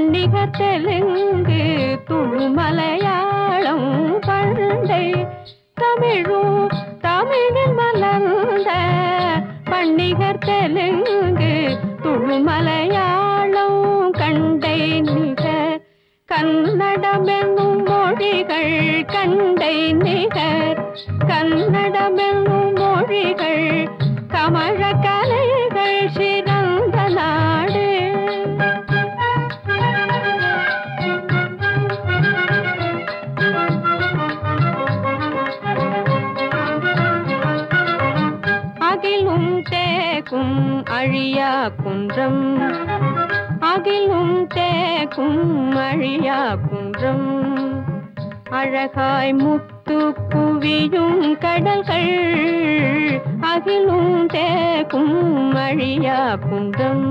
கன்னிக தெலுங்கு துளு மலையாளம் பண்டை தமிழும் தமிழில் மலர்ந்த பன்னிகர் தெலுங்கு துளு மலையாளம் கண்டை நிக கன்னடமென்னும் மொழிகள் கண்டை நிகர் கன்னடமென்னும் மொழிகள் கமழ கலைகள் சிறந்த நாடு. அகிலும் தேக்கும் அழியா குன்றம் அகிலும் தேக்கும் அழியா குன்றம் அழகாய் முத்து குவியும் கடல்கள் அகிலும் தேக்கும் அழியா குன்றம்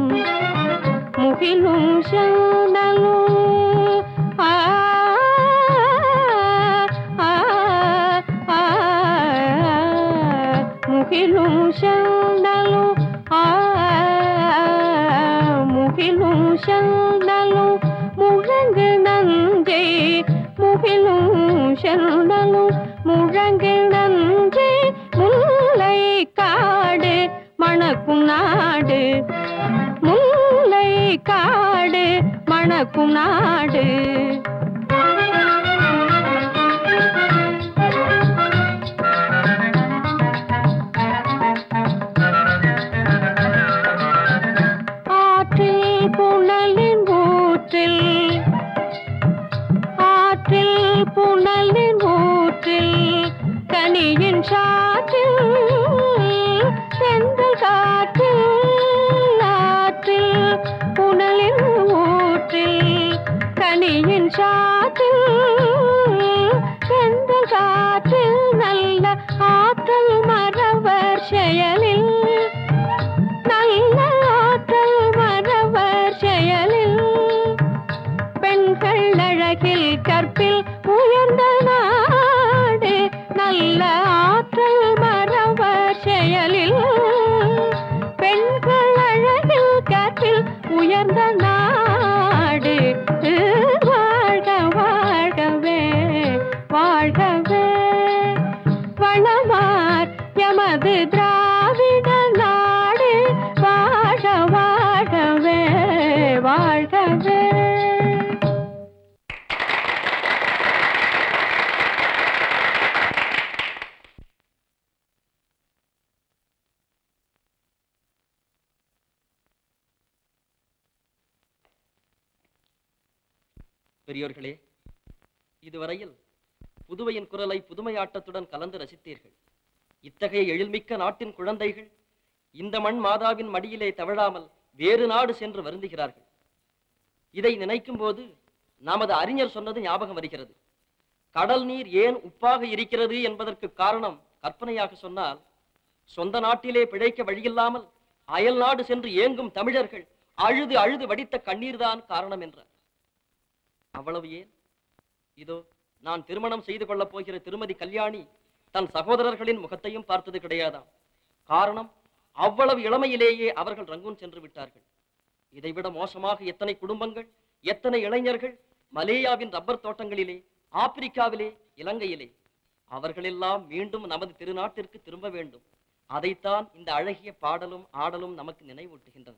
முகிலும் சந்தலும் ஆ முகிலும் சந்தலும் ஆ முகிலும் சந்தலும் முழங்கு நஞ்சை முகிலும் சந்தலும் முழங்கு நஞ்சை முல்லை காடு மணக்கும் நாடு முல்லை காடு மணக்கும் நாடு. ஆற்றில் புனலின் ஊற்றில் கனியின் சாற்றில் செந்தல் காற்றில் ஆற்றில் புனலின் ஊற்றில் கனியின் சாற்றில் செந்தல் காற்றில் நல்ல ஆற்றல் மறவர் செயலில் நல்ல ஆற்றல் மறவர் செயலில் பெண்கள் அழகில் கற்பில் உயர்ந்த நாடு நல்ல ஆற்றல் மறவர் செயலில் பெண்கள் அழகில் கற்பில் உயர்ந்த நாடு வாழ்க வாழ்கவே வாழ்கவே வளமார் எமது திராவிட நாடு வாழ்க வாழ்கவே வாழ்கவே. பெரியோர்களே, இதுவரையில் புதுவையின் குரலை புதுமையாட்டத்துடன் கலந்து ரசித்தீர்கள். இத்தகைய எழில்மிக்க நாட்டின் குழந்தைகள் இந்த மண் மாதாவின் மடியிலே தவழாமல் வேறு நாடு சென்று வருந்துகிறார்கள். இதை நினைக்கும் போது நமது அறிஞர் சொன்னது ஞாபகம் வருகிறது. கடல் நீர் ஏன் உப்பாக இருக்கிறது என்பதற்கு காரணம் கற்பனையாக சொன்னால், சொந்த நாட்டிலே பிழைக்க வழியில்லாமல் அயல் நாடு சென்று ஏங்கும் தமிழர்கள் அழுது அழுது வடித்த கண்ணீர்தான் காரணம் என்றார். அவ்வளவு ஏன், இதோ நான் திருமணம் செய்து கொள்ளப் போகிற திருமதி கல்யாணி தன் சகோதரர்களின் முகத்தையும் பார்த்தது கிடையாதாம். காரணம், அவ்வளவு இளமையிலேயே அவர்கள் ரங்கூன் சென்று விட்டார்கள். இதைவிட மோசமாக எத்தனை குடும்பங்கள், எத்தனை இளைஞர்கள் மலேயாவின் ரப்பர் தோட்டங்களிலே, ஆப்பிரிக்காவிலே, இலங்கையிலே, அவர்களெல்லாம் மீண்டும் நமது திருநாட்டிற்கு திரும்ப வேண்டும். அதைத்தான் இந்த அழகிய பாடலும் ஆடலும் நமக்கு நினைவூட்டுகின்றன.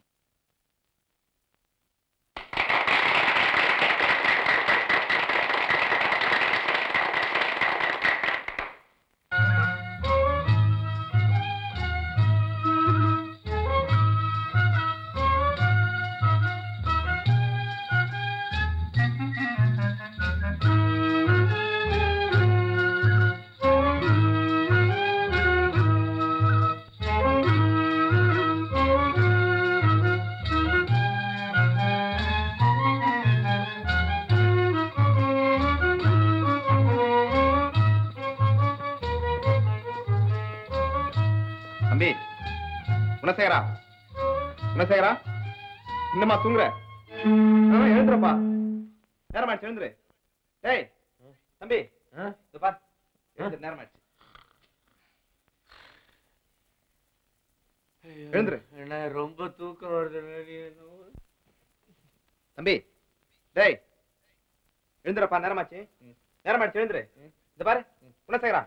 என்னமா தூங்குற, எழுந்துறப்பா, நேரமாச்சு எழுந்துரு. ஏய் தம்பி, நேரமாச்சு எழுந்துரு, ரொம்ப தூக்கம் வருது. தம்பி டேய் எழுந்துறப்பா, நேரமாச்சு நேரமாச்சு எழுந்துரு. இந்த பாரு குணசேகரா,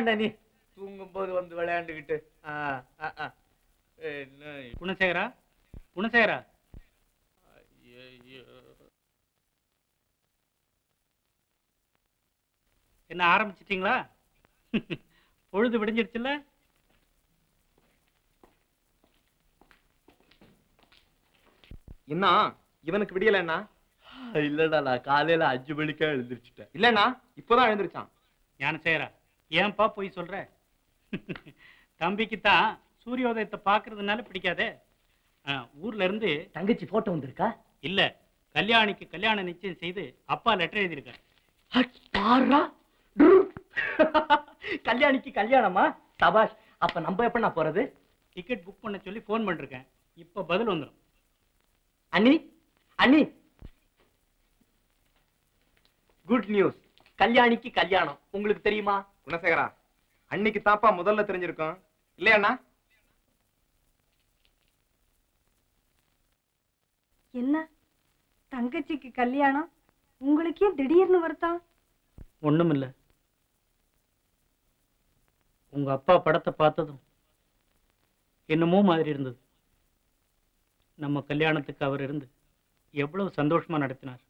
என்ன நீ தூங்கும் போது வந்து விளையாண்டுகிட்டு? குணசேகரா, குணசேகரா, என்ன ஆரம்பிச்சிட்டீங்களா? பொழுது விடிஞ்சிருச்சுல்ல? என்ன இவனுக்கு விடியல? என்ன இல்லடா, நான் காலையில 5 மணிக்கா எழுந்திருச்சுட்டேன். இல்லண்ணா இப்பதான் எழுந்திருச்சான். ஞானசேகரா, ஏன்பா போய் சொல்ற? தம்பிக்குத்தான் சூரியோதயத்தை பாக்குறதுனால பிடிக்காதே. ஊர்ல இருந்து தங்கச்சி போட்டோ வந்திருக்கா? இல்ல, கல்யாணிக்கு கல்யாணம் நிச்சயம் செய்து அப்பா லெட்டர் எழுதியிருக்காரு. கல்யாணிக்கு கல்யாணமா? சபாஷ். அப்ப நம்ம எப்ப நான் போறது? டிக்கெட் புக் பண்ண சொல்லி போன் பண்ணிருக்கேன், இப்ப பதில் வந்துடும். அண்ணி, அண்ணி, குட் நியூஸ். கல்யாணிக்கு கல்யாணம் உங்களுக்கு தெரியுமா? குணசேகரா, அன்னைக்கு தாப்பா முதல்ல தெரிஞ்சிருக்கும் இல்லையா? என்ன தங்கச்சிக்கு கல்யாணம் உங்களுக்கே திடீர்னு வருதா? ஒண்ணும் இல்ல, உங்க அப்பா படத்தை பார்த்ததும் என்னமோ மாதிரி இருந்தது. நம்ம கல்யாணத்துக்கு அவர் இருந்து எவ்வளவு சந்தோஷமா நடத்தினார்.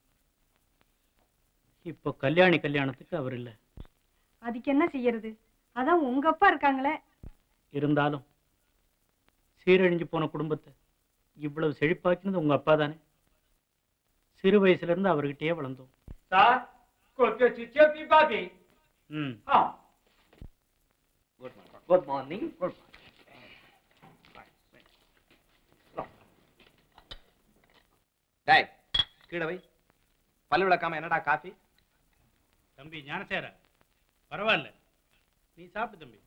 இப்போ கல்யாணி கல்யாணத்துக்கு அவர் இல்லை, அதுக்கு என்ன செய்யறது? அதான் உங்க அப்பா இருக்காங்களே. இருந்தாலும் சீரழிஞ்சு போன குடும்பத்தை இவ்வளவு செழிப்பாக்கினது உங்க அப்பா தானே. சிறு வயசுல இருந்து அவர்கிட்டயே வளர்ந்தோம். Good morning. டேய் கீழ வை, பல்லு விளக்காம என்னடா காஃபி? தம்பி ஞானசேகர, பரவாயில்ல, நீ சாப்பிடு தம்பி.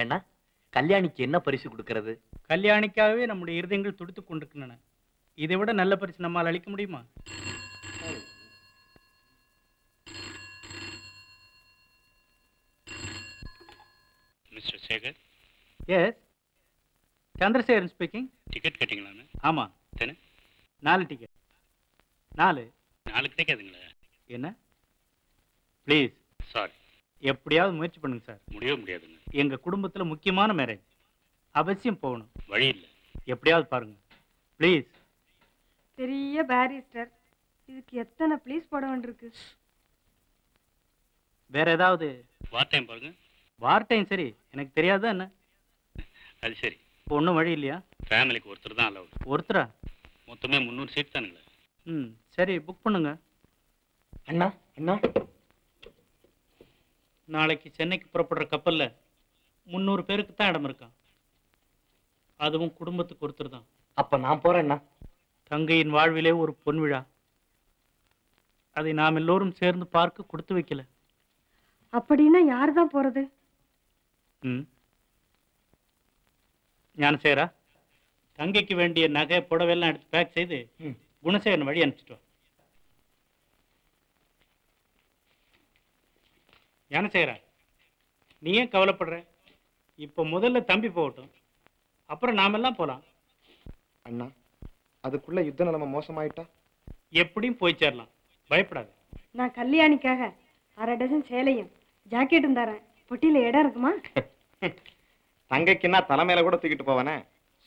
ஏன்னா கல்யாணிக்கு என்ன பரிசு கொடுக்கறது? கல்யாணிக்காகவே நம்முடைய இருதயங்கள் துடித்துக் கொண்டிருக்கின்றன. இதை விட நல்ல பரிசு நம்மால் அளிக்க முடியுமா? Mister Sekar. Yes, Chandrasekaran speaking. Ticket கேட்டீங்களானு? ஆமா. தானே 4 டிக்கெட். 4 கிடைக்காதுங்களா? என்ன ப்ளீஸ் சார், எப்படியாவது முயற்சி பண்ணுங்க சார். முடியவே முடியாதுங்க, எங்கள் குடும்பத்தில் முக்கியமான மேரேஜ், அவசியம் போகணும். வழி இல்லை, எப்படியாவது பாருங்க ப்ளீஸ். பெரிய பேரிஸ்டர், இதுக்கு எத்தனை ப்ளீஸ் போட வேண்டியிருக்கு? வேற ஏதாவது வார் டைம் பாருங்க. வார் டைம் சரி, எனக்கு தெரியாதா என்ன? அது சரி, இப்போ ஒன்றும் வழி இல்லையா? ஃபேமிலிக்கு ஒருத்தர் தான் அலவுட். ஒருத்தரா? மொத்தமே 300 சீட் தானுங்களா? ம் சரி, புக் பண்ணுங்க. அண்ணா அண்ணா, நாளைக்கு சென்னைக்கு புறப்படுற கப்பலில் 300 பேருக்கு தான் இடம் இருக்கான், அதுவும் குடும்பத்துக்கு ஒருத்தர் தான். அப்போ நான் போகிறேண்ணா. தங்கையின் வாழ்விலே ஒரு பொன் விழா, அதை நாம் எல்லோரும் சேர்ந்து பார்க்க கொடுத்து வைக்கல. அப்படின்னா யார் தான் போகிறது? ம், ஞானசேகரா, தங்கைக்கு வேண்டிய நகை புடவெல்லாம் எடுத்து பேக் செய்து குணசேகரன் வழி அனுப்பிச்சிட்டோம். ஞானசேகரா, நீ ஏன் கவலைப்படுற? இப்போ முதல்ல தம்பி போகட்டும், அப்புறம் நாமெல்லாம் போகலாம். அண்ணா, அதுக்குள்ள யுத்த நிலைமை மோசமாயிட்டா? எப்படியும் போய் சேரலாம், பயப்படாத. நான் கல்யாணிக்காக 6 டஜன் சேலையும் ஜாக்கெட்டும் தரேன். பொட்டியில் இடம் இருக்குமா? தங்கைக்குன்னா தலைமையில கூட தூக்கிட்டு போவானே,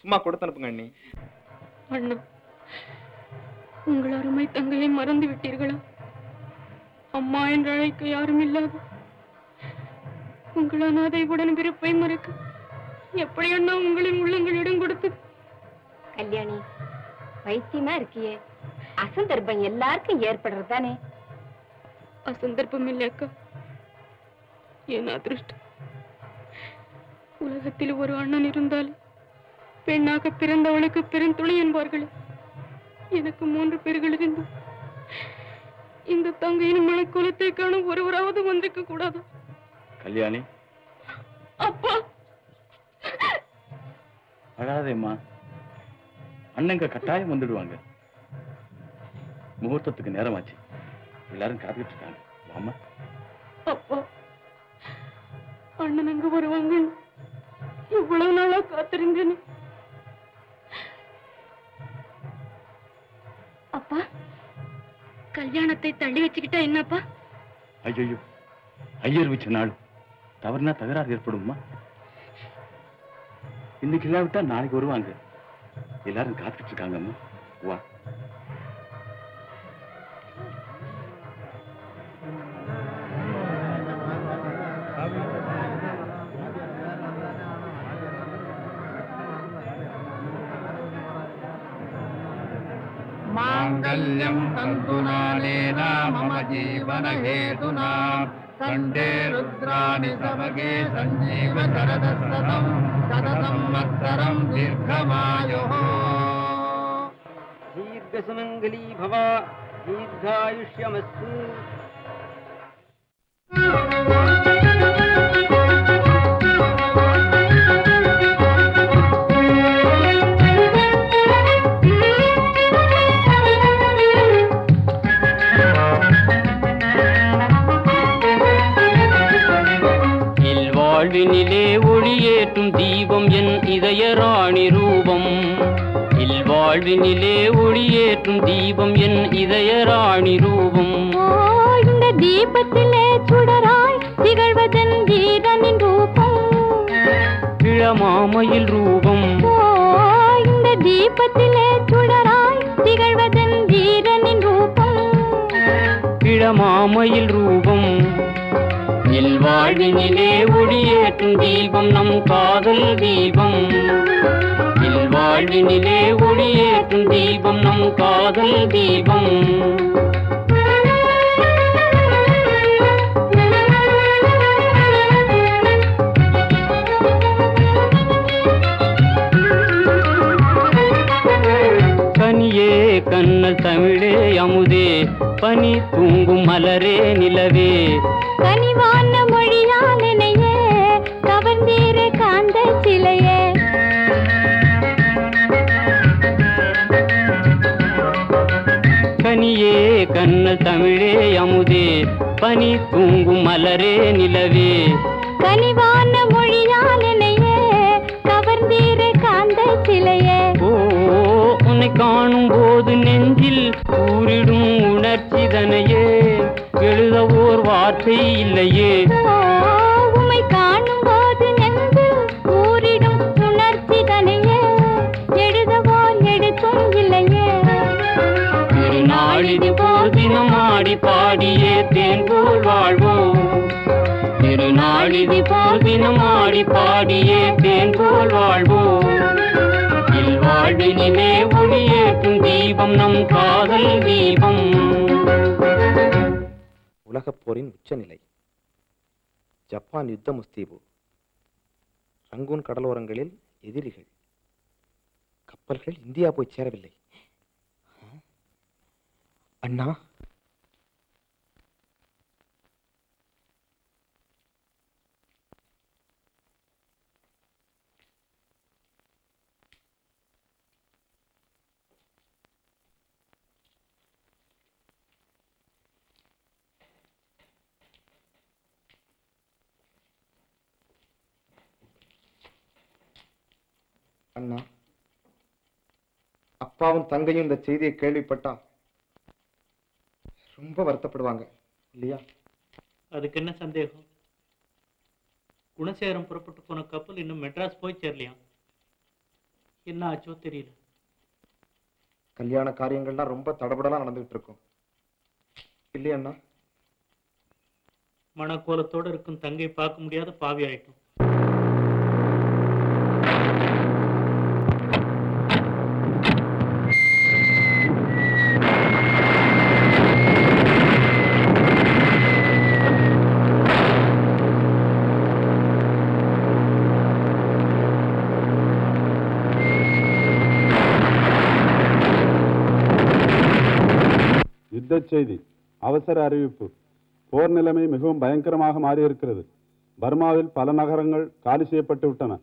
சும்மா கொடுத்து அனுப்புங்க அண்ணி. அண்ணா, உங்கள் அருமை தங்கையை மறந்து விட்டீர்களா? அம்மா என்ற அழைக்க யாரும் இல்லாது உங்களான அதை உடன் விருப்பை மறக்க எப்படியண்ணா உங்களின் உள்ளங்களிடம் கொடுத்து? கல்யாணி வைத்தியமா இருக்கியே, அசந்தர்ப்பம் எல்லாருக்கும் ஏற்படுறதானே? அசந்தர்ப்பம் இல்ல அக்கா, என் அதிருஷ்டம். உலகத்தில் ஒரு அண்ணன் இருந்தால் பெண்ணாக பிறந்தவளுக்கு பெருந்துளை என்பார்கள். எனக்கு 3 பேர்கள் இருந்தும் இந்த தங்கையின் மனக்குலத்தை காணும் ஒருவராவது வந்திருக்க கூடாது. கல்யாணி, அப்பா அழாதேம்மா, அண்ணங்க கட்டாயம் வந்துடுவாங்க. முகூர்த்தத்துக்கு நேரமாச்சு, எல்லாரும் காத்துட்டு இருக்காங்க. மாமா, அப்பா அண்ணன் அங்க வருவாங்க இவ்வளவு நாளா காத்திருந்தேன். அப்பா, கல்யாணத்தை தள்ளி வச்சுக்கிட்டா என்னப்பா? ஐயோ, ஐயர் வச்ச நாள் தவறுனா தகராறு ஏற்படுமா? இன்னைக்கு இல்லாவிட்டா நாளைக்கு வருவாங்க, எல்லாரும் காத்துட்டு இருக்காங்கம்மா. வா. மாங்கல்யம் தந்துநாலே நாமம ஜீவன ஹேதுனா கண்டே ருத்ராணி சமகே சஞ்சீவ சரதசதம் சததம் மத்சரம் தீர்க்கமாயுஹோ. தீர்க்கசுமங்கலி பவ, தீர்க்காயுஷ்யமஸ்து. இல்வாழ்வினிலே ஒளியேற்றும் தீபம் என் இதய ராணி ரூபம். இல்வாழ்வினிலே ஒளியேற்றும் தீபம் என் இதய ராணி ரூபம். இந்த தீபத்திலே சுடராய் திகழ்வதன் வீரனின் ரூபம், இளமாமையில் ரூபம். இந்த தீபத்திலே சுடராய் திகழ்வதன் வீரனின் ரூபம், இளமாமையில் ரூபம். இல்வாழ்வினிலே ஒளியேற்றும் தீபம் நம் காதல் தீபம். இல்வாழ்வினிலே ஒளியேற்றும் தீபம் நம் காதல் தீபம். கனியே கண்ணல் தமிழே அமுதே பனி தூங்கும் மலரே நிலவே கனிவான மொழியானனையே கவர்ந்தீர காந்த சிலையே கனியே கண்ணல் தமிழே அமுதே பனி தூங்கும் மலரே நிலவே கனிவான மொழியானனையே கவர்ந்தீர காந்த சிலையே. ஓ, உன்னை காணும் போது நெஞ்சில் கூறிடும் உணர்ச்சிதனையே எழுத ஓர் வார்த்தை இல்லையே. உமை காணும் போது நெஞ்சில் கூறிடும் உணர்ச்சிதனையே எழுத ஓர் எழுத்தும் இல்லையே. திருநாளிது போல் தினம் ஆடி பாடியே தேன் போல் வாழ்வோம். திருநாளிது போல் தினம் ஆடி பாடியே தேன் போல் வாழ்வோம். இல்வாழ்வினிலே ஒளியேற்றும் தீபம் நம் காதல் தீபம். உலகப் போரின் உச்சநிலை. ஜப்பான் யுத்த முஸ்தீபு. ரங்கூன் கடலோரங்களில் எதிரிகள் கப்பல்கள் இந்தியா போய் சேரவில்லை. அண்ணா, அண்ணா, அப்பாவும் தங்கையும் இந்த செய்தியை கேள்விப்பட்டா ரொம்ப வருத்தப்படுவாங்க இல்லையா? அதுக்கு என்ன சந்தேகம்? குணசேகரம் புறப்பட்டு போன கப்பல் இன்னும் மெட்ராஸ் போய் சேரலையா? என்ன ஆச்சோ தெரியல. கல்யாண காரியங்கள்லாம் ரொம்ப தடபடலாம் நடந்துகிட்டு இருக்கும் இல்லையா அண்ணா? மனக்கோலத்தோடு இருக்கும் தங்கை பார்க்க முடியாத பாவி ஆயிட்டோம். அச்சச் செய்தி, அவசர அறிவிப்பு. போர் நிலைமை மிகவும் பயங்கரமாக மாறியிருக்கிறது. பர்மாவில் பல நகரங்கள் காலி செய்யப்பட்டு விட்டன.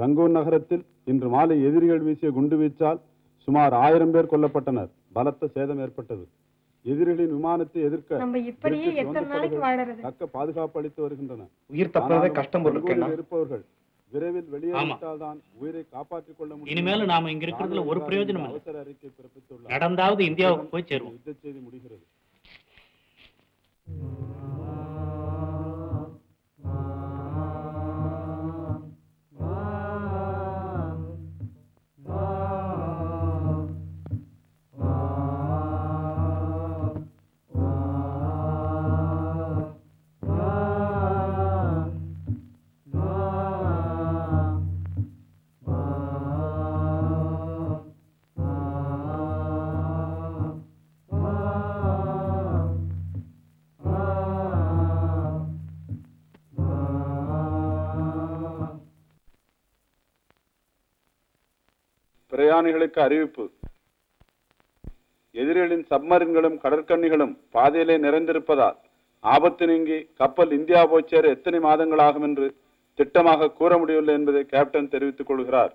ரங்கூன் நகரத்தில் இன்று மாலை எதிரிகள் வீசிய குண்டுவீச்சால் சுமார் 1000 பேர் கொல்லப்பட்டனர். பலத்த சேதம் ஏற்பட்டது. எதிரிகளின் விமானத்தை எதிர்க்க தக்க பாதுகாப்பு அளித்து வருகின்றன. இருப்பவர்கள் விரைவில் வெளியேறிவிட்டால்தான் உயிரை காப்பாற்றிக் கொள்ள முடியும். இனிமேல் நாம இங்க இருக்கிறதுல ஒரு பிரயோஜனம். அவசர அறிக்கை பிறப்பித்துள்ளார். நடந்தாவது இந்தியாவுக்கு போய் சேரும். யுத்த செய்தி முடிகிறது. பிரயாணிகளுக்கு அறிவிப்பு. எதிரிகளின் சப்மரீன்களும் கடற்கண்ணிகளும் பாதையிலே நிறைந்திருப்பதால் ஆபத்து நீங்கி கப்பல் இந்தியா போய் சேர எத்தனை மாதங்கள் ஆகும் என்று திட்டமாக கூற முடியவில்லை என்பதை கேப்டன் தெரிவித்துக் கொள்கிறார்.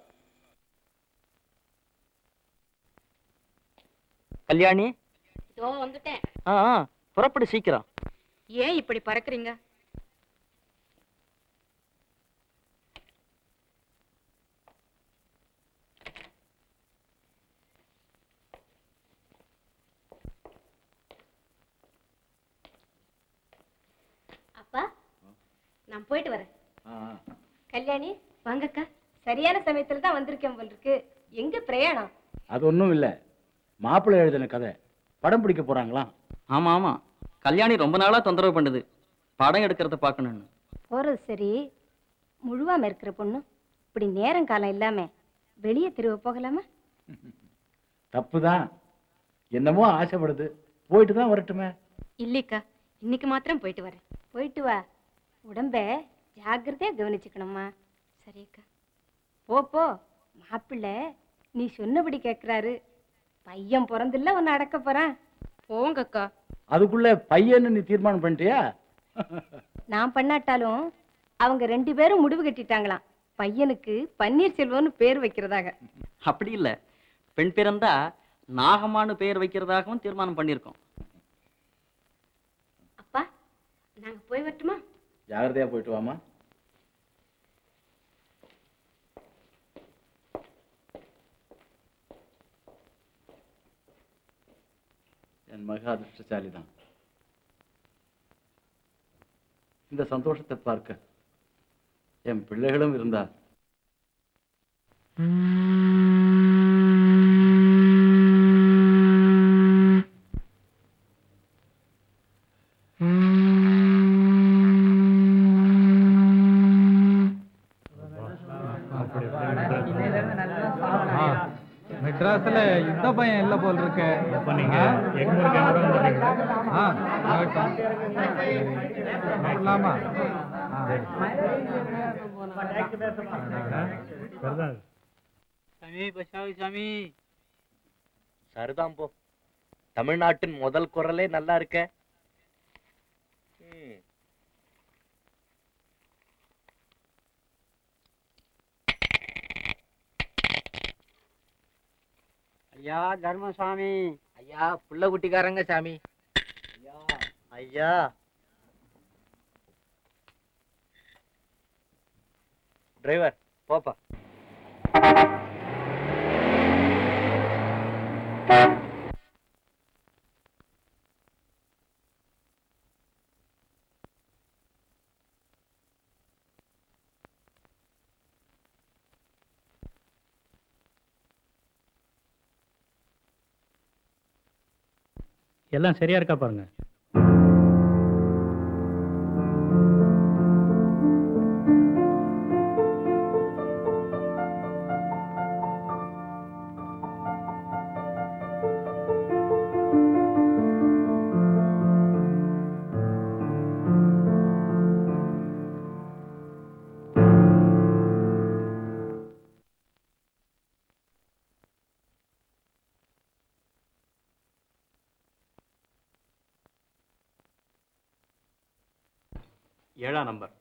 கல்யாணி, இதோ வந்துட்டேன். புறப்படு சீக்கிரம். ஏன் இப்படி பறக்குறீங்க? நான் போயிட்டு வரேன். கல்யாணி வாங்கக்கா, சரியான சமயத்துல தான் வந்திருக்கேன் போல இருக்கு. எங்க பிரயாணம்? அது ஒண்ணும் இல்ல, மாப்பிள்ளை எழுதின கதை படம் பிடிக்க போறாங்களா? ஆமா ஆமா, கல்யாணி ரொம்ப நாளா தொந்தரவு பண்ணுது. படம் எடுக்கிறத பாக்கணும்னு போறது. சரி, முழுவாம இருக்கிற பொண்ணு இப்படி நேரம் காலம் இல்லாம வெளியே திரும்ப போகலாமா? தப்புதான், என்னமோ ஆசைப்படுது. போயிட்டு தான் வரட்டுமே. இல்லைக்கா, இன்னைக்கு மாத்திரம் போயிட்டு வரேன். போயிட்டு வா, உடம்ப ஜாக்கிரதையா கவனிச்சுக்கணுமா? சரியக்கா, போ. மாப்பிள்ளை நீ சொன்னபடி கேட்கிறாரு. பையன் பிறந்தில்ல, உன்னை அடக்க போறான். போங்கக்கா. அதுக்குள்ள பையன்னு நீ தீர்மானம் பண்ணிட்டியா? நான் பண்ணாட்டாலும் அவங்க 2 பேரும் முடிவு கட்டிட்டாங்களாம். பையனுக்கு பன்னீர்செல்வம்னு பேர் வைக்கிறதாக. அப்படி இல்ல, பெண் பிறந்தா நாகமானு பேர் வைக்கிறதாகவும் தீர்மானம் பண்ணிருக்கோம். அப்பா, நாங்க போய் வரட்டுமா? ஜாகிரதையா போயிட்டு வாமா. என் மகா அதிர்ஷ்டசாலிதான். இந்த சந்தோஷத்தை பார்க்க என் பிள்ளைகளும் இருந்தார். பையன் இல்ல போல் இருக்கு. சரிதான் போ. தமிழ்நாட்டின் முதல் குரலே நல்லா இருக்க. ஐயா தர்மசாமி ஐயா, புள்ள குட்டிக்காரங்க சாமி ஐயா. ஐயா டிரைவர் போப்பா. எல்லாம் சரியா இருக்கா பாருங்க. 7ஆம் நம்பர்.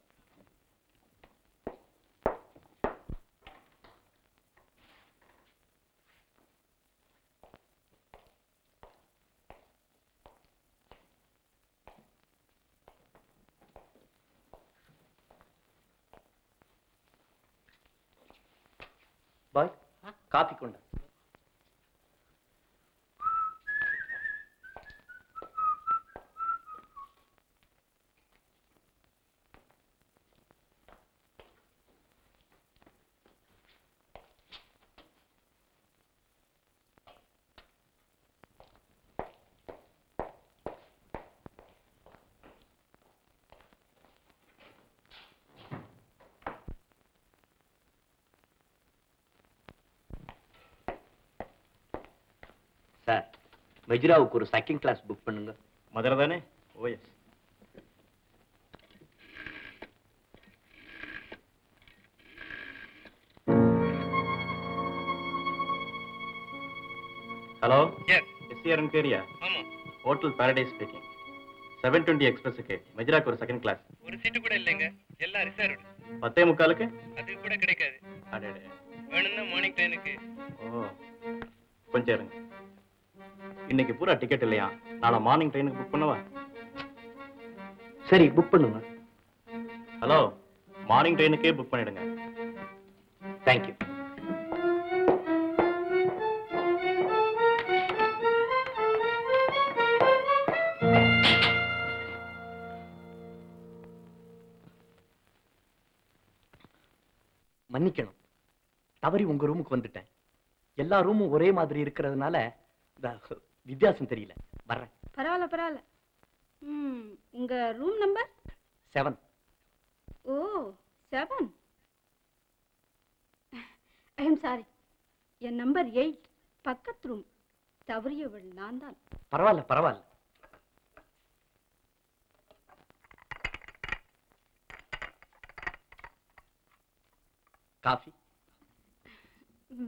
பாய், காஃபி கொண்டு. சார், மெஜ்ராவுக்கு ஒரு செகண்ட் கிளாஸ் புக் பண்ணுங்க. மதுரை தானே? ஓஎஸ். ஹலோ, எஸ்சிஆர்னு பேரியா? Hotel Paradise speaking. 720 எக்ஸ்பிரஸுக்கு மெஜ்ராக்கு ஒரு செகண்ட் கிளாஸ். ஒரு சீட்டு கூட இல்லைங்க, எல்லாம் ரிசர்வ்டு. 10:45க்கு அது கூட கிடைக்காது. அடடே, வேணும்னா மார்னிங் ட்ரெயினுக்கு. ஓ, கொஞ்சம் இருங்க. இன்னைக்கு பூரா டிக்கெட் இல்லையா? நாளை மார்னிங் ட்ரெயினுக்கு புக் பண்ணவா? சரி, புக் பண்ணுங்க. ஹலோ, மார்னிங் ட்ரெயினுக்கே புக் பண்ணிடுங்க. தேங்க்யூ. மன்னிக்கணும், தவறி உங்க ரூமுக்கு வந்துட்டேன். எல்லா ரூமும் ஒரே மாதிரி இருக்கிறதுனால வித்தியாசம் தெரியல. வர்றேன். பரவாயில்ல பரவாயில்ல. உங்க room number 7. Oh, 7. I am sorry, என் நம்பர் 8, பக்கத்து ரூம். தவறியவள் நான் தான். பரவாயில்ல பரவாயில்ல. காஃபி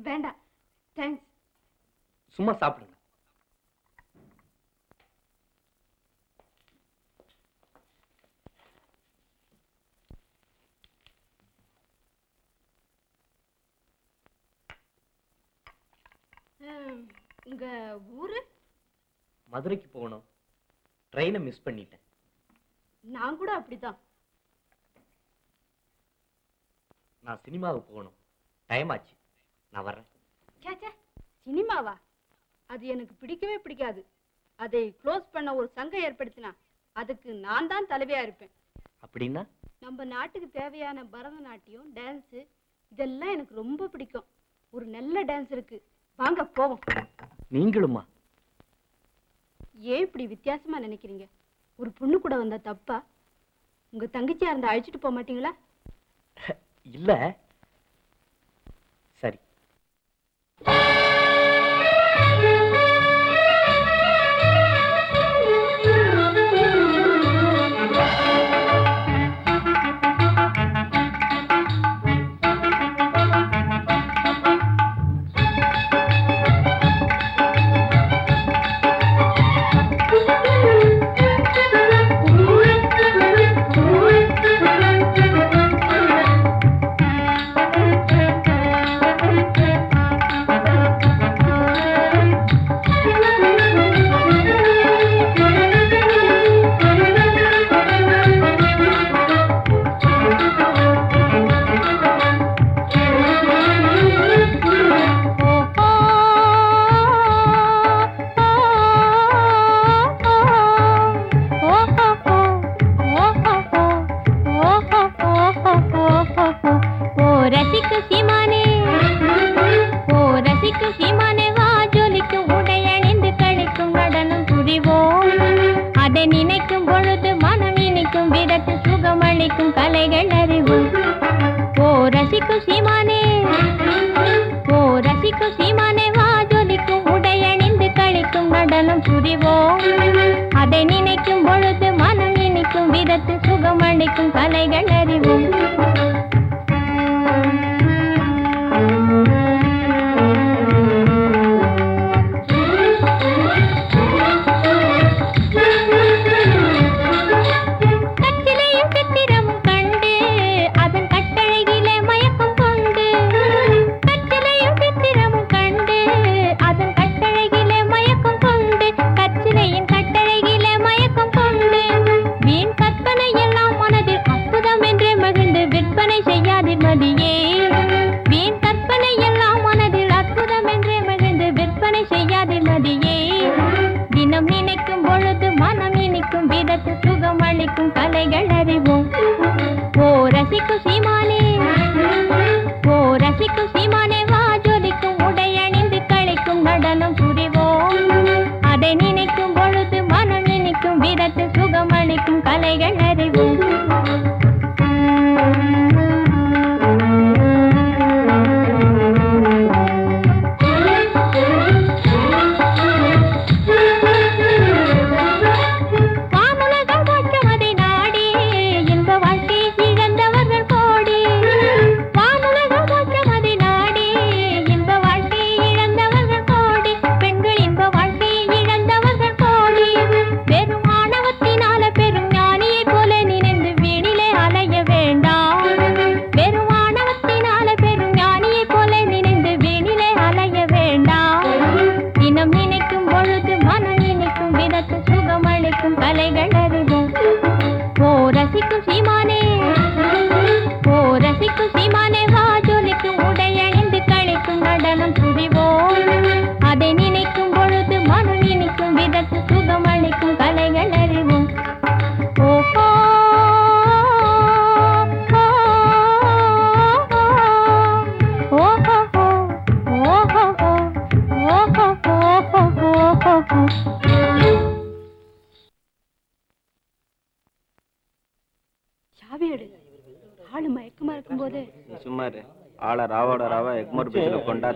வேண்டாம், தேங்க்ஸ். சும்மா சாப்பிடுங்க. உங்க ஊரு? மதுரைக்கு போகணும், ட்ரெயினை மிஸ் பண்ணிட்டேன். நான் கூட அப்படிதான். நான் சினிமாவுக்கு போகணும், டைம் ஆச்சு. நான் வர்றேன். சேச்சே, சினிமாவா? அது எனக்கு பிடிக்கவே பிடிக்காது. அதை க்ளோஸ் பண்ண ஒரு சங்கம் ஏற்படுத்தினா அதுக்கு நான் தான் தலைவியா இருப்பேன். அப்படின்னா நம்ம நாட்டுக்கு தேவையான பரதநாட்டியம், டான்ஸு, இதெல்லாம் எனக்கு ரொம்ப பிடிக்கும். ஒரு நல்ல டான்ஸ் இருக்கு, வாங்க போவோம். நீங்களுமா? ஏன் இப்படி வித்தியாசமா நினைக்கிறீங்க? ஒரு பொண்ணு கூட வந்தா தப்பா? உங்க தங்கச்சியா இருந்தா அழைச்சிட்டு போக மாட்டீங்களா? இல்ல, சரி.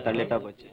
தள்ளிட்டா போச்சு.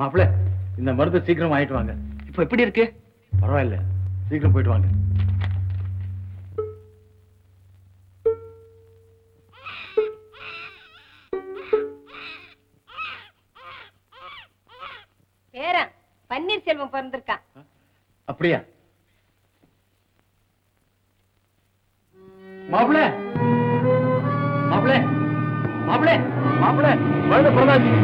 மாப்பிள்ள, இந்த மருந்து சீக்கிரம் ஆயிட்டு வாங்க. இப்ப எப்படி இருக்கு? பரவாயில்ல, சீக்கிரம் போயிட்டு வாங்க. பேரன் பன்னீர்செல்வம் பிறந்திருக்கான். அப்படியா மாப்பிள்ள? மாப்பிள்ள மாப்பிள்ள மாப்பிள்ள குழந்தை பிறந்தாச்சு.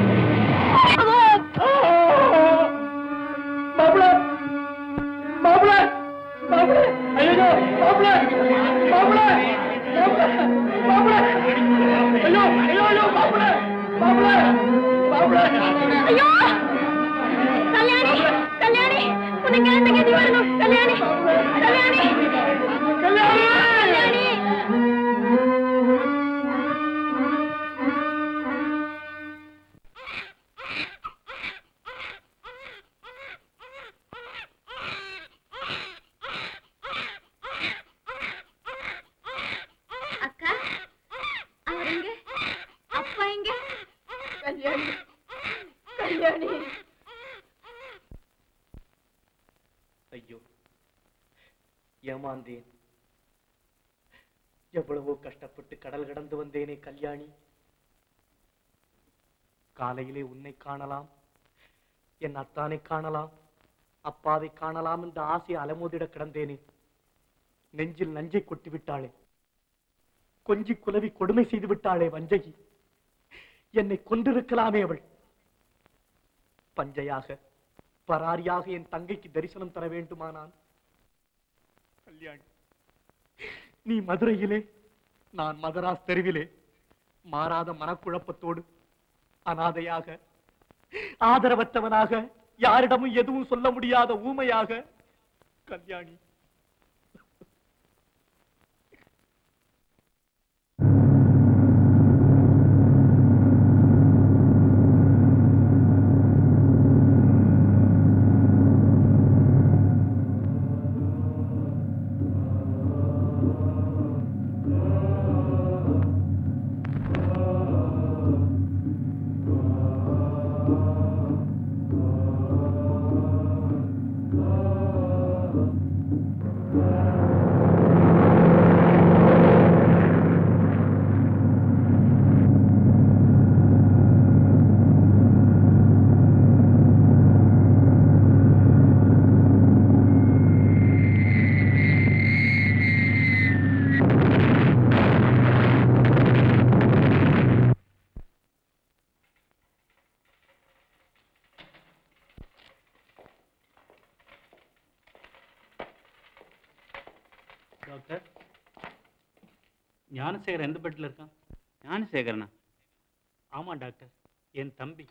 எவ்வளவோ கஷ்டப்பட்டு கடல் கடந்து வந்தேனே கல்யாணி. காலையிலே உன்னை காணலாம், என் அத்தானை காணலாம், அப்பாவை காணலாம் என்று ஆசை அலமோதிட கிடந்தேனே. நெஞ்சில் நஞ்சை கொட்டி விட்டாளே, கொஞ்சி குலவி கொடுமை செய்து விட்டாளே வஞ்சகி. என்னை கொண்டிருக்கலாமே அவள். பஞ்சையாக பராரியாக என் தங்கைக்கு தரிசனம் தர வேண்டுமானான். கல்யாணி, நீ மதுரையிலே, நான் மதராஸ் தெருவிலே மாறாத மனக்குழப்பத்தோடு அனாதையாக ஆதரவற்றவனாக யாரிடமும் எதுவும் சொல்ல முடியாத ஊமையாக கல்யாணி. ஞானசேகரன் எந்த பெட்டில் இருக்கான்? ஞானசேகரனா? ஆமாம் டாக்டர், என் தம்பி.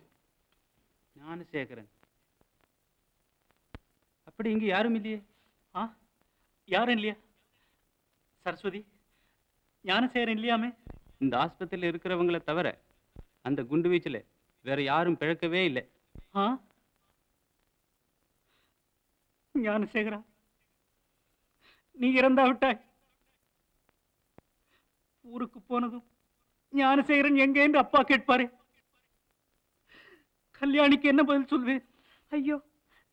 ஞானசேகரன். அப்படி இங்க யாரும் இல்லையே? ஆ, யாரும் இல்லையா? சரஸ்வதி, ஞானசேகரன் இல்லையாமே. இந்த ஆஸ்பத்திரியில் இருக்கிறவங்கள தவிர அந்த குண்டு வீச்சில் வேற யாரும் பிழைக்கவே இல்லை. ஆ, ஞானசேகரா, நீ இறந்தா விட்டாய். ஊருக்கு போனதும் ஞானசேகரன் எங்க என்று அப்பா கேட்பாரு. கல்யாணிக்கு என்ன பதில் சொல்வேன்? ஐயோ,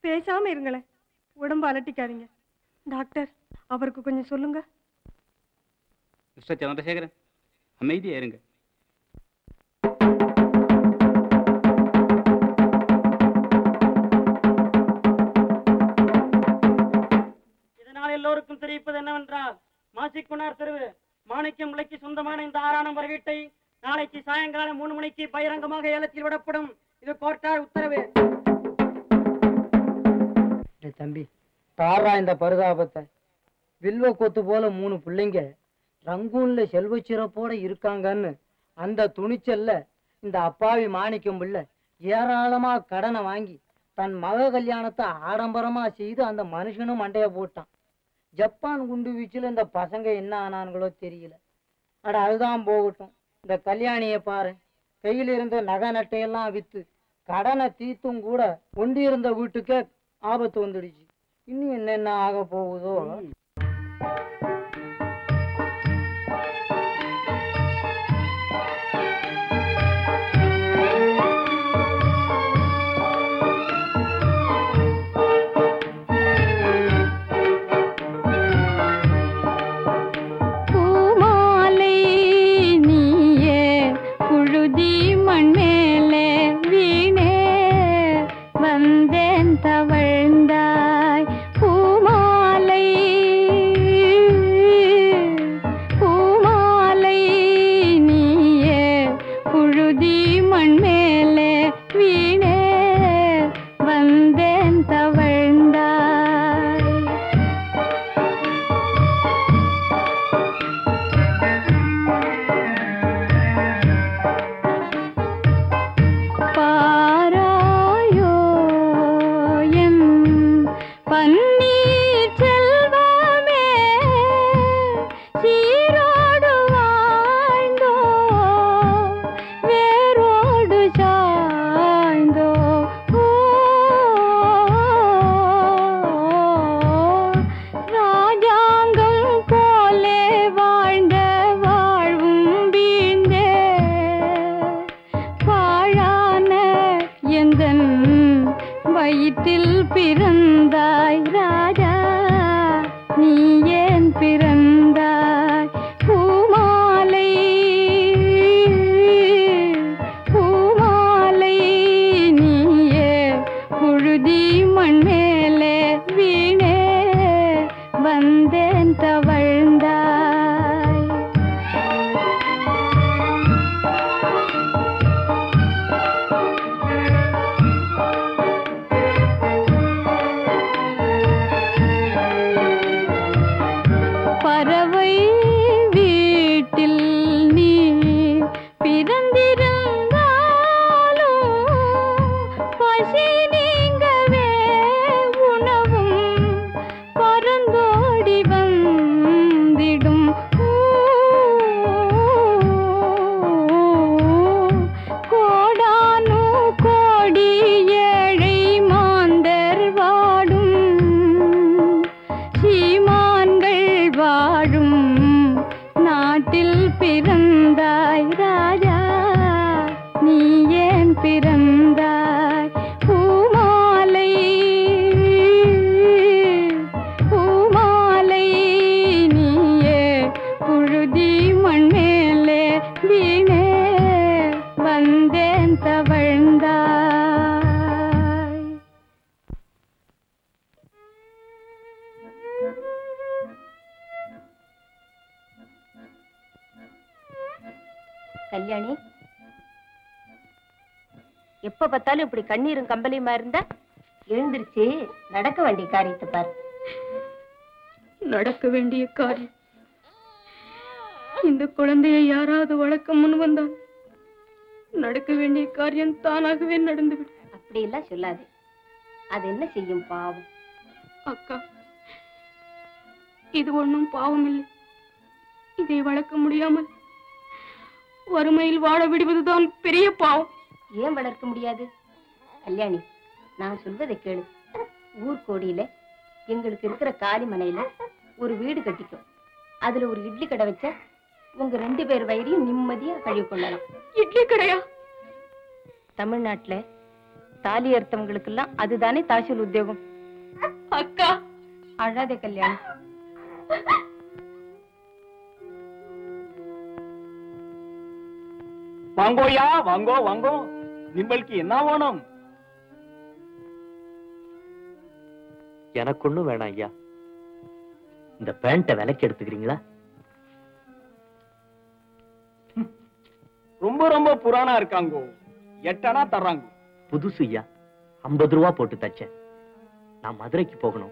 பேசாம இருங்களேன், உடம்பு அலட்டிக்காதீங்க. டாக்டர், அவருக்கு கொஞ்சம் சொல்லுங்க. மிஸ்டர் சந்திரசேகரன், அமைதியா இருங்க. இதனால் எல்லோருக்கும் தெரிவிப்பது என்னவென்றால், மாசிக்குனார் தெருவு மாணிக்கம் விலைக்கு சொந்தமான இந்த 6 ஆணம் வர வீட்டை நாளைக்கு சாயங்காலம் 3 மணிக்கு பகிரங்கமாக ஏலத்தில் விடப்படும். இது கோர்ட்டார் உத்தரவு. தம்பி, பாரா இந்த பரிதாபத்தை. வில்வ கொத்து போல 3 பிள்ளைங்க ரங்கூன்ல செல்வ சிறப்போட இருக்காங்கன்னு அந்த துணிச்சல்ல இந்த அப்பாவி மாணிக்கம் பிள்ளை ஏராளமா கடனை வாங்கி தன் மக கல்யாணத்தை ஆடம்பரமா செய்து அந்த மனுஷனும் மண்டைய போட்டான். ஜப்பான் குண்டு வீச்சில் இந்த பசங்க என்ன ஆனானுங்களோ தெரியல. அட, அதுதான் போகட்டும். இந்த கல்யாணியை பாரு, கையில் இருந்த நகை நட்டையெல்லாம் வித்து கடனை தீர்த்தும் கூட கொண்டிருந்த வீட்டுக்கே ஆபத்து வந்துடுச்சு. இன்னும் என்னென்ன ஆக போகுதோ. கல்யாணி, எப்ப பார்த்தாலும் இப்படி கண்ணீரும் கம்பளியுமா இருந்தா? எழுந்திருச்சு நடக்க வேண்டிய காரியத்தை பாரு. நடக்க வேண்டிய காரியம்? இந்த குழந்தைய யாராவது வளர்க்க முன் வந்தால் நடக்க வேண்டிய காரியம் தானாகவே நடந்துவிடும். இப்படி எல்லாம் சொல்லாது. அது என்ன செய்யும் பாவம். அக்கா, இது ஒன்றும் பாவம் இல்லை. இதை வளர்க்க முடியாமல் வறுமையில் வாழ விடுவதுதான் பெரிய பாவம். ஏன் வளர்க்க முடியாது? கல்யாணி, நான் சொல்வதை கேளு. ஊர்கோடியில எங்களுக்கு இருக்கிற காலி மனையில ஒரு வீடு கட்டிக்கும். அதுல ஒரு இட்லி கடை வச்ச உங்க 2 பேர் வயிறையும் நிம்மதியா கழிவு கொள்ளலாம். இட்லி கடையா? தமிழ்நாட்டுல தாலி அர்த்தவங்களுக்கு எல்லாம் அதுதானே தாசில் உத்தியோகம். அக்கா அழாத கல்யாணி. வாங்கோயா, வாங்கோ வாங்கோ, நிம்பளுக்கு என்ன வேணும்? எனக்கு ஒண்ணும் வேணாம் ஐயா. இந்த பேண்ட விலைக்கு எடுத்துக்கிறீங்களா? ரொம்ப ரொம்ப புராணா இருக்காங்க. எட்டனா தர்றாங்க. புதுசு ஐயா, 50 ரூபா போட்டு தச்சேன். நான் மதுரைக்கு போகணும்,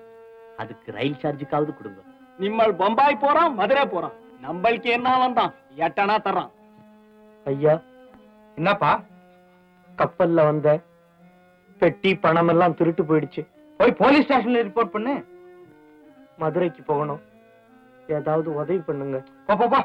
அதுக்கு ரயில் சார்ஜுக்காவது கொடுங்க. நிம்மல் பம்பாய் போறான், மதுரை போறான், நம்மளுக்கு என்ன வந்தான்? எட்டனா தர்றான். ஐயா என்னப்பா? கப்பல்ல வந்த பெட்டி பணம் எல்லாம் திருட்டு போயிடுச்சு. போய் போலீஸ் ஸ்டேஷன்ல ரிப்போர்ட் பண்ணு. மதுரைக்கு போகணும், ஏதாவது உதவி பண்ணுங்க. பாப்பா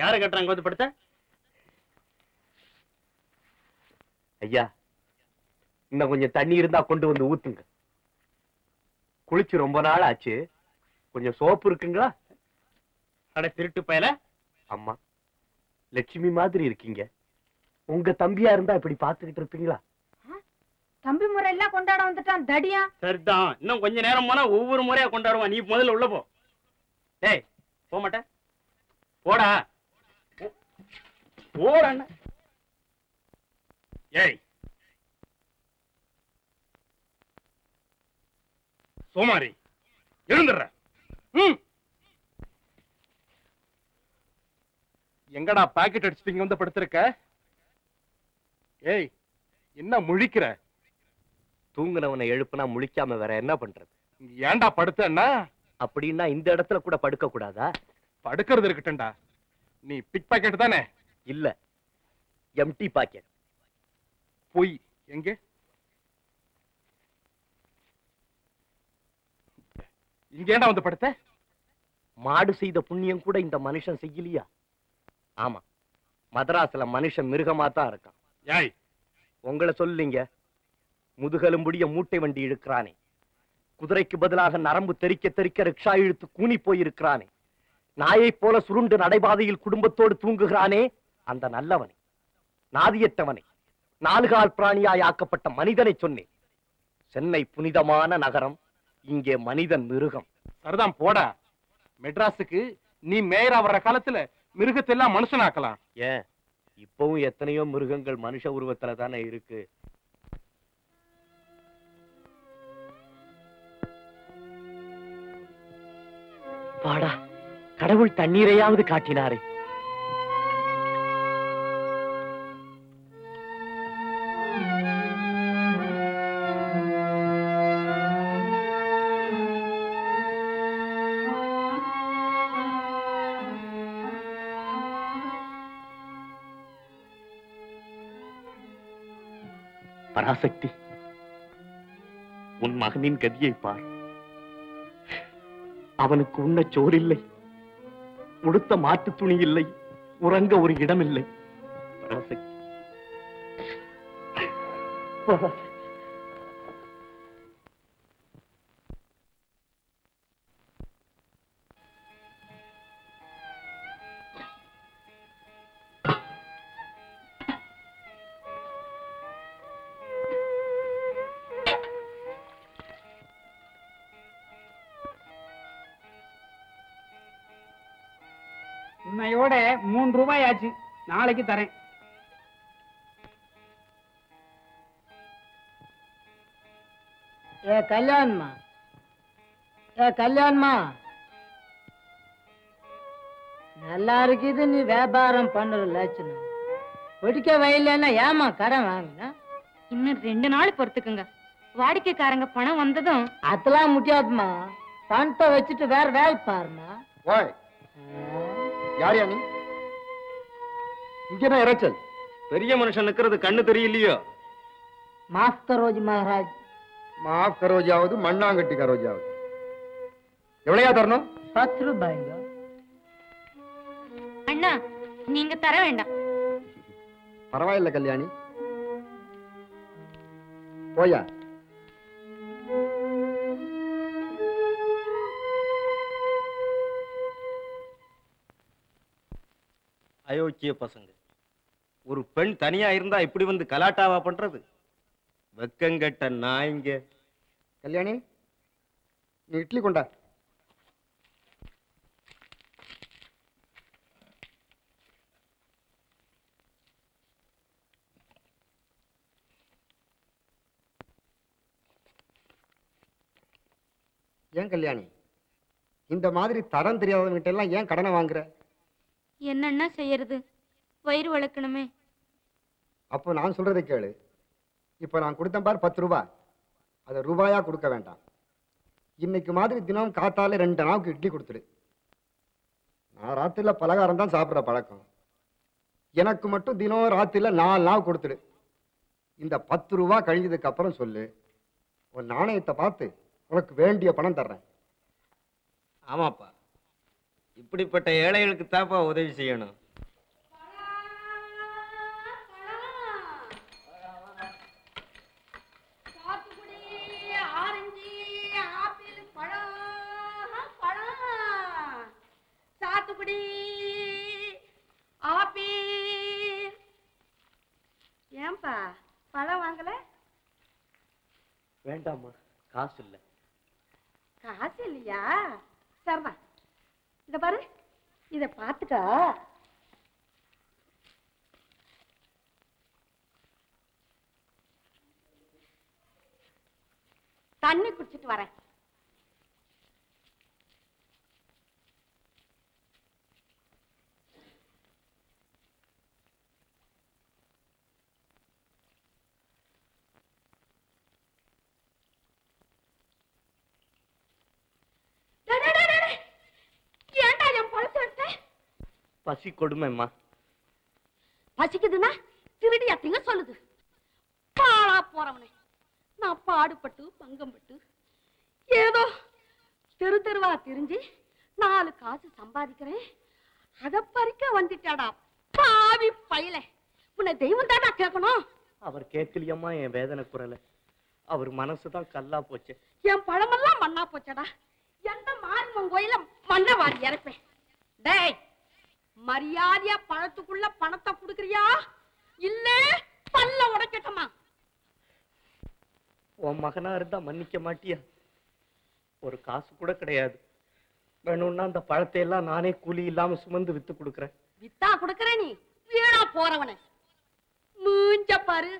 யாரு கட்டுறாங்க வந்து படுத்த? ஐயா, இன்னும் கொஞ்சம் தண்ணி இருந்தா கொண்டு வந்து ஊத்துங்க. குளிச்சு ரொம்ப நாள் ஆச்சு. கொஞ்சம் சோப்பு இருக்குங்களா? அட திருட்டு பயல. அம்மா லட்சுமி மாதிரி இருக்கீங்க. உங்க தம்பியா இருந்தா இப்படி பாத்துக்கிட்டு இருப்பீங்களா? தம்பி முறை எல்லாம் கொண்டாட வந்துட்டான் தடியா. சரிதான், இன்னும் கொஞ்ச நேரம் போனா ஒவ்வொரு முறையா கொண்டாடுவான். நீ முதல்ல உள்ள போ. டேய் போக மாட்டேன், போடா போடா. ஏய் சோமாரி, எழுந்துடுற. எங்கடா பாக்கெட் அடிச்சுட்டு இங்க வந்து படுத்திருக்க? ஏய் என்ன முழிக்கிற? தூங்குனவனை எழுப்புனா முழிக்காம வேற என்ன பண்றது? ஏன்டா படுத்தன்னா? அப்படின்னா இந்த இடத்துல கூட படுக்க கூடாதா? படுக்கிறது இருக்கட்டா. நீ பிக் பாக்கெட் தானே? இல்ல, எம்டி பாக்கெட். போய் எங்க இங்கேடா வந்து படுத்த? மாடு செய்த புண்ணியம் கூட இந்த மனுஷன் செய்யலையா? ஆமா, மதராஸ்ல மனுஷன் மிருகமா தான் இருக்கான். ஏய் உங்களை சொல்லுங்க, முதுகெலும்புடைய மூட்டை வண்டி இழுக்கிறானே, குதிரைக்கு பதிலாக நரம்பு தெறிக்க தெறிக்க ரிக்ஷா இழுத்து கூனி போயிருக்கிறானே, நாயை போல சுருண்டு நடைபாதையில் குடும்பத்தோடு தூங்குகிறானே, அந்த நல்லவனை, நாதியற்றவனை, நாலுகால் பிராணியாய் ஆக்கப்பட்ட மனிதனை சொன்னேன். சென்னை புனிதமான நகரம், இங்கே மனிதன் மிருகம். சரிதான் போட. மெட்ராஸுக்கு நீ மேயரா வர்ற காலத்துல மிருகத்தை எல்லாம் மனுஷனாக்கலாம். ஏன், இப்பவும் எத்தனையோ மிருகங்கள் மனுஷ உருவத்துல தானே இருக்கு. பாடா, கடவுள் தண்ணீரையாவது காட்டினாரே. பராசக்தி, உன் மகனின் கதியை பார். அவனுக்கு உண்ண சோறில்லை, உடுத்த மாட்டு துணி இல்லை, உறங்க ஒரு இடம் இல்லை. இன்னையோட 3 ரூபாய் ஆச்சு, நாளைக்கு தரேன். ஏ கல்யாண்மா, ஏ கல்யாண்மா, நல்லா இருக்குது நீ வியாபாரம் பண்ற லட்சணம். ஒடிக்க வயலன்னா ஏமா கடன் வாங்கினா? இன்னும் 2 நாள் பொறுத்துக்குங்க, வாடிக்கைக்காரங்க பணம் வந்ததும். அதெல்லாம் முடியாதுமா, பணத்தை வச்சுட்டு வேற வேலை பாருமா. யார் யானி இங்கேதான் இறைச்சல்? பெரிய மனுஷன் நிற்கிறது கண்ணு தெரியலையோ? மாஃப் கரோஜி மகாராஜ். மாஃப் கரோஜாவது மண்ணாங்கட்டி கரோஜாவது. எவ்வளையா தரணும்? 10 ரூபாய்ங்க அண்ணா, நீங்க தர வேண்டாம். பரவாயில்ல கல்யாணி, போயா. அயோக்கிய பசங்க, ஒரு பெண் தனியா இருந்தா இப்படி வந்து கலாட்டாவா பண்றது? வெக்கங்கட்ட நாய்ங்க. கல்யாணி, நீ இட்லி கொண்டா. ஏன் கல்யாணி இந்த மாதிரி தரம் தெரியாதவங்கிட்ட எல்லாம் ஏன் கடனை வாங்குற? என்னன்னா செய்யறது, வயிறு வளர்க்கணுமே. அப்போ நான் சொல்றதை கேளு. இப்போ நான் கொடுத்த பார் 10 ரூபா, அதை ரூபாயா கொடுக்க வேண்டாம். இன்னைக்கு மாதிரி தினம் காத்தாலே 2 நாவுக்கு இட்லி கொடுத்துடு. நான் ராத்திரில பலகாரம் தான் சாப்பிட்ற பழக்கம், எனக்கு மட்டும் தினம் ராத்திரில 4 நாள் கொடுத்துடு. இந்த 10 ரூபா கழிஞ்சதுக்கு அப்புறம் சொல்லு, ஒரு நாணயத்தை பார்த்து உனக்கு வேண்டிய பணம் தர்றேன். ஆமாப்பா, இப்படிப்பட்ட ஏழைகளுக்கு தாப்பா உதவி செய்யணும். ஏன்பா பழம் வாங்கல? வேண்டாமா, காசு இல்ல. காசு இல்லையா? சரவா இத பாரு, இத பாத்துக்கா. தண்ணி குடிச்சிட்டு வரேன். பசி கொடுமைம்மா. பசிக்குதுன்னா திருடி அத்தைங்க சொல்லுது. பாழா போறவனே, நான் பாடுபட்டு பங்கம்பட்டு ஏதோ தெரு தெருவா தெரிஞ்சு 4 காசு சம்பாதிக்கிறேன், அதை பறிக்க வந்துட்டாடா பாவி பையலே. உன்னை தெய்வம் தாடா கேட்கணும். அவர் கேட்கலையம்மா என் வேதனை குரலை, அவர் மனசுதான் கல்லா போச்சு. என் பழமெல்லாம் மண்ணா போச்சடா. எந்த மாறுவன் கோயில மண்ணை வாரி இறப்பேன். டேய், மரியாதையா பழத்துக்குள்ள பணத்தை குடுக்கறியா இல்ல பல்ல உடைக்கட்டமா? உன் மகனா இருந்தா மன்னிக்க மாட்டியா? ஒரு காசு கூட கிடையாது. வேணும்னா அந்த பழத்தை எல்லாம் நானே கூலி இல்லாம சுமந்து வித்து கொடுக்கறேன். வித்தா கொடுக்கற? நீ வீணா போறவனே, மூஞ்ச பாரு.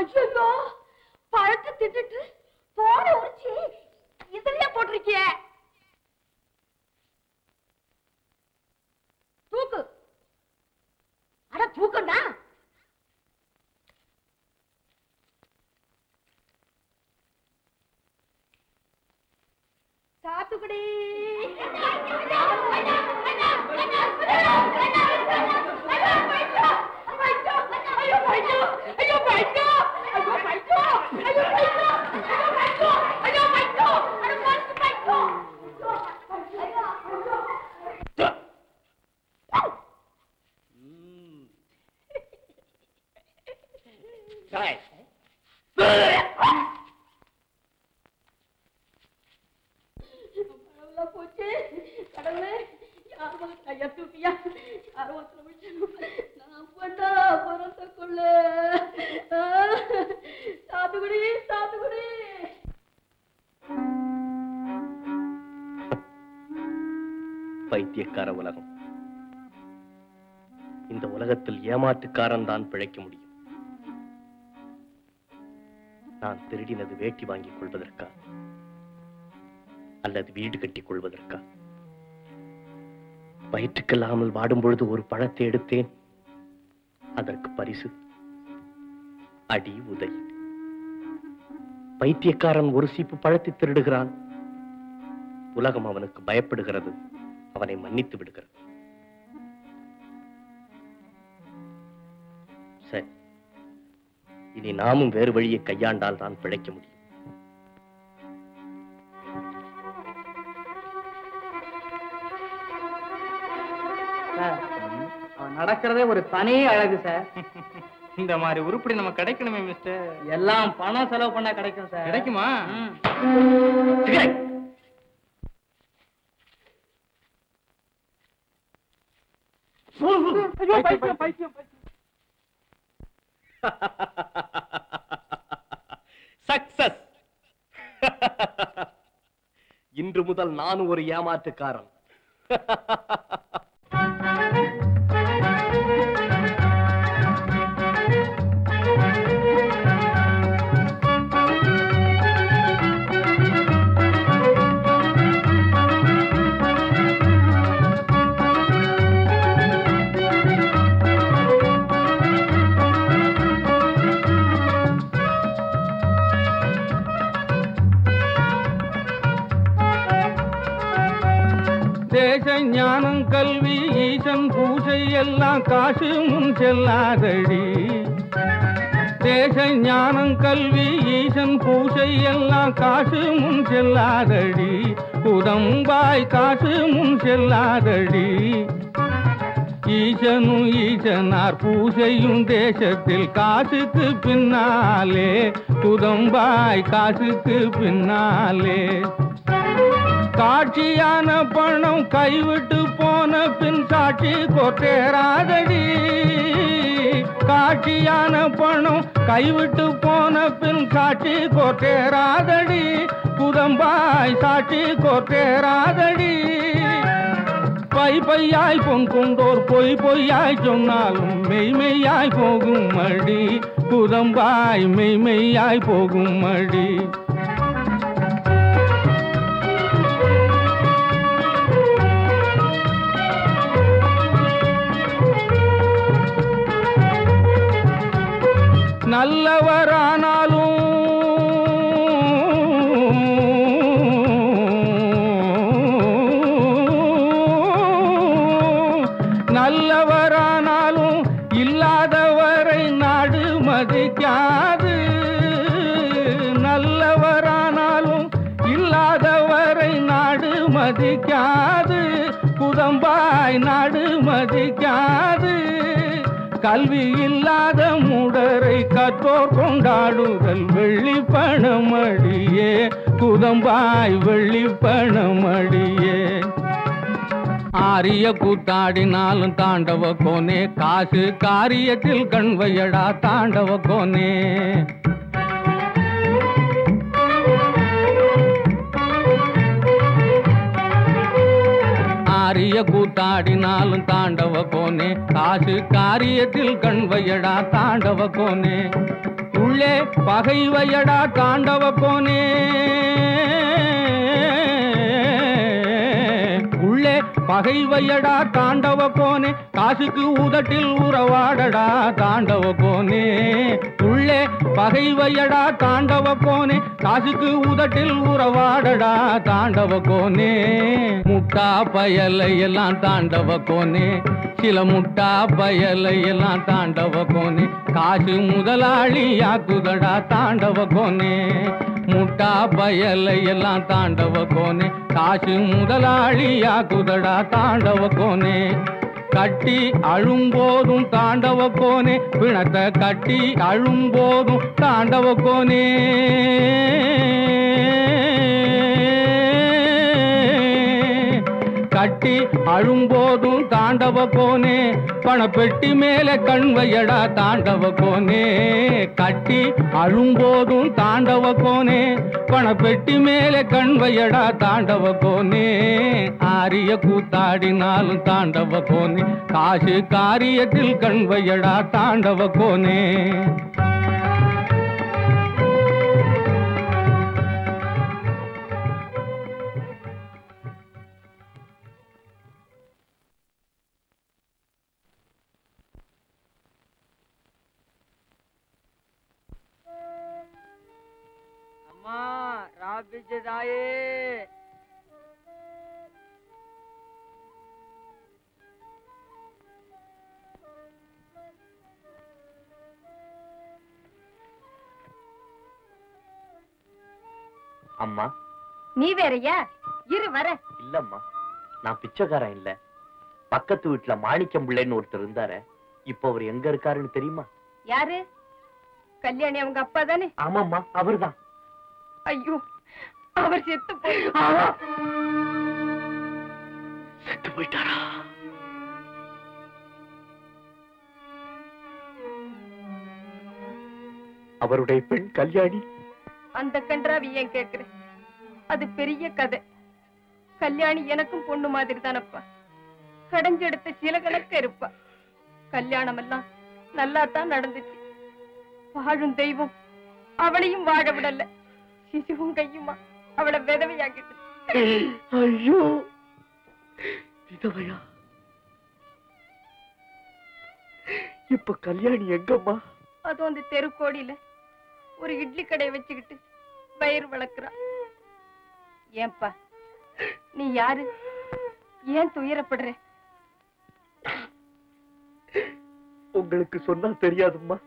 ஐயோ, பழத்தை திட்டுட்டு போட உரிச்சி இதுலயே போட்டிருக்கியே. தூக்கு. அட தூக்கண்டா. சாத்துக்குடி சாத்துக்குடி, சாத்துக்குடி. பைத்தியக்கார உலகம். இந்த உலகத்தில் ஏமாற்றுக்காரன் தான் பிழைக்க முடியும். நான் திருடினது வேட்டி வாங்கிக் கொள்வதற்கா அல்லது வீடு கட்டிக் கொள்வதற்கா? வயிற்றுக்கல்லாமல் வாடும் பொழுது ஒரு பழத்தை எடுத்தேன். அதற்கு பரிசு அடி உதை. பைத்தியக்காரன் ஒரு சீப்பு பழத்தை திருடுகிறான். உலகம் அவனுக்கு பயப்படுகிறது, அவனை மன்னித்து விடுகிறது. சரி, இனி நாமும் வேறு வழியை கையாண்டால் தான் பிழைக்க முடியும். நடக்கிறதே ஒரு தனி அழகு சார். இந்த மாதிரி உருப்படி நம்ம கிடைக்கணுமே மிஸ்டர். எல்லாம் பணம் செலவு பண்ண கிடைக்கும் சார். கிடைக்குமா? சக்சஸ். இன்று முதல் நான் ஒரு ஏமாற்றுக்காரன். ஞானம் கல்வி ஈசன் பூஜை எல்லாம் காசு முன் செல்லாதடி. தேச ஞானம் கல்வி ஈசன் பூஜை எல்லாம் காசு முன் செல்லாதடி. குதம்பாய் காசு முன் செல்லாதடி. ஈசனும் ஈசனார் பூஜையும் தேசத்தில் காசுக்கு பின்னாலே. குதம்பாய் காசுக்கு பின்னாலே. காட்சியான பணம் கைவிட்டு போன பின் சாட்சி கொட்டேராதடி. காட்சியான பணம் கைவிட்டு போன பின் சாட்சி கொட்டேராதடி. குதம்பாய் சாட்சி கொட்டேராதடி. பை பையாய் பொங்குண்டோர் பொய் பொய்யாய் சொன்னாலும் மெய்மெய்யாய் போகும் மடி. குதம்பாய் மெய்மெய்யாய் போகும் மடி. நல்லவரானாலும் நல்லவரானாலும் இல்லாதவரை நாடு மதிக்காது. நல்லவரானாலும் இல்லாதவரை நாடு மதிக்காது. குதம்பாய் நாடு மதிக்காது. கல்வி இல்லாத மூடரை கற்றோர் கொண்டாடுதல் வெள்ளி பணமடியே. குதம்பாய் வெள்ளி பணமடியே. ஆரிய கூத்தாடினாலும் தாண்டவ கோனே. காசு காரியத்தில் கண்வையடா தாண்டவ கோனே. ஆரிய கூத்தாடினாலும் தாண்டவ கோனே. காசு காரியத்தில் கண்வையடா தாண்டவ கோனே. உள்ளே பகைவையடா தாண்டவ கோனே. உள்ளே பகைவையடா தாண்டவ கோனே. காசுக்கு உதட்டில் உறவாடடா தாண்டவ கோனே. உள்ளே பகைவையடா தாண்டவ கோனே. காசுக்கு உதட்டில் உறவாடடா தாண்டவ கோனே. முட்டா பயலையெல்லாம் தாண்டவ கோனே. சில முட்டா பயலையெல்லாம் தாண்டவ கோனே. காசு முதலாளியாக்குதடா தாண்டவ கோனே. முட்டா பயலையெல்லாம் தாண்டவ கோனே. காசு முதலாளியாக்குதடா தாண்டவ கோனே. கட்டி அழும்போதும் தாண்டவ கோனே. பிணத்தை கட்டி அழும்போதும் தாண்டவ கோனே. கட்டி அழும்போதும் தாண்டவ கோனே, பணப்பெட்டி மேல கண்வையடா தாண்டவ கோனே. கட்டி அழும்போதும் தாண்டவ கோனே, பணப்பெட்டி மேல கண்வையடா தாண்டவ கோனே. ஆரிய கூத்தாடினாலும் தாண்டவ கோனே, காசு காரியத்தில் கண்வையடா தாண்டவ கோனே. அம்மா, நீ வேறயா? இரு வர. இல்லம்மா, நான் பிச்சைக்காரன் இல்ல. பக்கத்து வீட்டுல மாணிக்கம் பிள்ளைன்னு ஒருத்தர் இருந்தாரு. இப்ப அவர் எங்க இருக்காருன்னு தெரியுமா? யாரு? கல்யாணி அவங்க அப்பா தானே? ஆமாம்மா, அவர்தான். ஐயோ, அவர் செத்து போயிட்டாரா? அவருடைய பெண் கல்யாணி. அந்த கன்றாவி ஏன் கேக்குற? அது பெரிய கதை. கல்யாணி எனக்கும் பொண்ணு மாதிரி தானப்பா. கடைஞ்செடுத்த சில கணக்கு இருப்பா. கல்யாணம் எல்லாம் நல்லா தான் நடந்துச்சு. வாழும் தெய்வம் அவளையும் வாழ விடல. சிசுவும் கையுமா அவளை விதவையாக்கிட்டு. ஐயோ, விதவையா? இப்ப கல்யாணி எங்கம்மா? அது வந்து தெருக்கோடியில ஒரு இட்லி கடை வச்சுக்கிட்டு பயிர் வளர்க்கிறான். ஏன்பா நீ யாரு? ஏன் துயரப்படுற? உங்களுக்கு சொன்னா தெரியாதும்மா.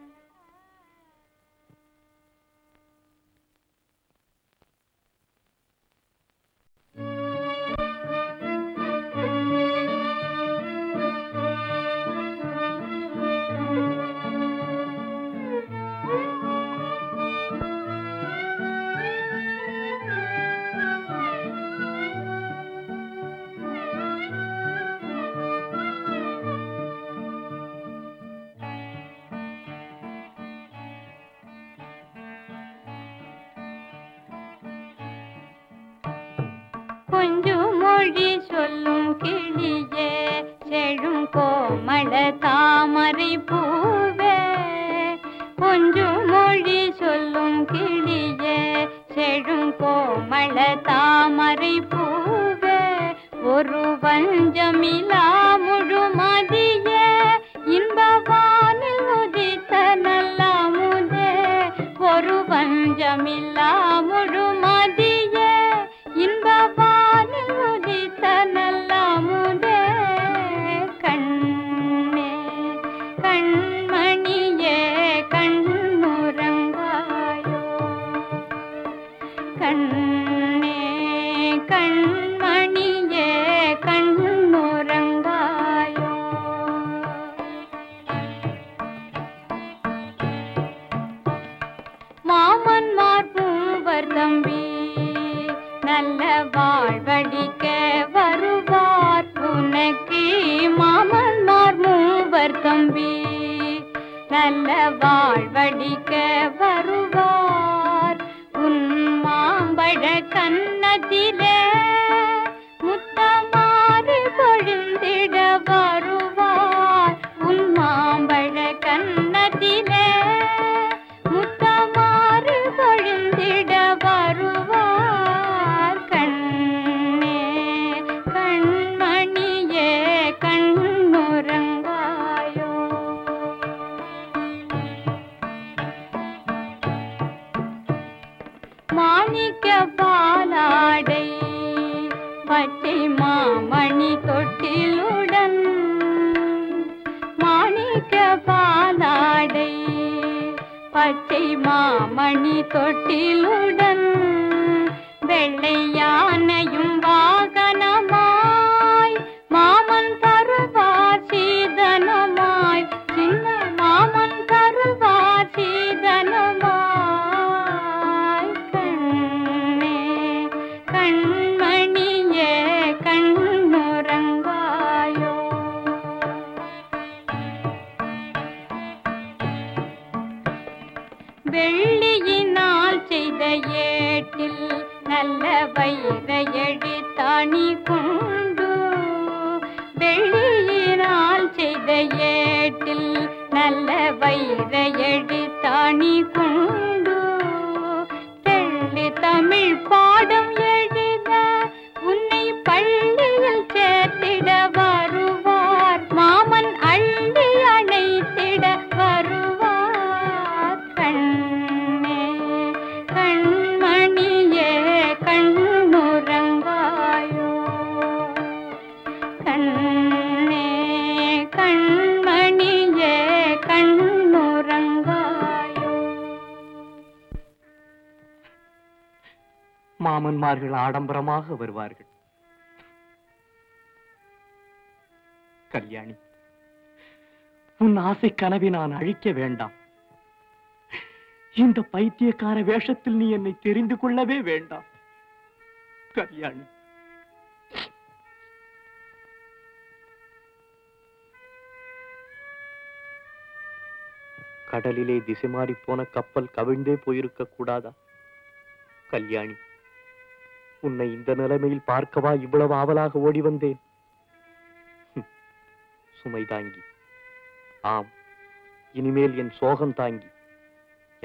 கொஞ்சம் மொழி சொல்லும் கிளியே, செழும் கோமள தாமரை பூவே. கொஞ்சம் மொழி சொல்லும் கிளியே, செழும் கோமள தாமரை பூவே. ஒரு வஞ்சமிலா முழு மதியே, இன்பவானில் உதித்த நல்ல முதே. ஒரு வஞ்சமிலா முழு மதியே, இன்பவான் தம்பி நல்ல வாழ்வடிக்க வருவார். உன் மாம்பழ கன்னத்திலே முத்தமாறி பொழுந்திட வருவார். உன் மாம்பழ கன்னத்திலே முத்தமாறி பொழுந்திட வருவார். கண்ணே கண்மணியே கண்ணுறங்க. மாணிக்க பாலாடை பச்சை மாமணி தொட்டிலுடன், மாணிக்க பாலாடை பச்சை மாமணி தொட்டிலுடன், வெள்ளை யானையும் வாகனமாய் மாமன் தருவார் சீதனமாய். சின்ன மாமன் தருவார் சீதனமாய். கண்மணியே கண்ணுற வெள்ளியினால் செய்த ஏட்டில் நல்ல வைர எழி தனி கொண்டு, வெள்ளியினால் செய்த ஏட்டில் நல்ல வைர எழி தனி கொண்டு, தெள்ளி தமிழ் பாடம் எழுத உன்னை பள்ளியில் சேர்த்திட வருவார், மாமன் அள்ளி அணைத்திட வருவார். கண்ணே கண்மணியே கண்ணுறங்காயோ, கண்ணே கண்மணியே கண்ணுறங்காயோ. மாமன்மார்கள் ஆடம்பரமாக வருவார்கள். கல்யாணி, உன் ஆசை கனவை நான் அழிக்க வேண்டாம். இந்த பைத்தியக்கார வேஷத்தில் நீ என்னை தெரிந்து கொள்ளவே வேண்டாம். கல்யாணி, கடலிலே திசை மாறி போன கப்பல் கவிழ்ந்தே போயிருக்க கூடாதா? கல்யாணி, உன்னை இந்த நிலைமையில் பார்க்கவா இவ்வளவு ஆவலாக ஓடி வந்தேன்? சுமை தாங்கி, ஆம், இனிமேல் என் சோகம் தாங்கி,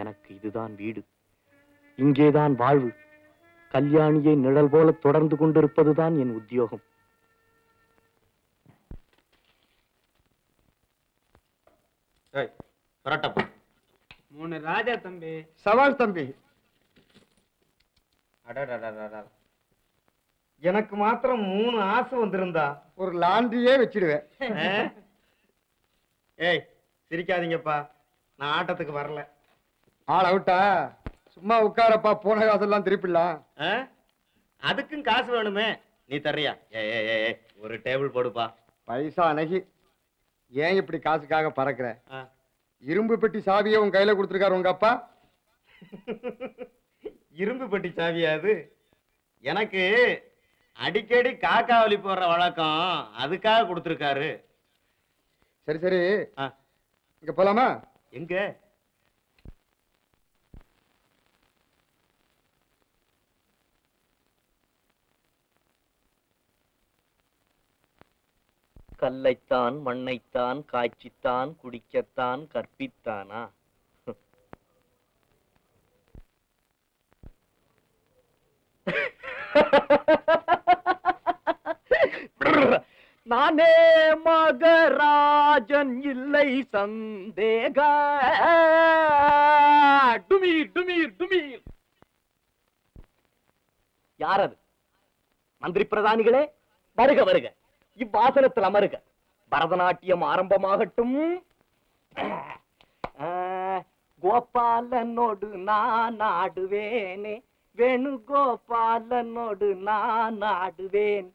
எனக்கு இதுதான் வீடு, இங்கேதான் வாழ்வு. கல்யாணியை நிழல் போல தொடர்ந்து கொண்டிருப்பதுதான் என் உத்தியோகம். மூணு ராஜா தம்பி, சவால் தம்பி. எனக்கு மாத்திரம் 3 ஆசை வந்திருந்தா ஒரு லாண்டரியே வச்சிடுவேன். ஏய், சிரிக்காதீங்கப்பா, நான் ஆட்டத்துக்கு வரல. ஆள் அவுட்டா? சும்மா உட்காரப்பா, போன காசெல்லாம் திருப்பிடலாம். அதுக்கும் காசு வேணுமே, நீ தர்றியா? ஏ ஒரு டேபிள் போடுப்பா. பைசா அணுகி ஏன் இப்படி காசுக்காக பறக்கிற? இரும்பு பெட்டி சாவியை உன் கையில கொடுத்துருக்காரு உங்க அப்பா. இரும்பு பெட்டி சாவியா அது? எனக்கு அடிக்கடி காக்காவலி போடுற வழக்கம், அதுக்காக கொடுத்துருக்காரு. சரி சரி, இங்க போலாமா? எங்க? கல்லைத்தான் மண்ணைத்தான் காய்ச்சித்தான் குடிக்கத்தான் கற்பித்தானா? நானே மகராஜன் இல்லை சந்தேகம். டுமீர் டுமீர் டுமீர். யார் அது? மந்திரி பிரதானிகளே, வருக வருக, இவ்வாசனத்தில் அமருக. பரதநாட்டியம் ஆரம்பமாகட்டும். கோபாலனோடு நான் ஆடுவேனே, வேணுகோபாலனோடு நான் ஆடுவேன்.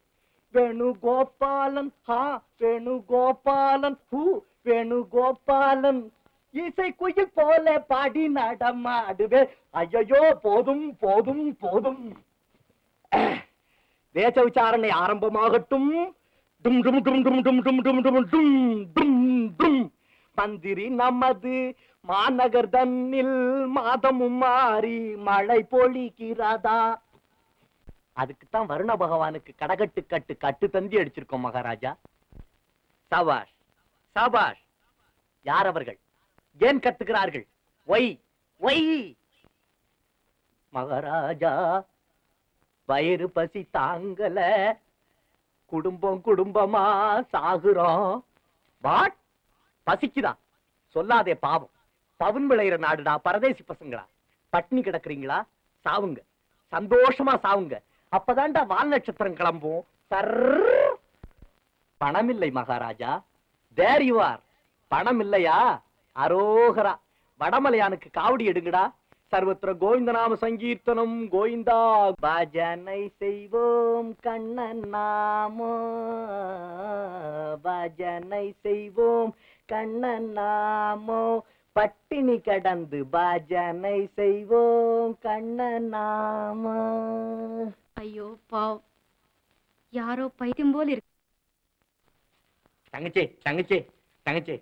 வேணுகோபாலன் ஹா, வேணுகோபாலன் ஹூ, வேணுகோபாலன் இசை குயில் போல பாடி நடமாடுவேன். ஐயோ, போதும் போதும் போதும். வேஷ விசாரணை ஆரம்பமாகட்டும். டும் டும் டும் டும் டும் டும் டும் டும் டும் டும். மந்திரி நமது மாநகர் தன்னில் மாதமும் மாறி மழை பொழிக்கிறதா? அதுக்குத்தான் வருண பகவானுக்கு கடகட்டு கட்டு கட்டு தந்தி அடிச்சிருக்கோம் மகாராஜா. சபாஷ் சபாஷ். யார் அவர்கள்? ஏன் கத்துக்கிறார்கள்? ஒய் ஒய் மகாராஜா, வயிறு பசி தாங்கல, குடும்பம் குடும்பமா சாகுறோம். வாட் பசிக்குதான்? சொல்லாதே பாவம். பவுன் விளையிற நாடுடா பரதேசி பசங்களா. பட்னி கிடக்குறீங்களா? சாவுங்க, சந்தோஷமா சாவுங்க. அப்பதான்டா வால் நட்சத்திரம் கிளம்பும். பணம் இல்லை மகாராஜா. There you are. பணம் இல்லையா? அரோகரா. வடமலையானுக்கு காவடி எடுங்கடா. சர்வத்திர கோவிந்த நாம சங்கீர்த்தனம். கோவிந்தா பஜனை செய்வோம் கண்ணன் நாமோ, பஜனை செய்வோம் கண்ணன் நாமோ. பட்டினி கடந்து பாஜனை செய்வோம் கண்ணன் நாமோ. ஐயோ பாவ், யாரோ பைத்தியம் போல இருக்கு. தங்கச்சி தங்கச்சி தங்கச்சி,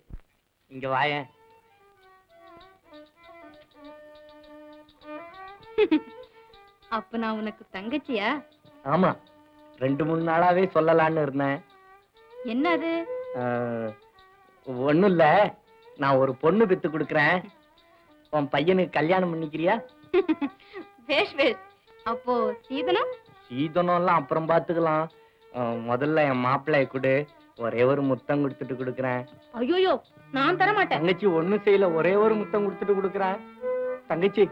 இங்க வாயேன். அப்ப நான் உனக்கு தங்கச்சியா? ஆமா, 2-3 நாளாவே சொல்லலாம்னு இருந்தேன். என்ன அது? ஒண்ணும் இல்ல, நான் ஒரு பொண்ணு வித்து கொடுக்கறேன். உன் பையனுக்கு கல்யாணம் பண்ணிக்கிறியா? வேஷ் வேஷ். அப்போ சீதனம்? சீதனம்லாம் அப்புறம் பாத்துக்கலாம். முதல்ல என் மாப்பிள்ளைய கொடு. ஒரே ஒரு முத்தம் கொடுத்துட்டு கொடுக்கறேன். ஐயோ, நான் தர மாட்டேன். தங்கச்சி ஒண்ணும் செய்யல, ஒரே ஒரு முத்தம் கொடுத்துட்டு கொடுக்கறேன். தங்கச்சி,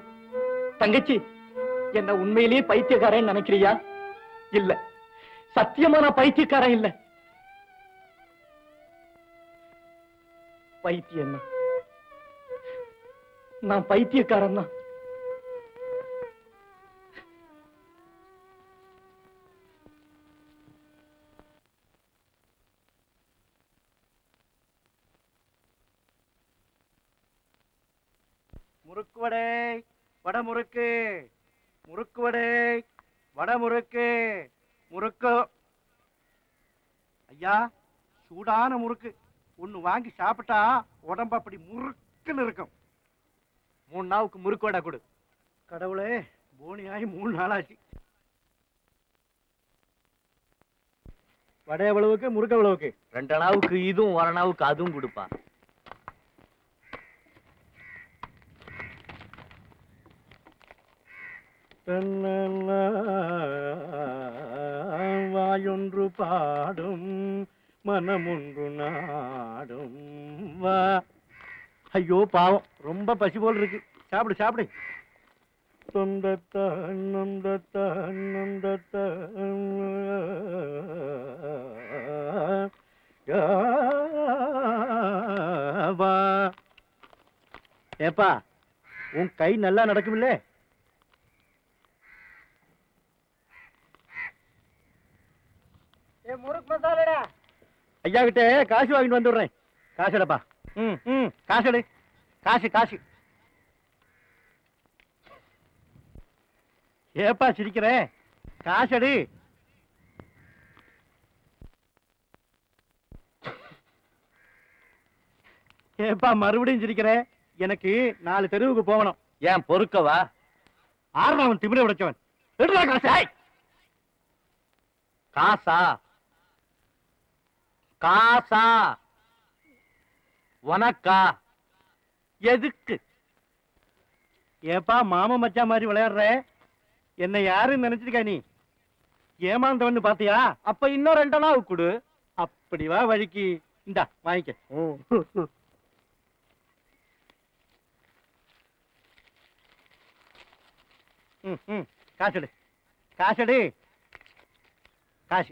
தங்கச்சி, என்ன உண்மையிலேயே பைத்தியக்காரன்னு நினைக்கிறியா? இல்ல, சத்தியமான பைத்தியக்காரன் இல்ல. பைத்தியம் நான், பைத்தியக்காரன் தான். முறுக்குவடை, வடமுறுக்கு, முறுக்குவடை, வடமுறுக்கு, முறுக்கு. ஐயா, சூடான முறுக்கு ஒன்று வாங்கி சாப்பிட்டா உடம்பு அப்படி முறுக்குன்னு இருக்கும். 3 நாவுக்கு முறுக்கு வடை கொடு. கடவுளே, போனியாகி 3 நாளாச்சு. வடை எவ்வளவுக்கு, முறுக்கு எவ்வளவுக்கு? 2 நாவுக்கு இதுவும் 1 நாவுக்கு அதுவும் கொடுப்பா. வாயொன்று பாடும், மனமொன்று நாடும். வா. ஐயோ பாவம், ரொம்ப பசி போல் இருக்கு. சாப்பிடு சாப்பிடு. தொண்டத்தான் நொந்தத்தான் நொந்தத்தான். வா. ஏப்பா, உன் கை நல்லா நடக்குமில்ல? முறுக்கு மசாலடா. ஐயா கிட்ட காசு வாங்கிட்டு வந்துடுறேன். காசு எடுப்பா. ம் ம், காசு எடு. காசு காசு. ஏப்பா சிரிக்கிறேன்? காசு எடு. ஏப்பா மறுபடியும் சிரிக்கிறேன்? எனக்கு 4 தெருவுக்கு போகணும். ஏன் பொறுக்கவா? ஆரணவன் திமிர உடைச்சவன். எடுடா காசு. காசா காசா? உனக்கா? எதுக்கு? ஏப்பா மாமா மச்சா மாதிரி விளையாடுற? என்னை யாரும் நினைச்சிருக்கா? நீ ஏமாந்தவன்னு பாத்தியா? அப்ப இன்னும் 2 நாள் கொடு. அப்படிவா வழிக்கு. இந்தா வாங்கிக்க. ம் ம், காசடு காசடு. காசு.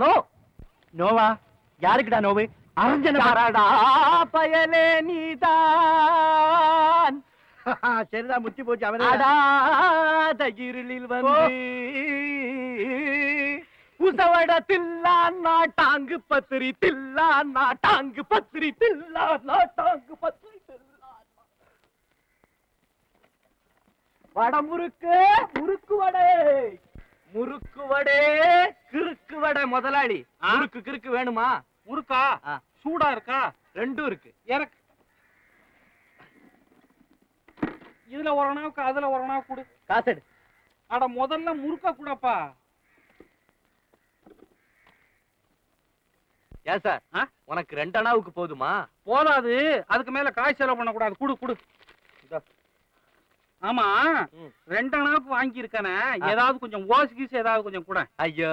நோ நோவா? யாருக்குடா நோவு? அரஞ்சனடா பயலே நீதான். சரிதான், முத்தி போச்சு. அவனாத இருளில் வந்து உசவட தில்லான் நாட்டாங்கு பத்திரி, தில்லான் நாட்டாங்கு பத்திரி, தில்லான் நாட்டாங்கு பத்திரி, தில்லான். வட முறுக்கு, முறுக்கு வடை, முறுக்கு வடை, கிறுக்கு வடை. முதலாளி, முறுக்கு கிறுக்கு வேணுமா? முறுக்கா? சூடா இருக்கா? 2 இருக்கு. எனக்கு இதுல 1 நாவுக்கு அதுல 1 நாவுக்கு கொடு. காசு. அட முதல்ல முறுக்கா கூடப்பா. ஏன் சார், உனக்கு 2 அணாவுக்கு போதுமா? போதாது, அதுக்கு மேல காய் செலவு பண்ண கூடாது. குடு குடு. ஆமா, 2 அணாவுக்கு வாங்கி இருக்கானே, ஏதாவது கொஞ்சம் ஓசி கீசு ஏதாவது கொஞ்சம் கூட. ஐயோ,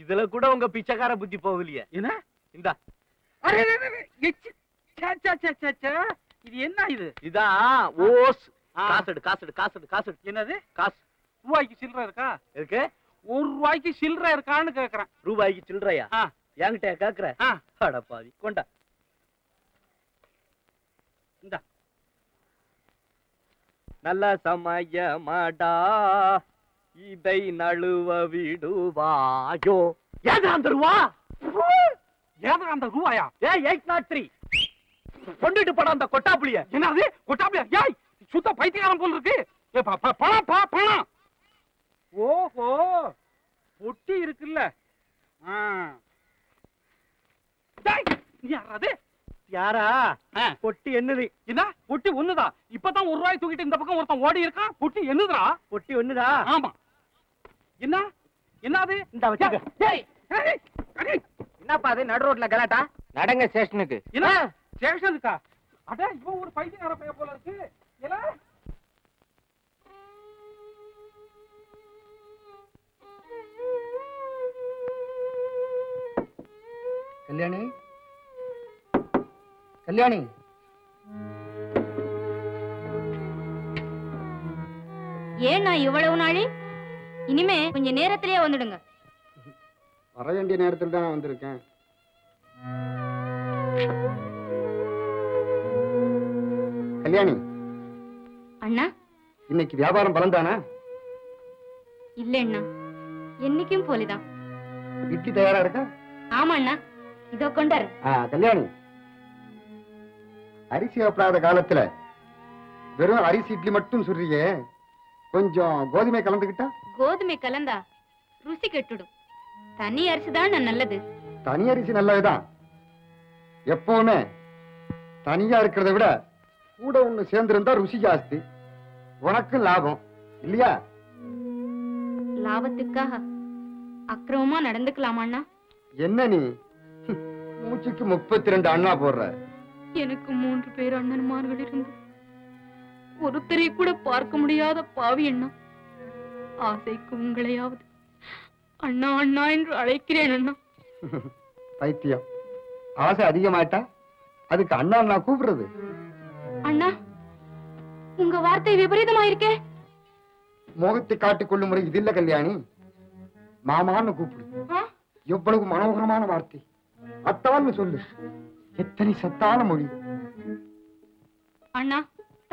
இதுல கூட உங்க பிச்சைக்கார புத்தி போகலையே. என்ன இந்தா? அரே அரே, எச்சி சச்ச சச்ச சச்ச. இது என்ன? இது இதா ஓஸ். காசடு காசடு காசடு காசடு. என்னது காசு? ரூபாய்க்கு சில்லறை இருக்கா? இருக்கு. 1 ரூபாய்க்கு சில்லறை இருக்கான்னு கேக்குறேன். ரூபாய்க்கு சில்லறையா? என்கிட்ட கேக்குற? அட பாவி, கொண்டா இந்தா. நல்ல சமயமாடா, இதை நழுவ விடுவாயோ. ஏதா அந்த ரூவா? ஏதா அந்த ரூவாயா? ஏ 803 கொண்டுட்டு போட அந்த கொட்டாப்புளிய. என்னது கொட்டாப்புளியா? ஏய், சுத்த பைத்தியக்காரன் போல் இருக்கு. ஏ பாப்பா, பணம் பா பணம். ஓஹோ, பொட்டி இருக்குல்ல. நீ யாராவது யாரா பொட்டி என்னது? இதா பொட்டி ஒண்ணுதா. இப்பதான் ஒரு ரூபாய் தூக்கிட்டு இந்த பக்கம் ஒருத்தன் ஓடி இருக்கான். பொட்டி என்னதுடா? பொட்டி ஒண்ணுதா. ஆமா. என்ன என்னது? இந்த என்னப்பா அது நடு ரோட்ல கலாட்டா? நடங்க ஸ்டேஷனுக்கு. என்ன ஸ்டேஷனுக்கா? அட இப்போ ஒரு பைத்தியக்கார பைய போல இருக்கு. என்ன கல்யாணி கல்யாணி ஏன் நான் இவ்வளவு நாளி? இனிமே கொஞ்சம் நேரத்திலேயே வந்துடுங்க. வர வேண்டிய நேரத்தில் தான் வந்திருக்கேன். கல்யாணி அண்ணா, இன்னைக்கு வியாபாரம் பலன்தானா? இல்ல அண்ணா, என்னைக்கும் போலிதான். இட்லி தயாரா இருக்கா? ஆமா அண்ணா, இதோ கொண்டாரு. கல்யாணி, அரிசி சாப்பிடாத காலத்துல வெறும் அரிசி இட்லி மட்டும் சொல்றியே, கொஞ்சம் கோதுமை கலந்துக்கிட்டா? கோதுமை கலந்தா ருசி கெட்டுடும். தனி அரிசி தான் நல்லது. தனி அரிசி நல்லதுதான். எப்பவுமே தனியா இருக்கிறத விட கூட ஒண்ணு சேர்ந்திருந்தா ருசி ஜாஸ்தி. உனக்கு லாபம் இல்லையா? லாபத்துக்காக அக்கிரமமா நடந்துக்கலாமாண்ணா? என்ன நீ மூச்சுக்கு 32 அண்ணா போடுற? எனக்கு 3 பேர் அண்ணன்மார்கள் இருந்து ஒருத்தரை கூட பார்க்க முடியாத பாவி அண்ணா. ஆசைக்கு உங்களையாவது அண்ணா அண்ணா என்று அழைக்கிறேன் அண்ணா. பைத்தியம். ஆசை அதிகமாட்டா அதுக்கு அண்ணா அண்ணா கூப்பிடுறது? அண்ணா, உங்க வார்த்தை விபரீதமாயிருக்கே. முகத்தை காட்டிக்கொள்ளும் முறை இது இல்ல கல்யாணி. மாமான்னு கூப்பிடு. எவ்வளவு மனோகரமான வார்த்தை. அத்தான் சொல்லு. எத்தனை சத்தான மொழி. அண்ணா,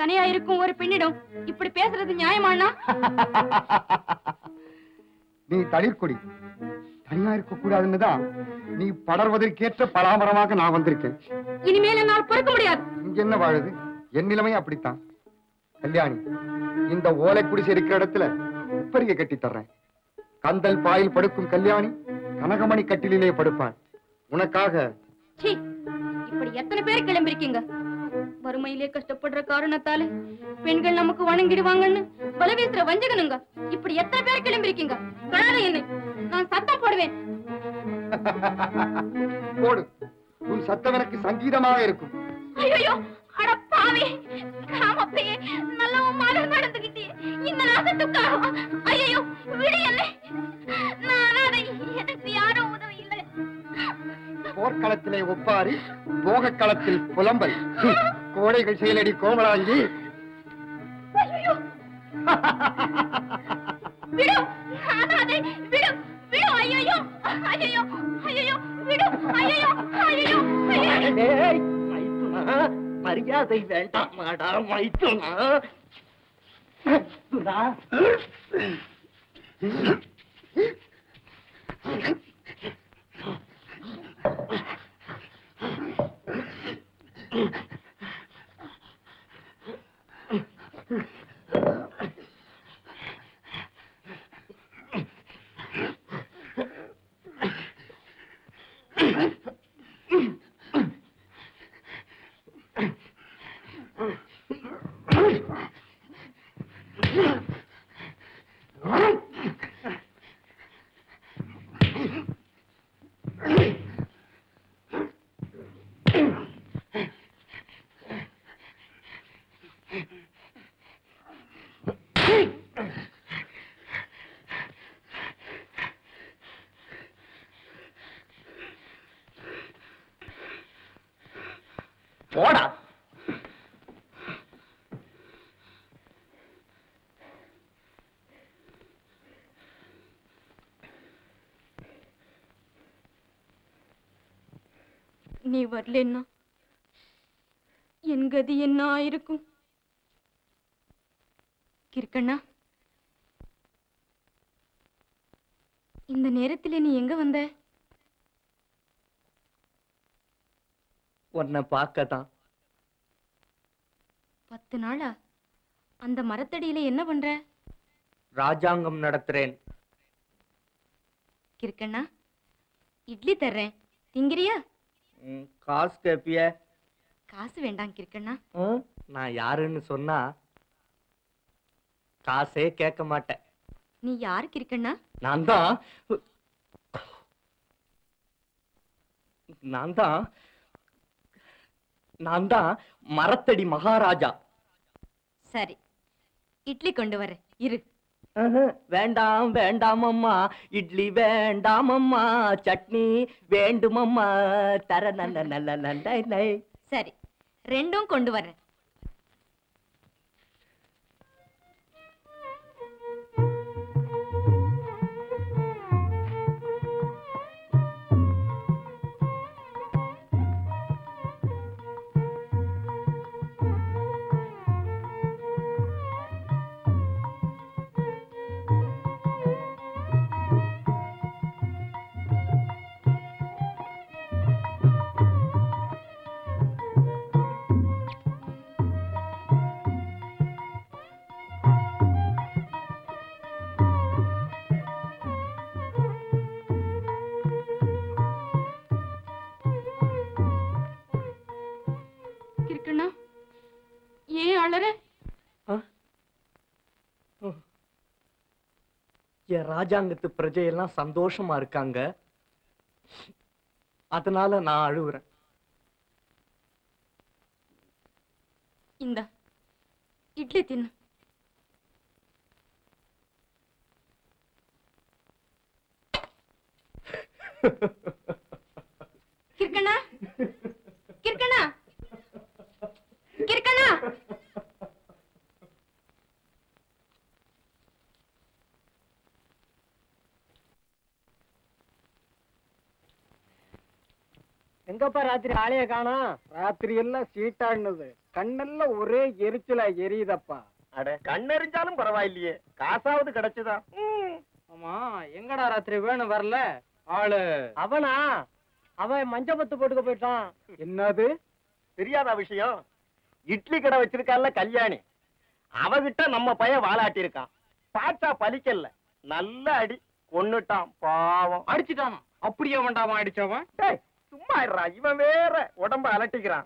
தனியா இருக்கும் ஒரு பெண்ணிடம் இப்படி பேசுறது நியாயமா அண்ணா? நீ தளிர்கொடி. தனியா இருக்க கூடாதுன்னுதான் நீ படர்வதற்கேற்ற பராமரமாக நான் வந்திருக்கேன். இனிமேல் என்னால் பொறுக்க முடியாது. இங்க என்ன வாழுது? என் நிலைமை அப்படித்தான். கல்யாணி, இந்த ஓலை குடிசை இருக்கிற இடத்துல உப்பரிய கட்டி தர்றேன். கந்தல் பாயில் படுக்கும் கல்யாணி கனகமணி கட்டிலே படுப்பான். உனக்காக இப்படி எத்தனை பேர் கிளம்பிருக்கீங்க? வறுமையிலே கஷ்டப்படுற காரணத்தால பெண்கள் நமக்கு வணங்கிடுவாங்கன்னு பல வீசுற வஞ்சகனுங்க. இப்படி எத்தனை பேர் கிளம்பிருக்கீங்க? நான் சத்தம் போடுவேன். போடு, உன் சத்தம் எனக்கு சங்கீதமாக இருக்கும். ஐயோ அட பாவி, காமப்பையே, நல்லவ மாதிரி நடந்துகிட்டே இந்த நாசத்துக்காகவா? ஐயோ விடு என்னை. நானாதை, எனக்கு யாரும் உதவி இல்லை. போர்க்களத்திலே ஒப்பாரி, போக களத்தில் புலம்பல். கோடைகள் செயலடி கோமலாங்கி. மரியாதை வேண்டாமாடா மைத்துனா. போடா. நீ வரலன்னா என் கதி என்ன ஆயிருக்கும்? கிருக்கண்ணா, இந்த நேரத்தில் நீ எங்க வந்த? உன்னை பார்க்கத்தான். 10 நாளா அந்த மரத்தடியில என்ன பண்ற? ராஜாங்கம் நடத்துறேன். கிருக்கண்ணா, இட்லி தர்றேன், திங்கிறியா? காசு கேப்பிய? காசு வேண்டாங்க இருக்கண்ணா. நான் யாருன்னு சொன்னா காசே கேட்க மாட்டேன். நீ யாருக்கு இருக்கண்ணா? நான் தான் மரத்தடி மகாராஜா. சரி, இட்லி கொண்டு வர இரு. வேண்டாம் வேண்டாமம்மா, இட்லி வேண்டாமம்மா, சட்னி வேண்டுமம்மா. தர நல்ல நல்ல நல்ல. சரி, ரெண்டும் கொண்டு வர. என் ராஜாங்கத்து பிரஜையெல்லாம் சந்தோஷமா இருக்காங்க, அதனால நான் அழுவுறேன். இந்த இட்லி தின்னு. கிர்க்கனா கிர்க்கனா கிர்க்கனா. எங்கப்பா ராத்திரி ஆளைய காணோம்? ராத்திரி எல்லாம் சீட்டாடுனது, கண்ணெல்லாம் ஒரே எரிச்சலா எரியுதப்பா. அட கண்ணெரிஞ்சாலும் பரவாயில்லையே, காசாவது கிடைச்சதா? ஆமா, எங்கடா ராத்திரி வேணும் வரல ஆளு? அவனா அவன் மஞ்ச பத்து போட்டுக்க போயிட்டான். என்னது தெரியாதா விஷயம்? இட்லி கடை வச்சிருக்கால கல்யாணி, அவகிட்ட நம்ம பையன் வாலாட்டி இருக்கான். பார்த்தா பலிக்கல, நல்ல அடி கொன்னுட்டான் பாவம். அடிச்சுட்டான்? அப்படியே வேண்டாமா அடிச்சவன்? சும்மா இருறா, இவன் வேற உடம்ப அலட்டிக்கிறான்.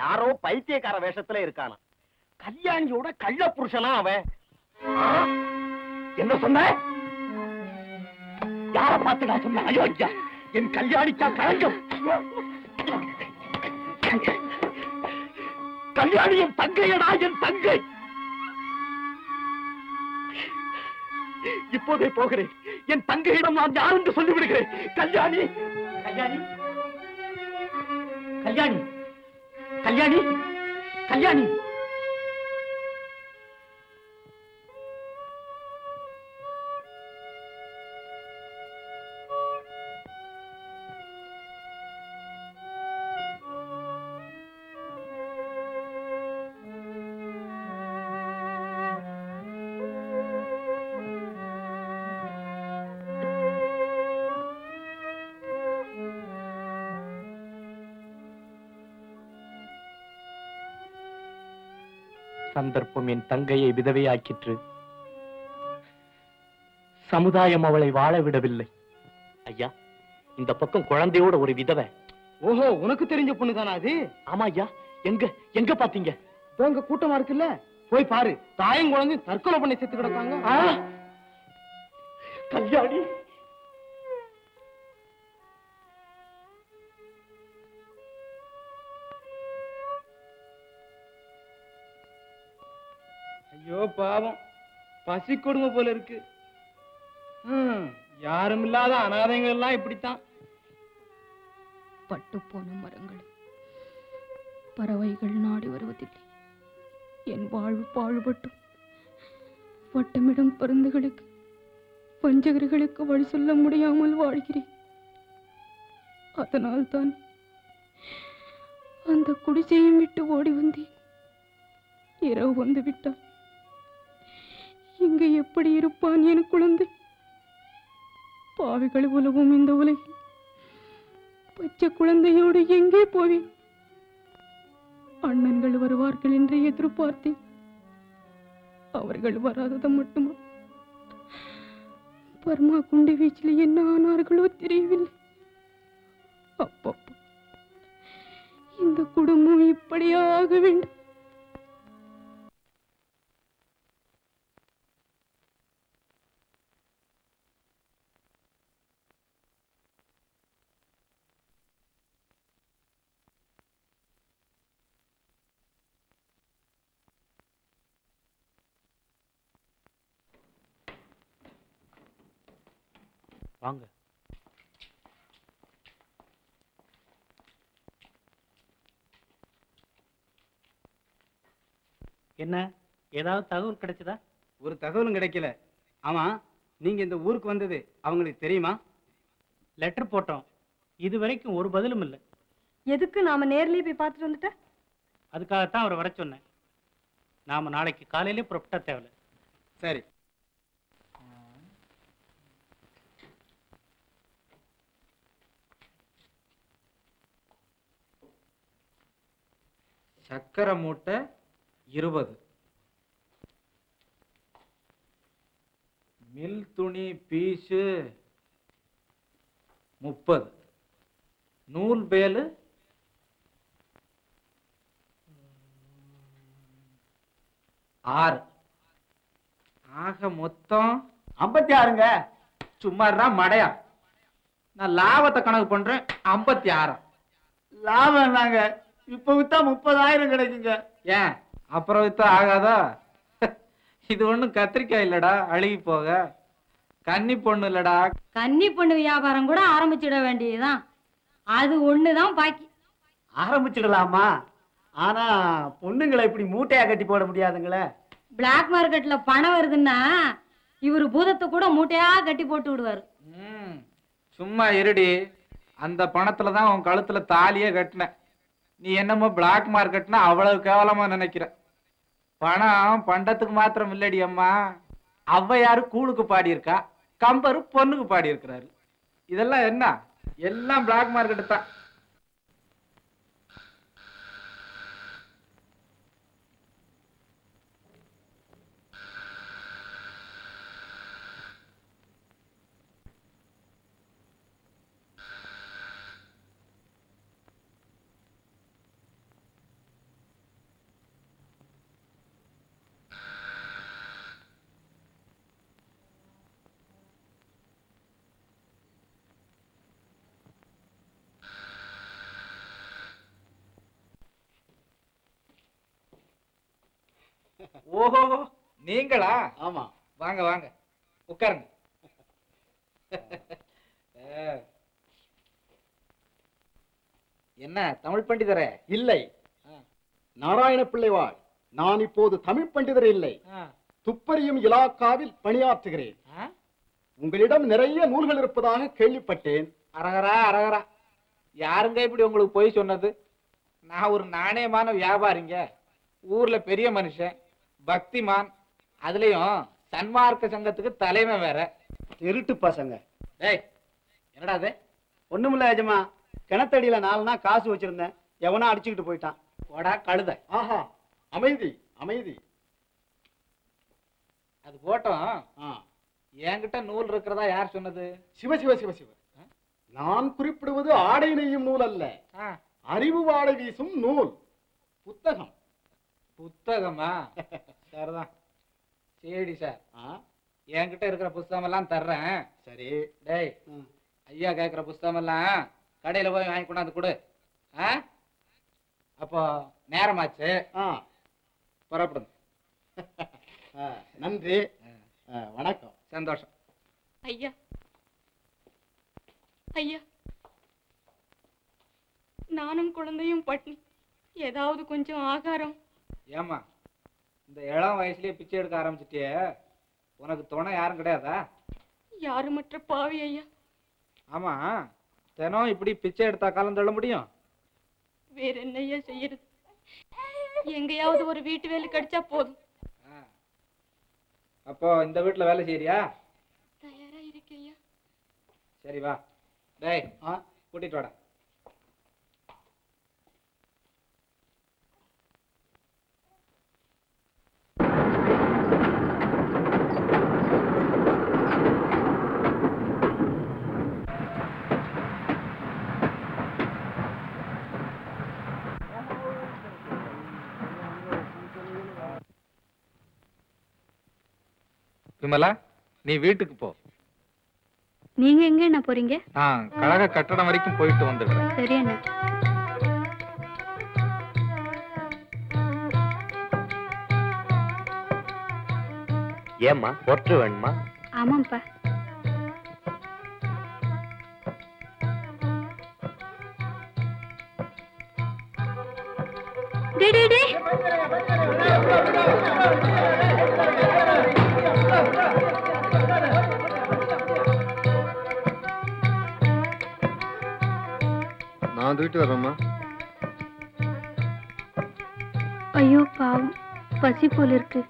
யாரோ பைத்தியக்கார வேஷத்துல இருக்கானா, கல்யாணியோட கள்ள புருஷனா அவன். என்ன சொன்ன? யார பார்த்து நான் சொன்ன? அயோக்கியா, என் கல்யாணிக்கா கலங்கம். கல்யாணி என் தங்கையடா, என் தங்கை. இப்போதே போகிறேன், என் தங்கையிடம் நான் யார் என்று சொல்லிவிடுகிறேன். கல்யாணி கல்யாணி கல்யாணி கல்யாணி கல்யாணி. சந்தர்ப்பம் என் தங்கையை விதவையாக்கிற்று, சமுதாயம் அவளை வாழ விடவில்லை. ஐயா, இந்த பக்கம் குழந்தையோட ஒரு விதவை. ஓஹோ, உனக்கு தெரிஞ்ச பொண்ணுதானா அது? ஆமா ஐயா. எங்க எங்க பாத்தீங்க? உங்க கூட்டமா இருக்குல்ல, போய் பாரு. தாயும் குழந்தை தற்கொலை பண்ணி செத்து கிடக்காங்க. கல்யாணி பாவம், பசி கொடுமை போல இருக்கு. யாரும் இல்லாத அனாதைகள் எல்லாம் இப்படித்தான். பட்டு போன மரங்கள் பறவைகள் நாடி வருவதில்லை. என் வாழ்வு பாழ்பட்டும். வட்டமிடும் பருந்துகளுக்கு பஞ்சகர்களுக்கு வழி சொல்ல முடியாமல் வாழ்கிறேன். அதனால்தான் அந்த குடிசையும் விட்டு ஓடி வந்தேன். இரவு வந்து விட்டான். இங்கே எப்படி இருப்பான் என் குழந்தை? பாவிகள் உலவும் இந்த உலகில் பச்சை குழந்தையோடு எங்கே போவேன்? அண்ணன்கள் வருவார்கள் என்று எதிர்பார்த்தேன். அவர்கள் வராதது மட்டுமா? பர்மா குண்டு வீச்சில் என்ன ஆனார்களோ தெரியவில்லை. அப்பப்போ இந்த இந்த குடும்பம் இப்படியே ஆக வேண்டும். வாங்க, என்ன ஏதாவது தகவல் கிடைச்சதா? ஒரு தகவலும் கிடைக்கல. ஆமா, நீங்க இந்த ஊருக்கு வந்தது அவங்களுக்கு தெரியுமா? லெட்டர் போட்டோம், இது வரைக்கும் ஒரு பதிலும் இல்லை. எதுக்கு நாம நேர்லயே போய் பார்த்துட்டு வந்துட்ட? அதுக்காகத்தான் அவரை வர சொன்னேன். நாம நாளைக்கு காலையிலே புறப்பட்டா தேவையில்ல. சரி, சக்கரை மூட்டை 20, மில் துணி பீஸு 30, நூல் பேலு 6, ஆக மொத்தம் 56ங்க. சும்மாறா மடையா, நான் லாபத்தை கணக்கு பண்றேன். 56 லாபம் என்னங்க? இப்ப வித்தா 30,000 கிடைக்குங்க. ஏன் அப்புறம் வித்தா ஆகாதா? இது ஒண்ணும் கத்திரிக்காய் இல்லடா, அழுகி போக கன்னி பொண்ணு இல்லடா. கன்னி பொண்ணு வியாபாரம் கூட ஆரம்பிச்சிட வேண்டியதுதான். அது ஒண்ணுதான் பாக்கி. ஆரம்பிச்சிடலாமா? ஆனா பொண்ணுங்களை இப்படி மூட்டையா கட்டி போட முடியாதுங்களே. பிளாக் மார்க்கெட்ல பணம் வருதுன்னா இவரு பூதத்தை கூட மூட்டையா கட்டி போட்டு விடுவாரு. சும்மா இருடி, அந்த பணத்துலதான் உன் கழுத்துல தாலியே கட்டின. நீ என்னமோ பிளாக் மார்க்கெட்னா அவ்வளவு கேவலமா நினைக்கிற. பணம் பண்டத்துக்கு மாத்திரம் இல்லடி அம்மா. அவ்வையாரு கூழுக்கு பாடியிருக்கா, கம்பரு பொண்ணுக்கு பாடியிருக்கிறாரு. இதெல்லாம் என்ன? எல்லாம் பிளாக் மார்க்கெட்டு தான். ஓஹோ, நீங்களா? ஆமா, வாங்க வாங்க உட்காருங்க. என்ன தமிழ் பண்டிதரே? இல்லை நாராயண பிள்ளைவாள், நான் இப்போது தமிழ் பண்டிதர் இல்லை, துப்பறியும் இலாக்காவில் பணியாற்றுகிறேன். உங்களிடம் நிறைய நூல்கள் இருப்பதாக கேள்விப்பட்டேன். அரகரா அரகரா, யாருங்க இப்படி உங்களுக்கு போய் சொன்னது? நான் ஒரு நாணயமான வியாபாரிங்க, ஊர்ல பெரிய மனுஷன், பக்திமான், அதுலயும் சன்மார்க்க சங்கத்துக்கு தலைமை வேற. திருட்டு பசங்க. டேய் என்னடா அது? ஒண்ணுமில்ல ஏஜமா, கிணத்தடியில 4 நாள் காசு வச்சிருந்தேன், எவனா அடிச்சுக்கிட்டு போயிட்டான். போடா கழுத. ஆஹா, அமைதி அமைதி. அது போட்டோம், என்கிட்ட நூல் இருக்கிறதா யார் சொன்னது? சிவசிவ சிவசிவ, நான் குறிப்பிடுவது ஆடை நெய்யும் நூல் அல்ல, அறிவு வாடை வீசும் நூல். புத்தகம். புத்தகமா? சரிதான். சரி சார், என்கிட்ட இருக்கிற புத்தகம் எல்லாம் தர்றேன். சரி டேய், ஐயா கேட்குற புத்தகம் எல்லாம் கடையில் போய் வாங்கி கொண்டாந்து கொடு. அப்போ நேரமாச்சு, புறப்படுங்க. நன்றி, வணக்கம், சந்தோஷம். ஐயா ஐயா, நானும் குழந்தையும் பட்டினி, ஏதாவது கொஞ்சம் ஆகாரம். ஏமா இந்த இளம் வயசுலயே பிச்சை எடுக்க ஆரம்பிச்சுட்டே, உனக்கு துணை யாரும் கிடையாதா? யாரும் மற்ற பாவி ஐயா. ஆமா, தினம் இப்படி பிச்சை எடுத்தா காலம் தள்ள முடியும்? வேற என்னையா செய்யறது? எங்கயாவது ஒரு வீட்டு வேலை கிடைச்சா போதும். அப்போ இந்த வீட்டுல வேலை செய்யறியா? தயாரா இருக்கையா? சரி வா, டேய் கூட்டிட்டு வாடா. விமலா, நீ வீட்டுக்கு போ. நீங்க எங்க என்ன போறீங்க? நான் கழக கட்டடம் வரைக்கும் போயிட்டு வந்துடுறேன். சரி அண்ணா. ஏம்மா ஒற்று வேணுமா? ஆமாம்ப்பா. நான் தூக்கிட்டு வரேம்மா. ஐயோ பாவம், பசி போல இருக்கு.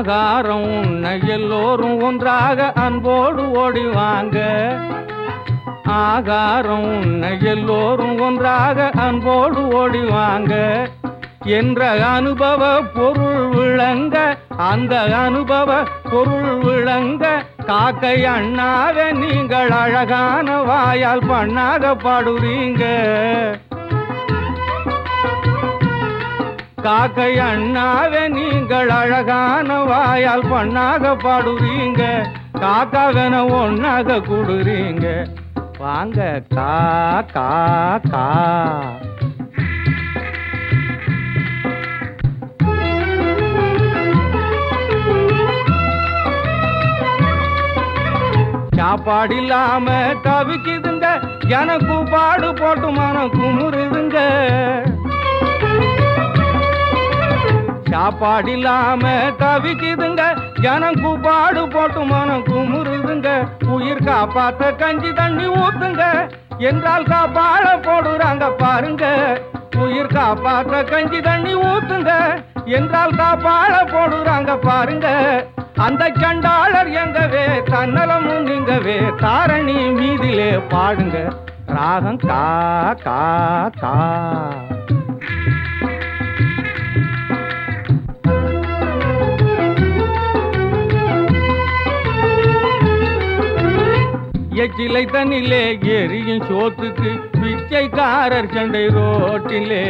ஆகாரம் உன்னை எல்லோரும் ஒன்றாக அன்போடு ஓடிவாங்க. ஆகாரம் உன்னை எல்லோரும் ஒன்றாக அன்போடு ஓடிவாங்க என்ற அனுபவ பொருள் விளங்க, அந்த அனுபவ பொருள் விளங்க. காக்கை அண்ணாக நீங்கள் அழகான வாயால் பண்ணாக பாடுறீங்க. காக்கை அண்ணாவே நீங்கள் அழகான வாயால் பண்ணாக பாடுறீங்க. காக்காவென ஒன்னாக கூடுறீங்க. வாங்க கா கா கா. சாப்பாடில்லாம தவிக்குதுங்க, எனக்கு பாடு போட்டு மனம் குமுறுதுங்க. சாப்பாடில்லாம தவிக்குதுங்க, எனக்கு பாடு போட்டு மனம் குமுறுதுங்க. உயிர் காப்பாத்த கஞ்சி தண்ணி ஊத்துங்க என்றால் காப்பாட போடுறாங்க பாருங்க. உயிர் காப்பாத்த கஞ்சி தண்ணி ஊத்துங்க என்றால் காப்பாட போடுறாங்க பாருங்க. அந்த சண்டாளர் எங்கவே தன்னலமும் நீங்கவே தாரணி மீதிலே பாடுங்க. ராகம் கா கா கா. எச்சிலை தண்ணிலே எரியும் சோத்துக்கு பிச்சைக்காரர் சண்டை ரோட்டிலே,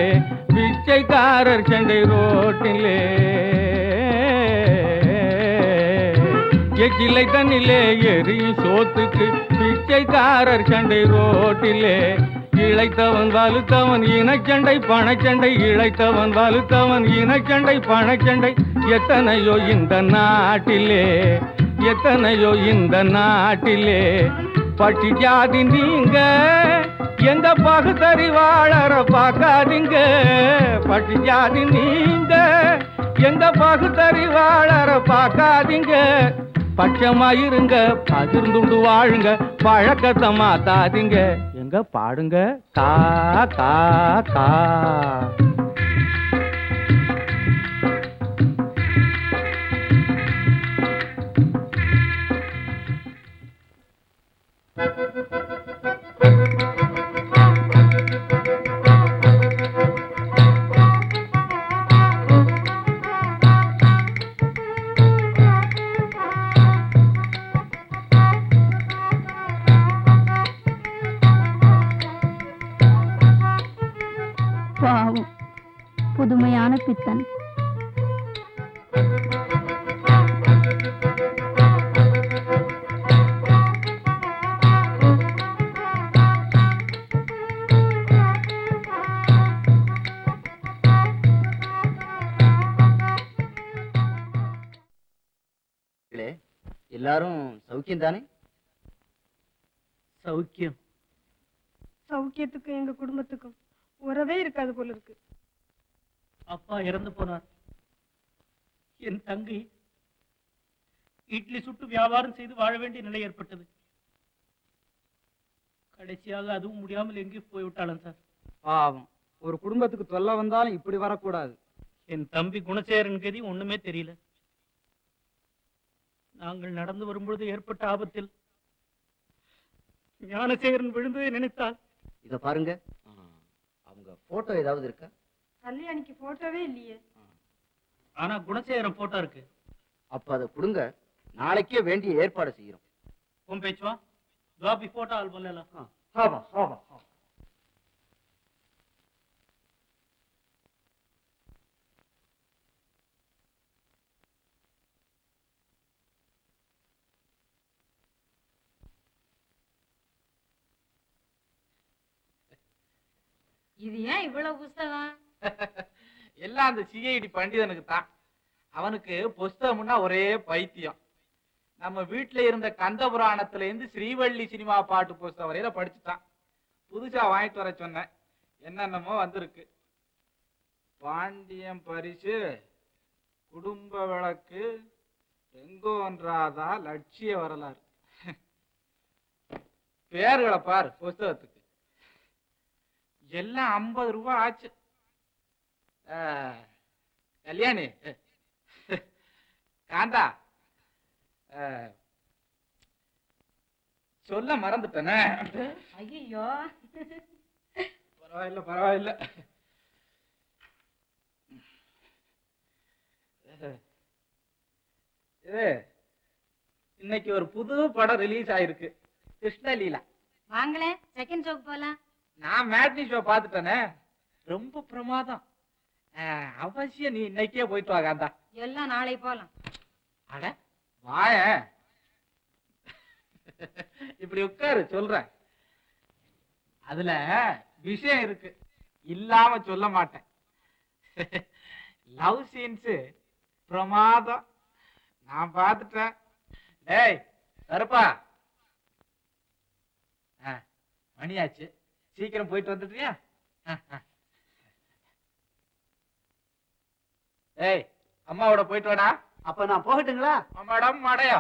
பிச்சைக்காரர் சண்டை ரோட்டிலே. எச்சிலை தண்ணிலே எரியும் சோத்துக்கு பிச்சைக்காரர் சண்டை ரோட்டிலே. இழைத்தவன் வலுத்தவன் இனச்சண்டை பணச்சண்டை, இழைத்தவன் வலுத்தவன் இனச்சண்டை பணச்சண்டை. எத்தனையோ இந்த நாட்டிலே, எத்தனையோ இந்த நாட்டிலே. பட்டி ஜாதி நீங்க எந்த பகுத்தறிவாளர பார்க்காதீங்க. பட்டி ஜாதி நீங்க எந்த பகுத்தறிவாளர பார்க்காதீங்க. பச்சமாயிருங்க, பகிர்ந்துண்டு வாழுங்க, பழக்கத்தை மாத்தாதீங்க. எங்க பாடுங்க கா கா கா. புதுமையான பித்தன். எல்லாரும் சௌக்கியம் தானே? சௌக்கியம். சௌக்கியத்துக்கும் எங்க குடும்பத்துக்கும் உறவே இருக்காது போல இருக்கு. அப்பா இறந்து போனார். என் தங்கை இட்லி சுட்டு வியாபாரம் செய்து வாழ வேண்டிய நிலை ஏற்பட்டது. கடைசியாக அதுவும் முடியாமல் எங்கேயும் போய்விட்டாலும் சார். பாவம், ஒரு குடும்பத்துக்கு தொல்லை வந்தாலும் இப்படி வரக்கூடாது. என் தம்பி குணசேகரன் கதி ஒண்ணுமே தெரியல. நாங்கள் நடந்து வரும்பொழுது ஏற்பட்ட ஆபத்தில் ஞானசேகரன் விழுந்ததை நினைத்தால். இத பாருங்க, அவங்க போட்டோ ஏதாவது இருக்கா? கல்யாணிக்கு போட்டோவே இல்லையே. ஆனா குணசேகரன் போட்டோ இருக்கு. அப்ப அதை கொடுங்க, நாளைக்கே வேண்டிய ஏற்பாடு செய்யறோம். உன் பேச்சுவா காபி போட்டோ ஆல்பம் எல்லாம். ஆமா ஆமா. இது ஏன் இவ்வளவு புஸ்தகம்? எல்லாம் அந்த சிஐடி பண்டிதனுக்கு தான். அவனுக்கு புஸ்தகம்னா ஒரே பைத்தியம். நம்ம வீட்டுல இருந்த கந்த புராணத்துல இருந்து ஸ்ரீவள்ளி சினிமா பாட்டு புஸ்தகம் வரையில படிச்சுட்டான். புதுசா வாங்கிட்டு வர சொன்னேன், என்னென்னமோ வந்திருக்கு. பாண்டியம் பரிசு, குடும்ப வழக்கு, எங்கோ ஒன்றாதா, லட்சிய வரலாறு. பேர்களை பார் புஸ்தகத்துக்கு. எல்லாம் 50 ரூபா ஆச்சு. கல்யாணி காந்தா சொல்ல மறந்துட்டேனே. ஐயோ பரவாயில்ல பரவாயில்ல. இன்னைக்கு ஒரு புது படம் ரிலீஸ் ஆயிருக்கு, கிருஷ்ணலீலா. வாங்களே செகண்ட் ஷோக்கு போலாம். நான் மேட்னி ஷோ பாத்துட்டேனே, ரொம்ப பிரமாதம். அவசியம் நீ இன்னைக்கே போயிட்டு வாங்க. எல்லாம் நாளை போலாம். அட வாய, இப்படி உட்காரு சொல்றேன். அதுல விஷயம் இருக்கு, இல்லாம சொல்ல மாட்டேன். லவ் சீன்ஸ் பிரமாதம், நான் பாத்துட்டேன். டேய் கருப்பா, மணியாச்சு, சீக்கிரம் போயிட்டு வந்துட்டியா? ஏய் அம்மாவோட போயிட்டு வாடா. அப்ப நான் போகட்டுங்களா? அம்மாடம் மாடையா.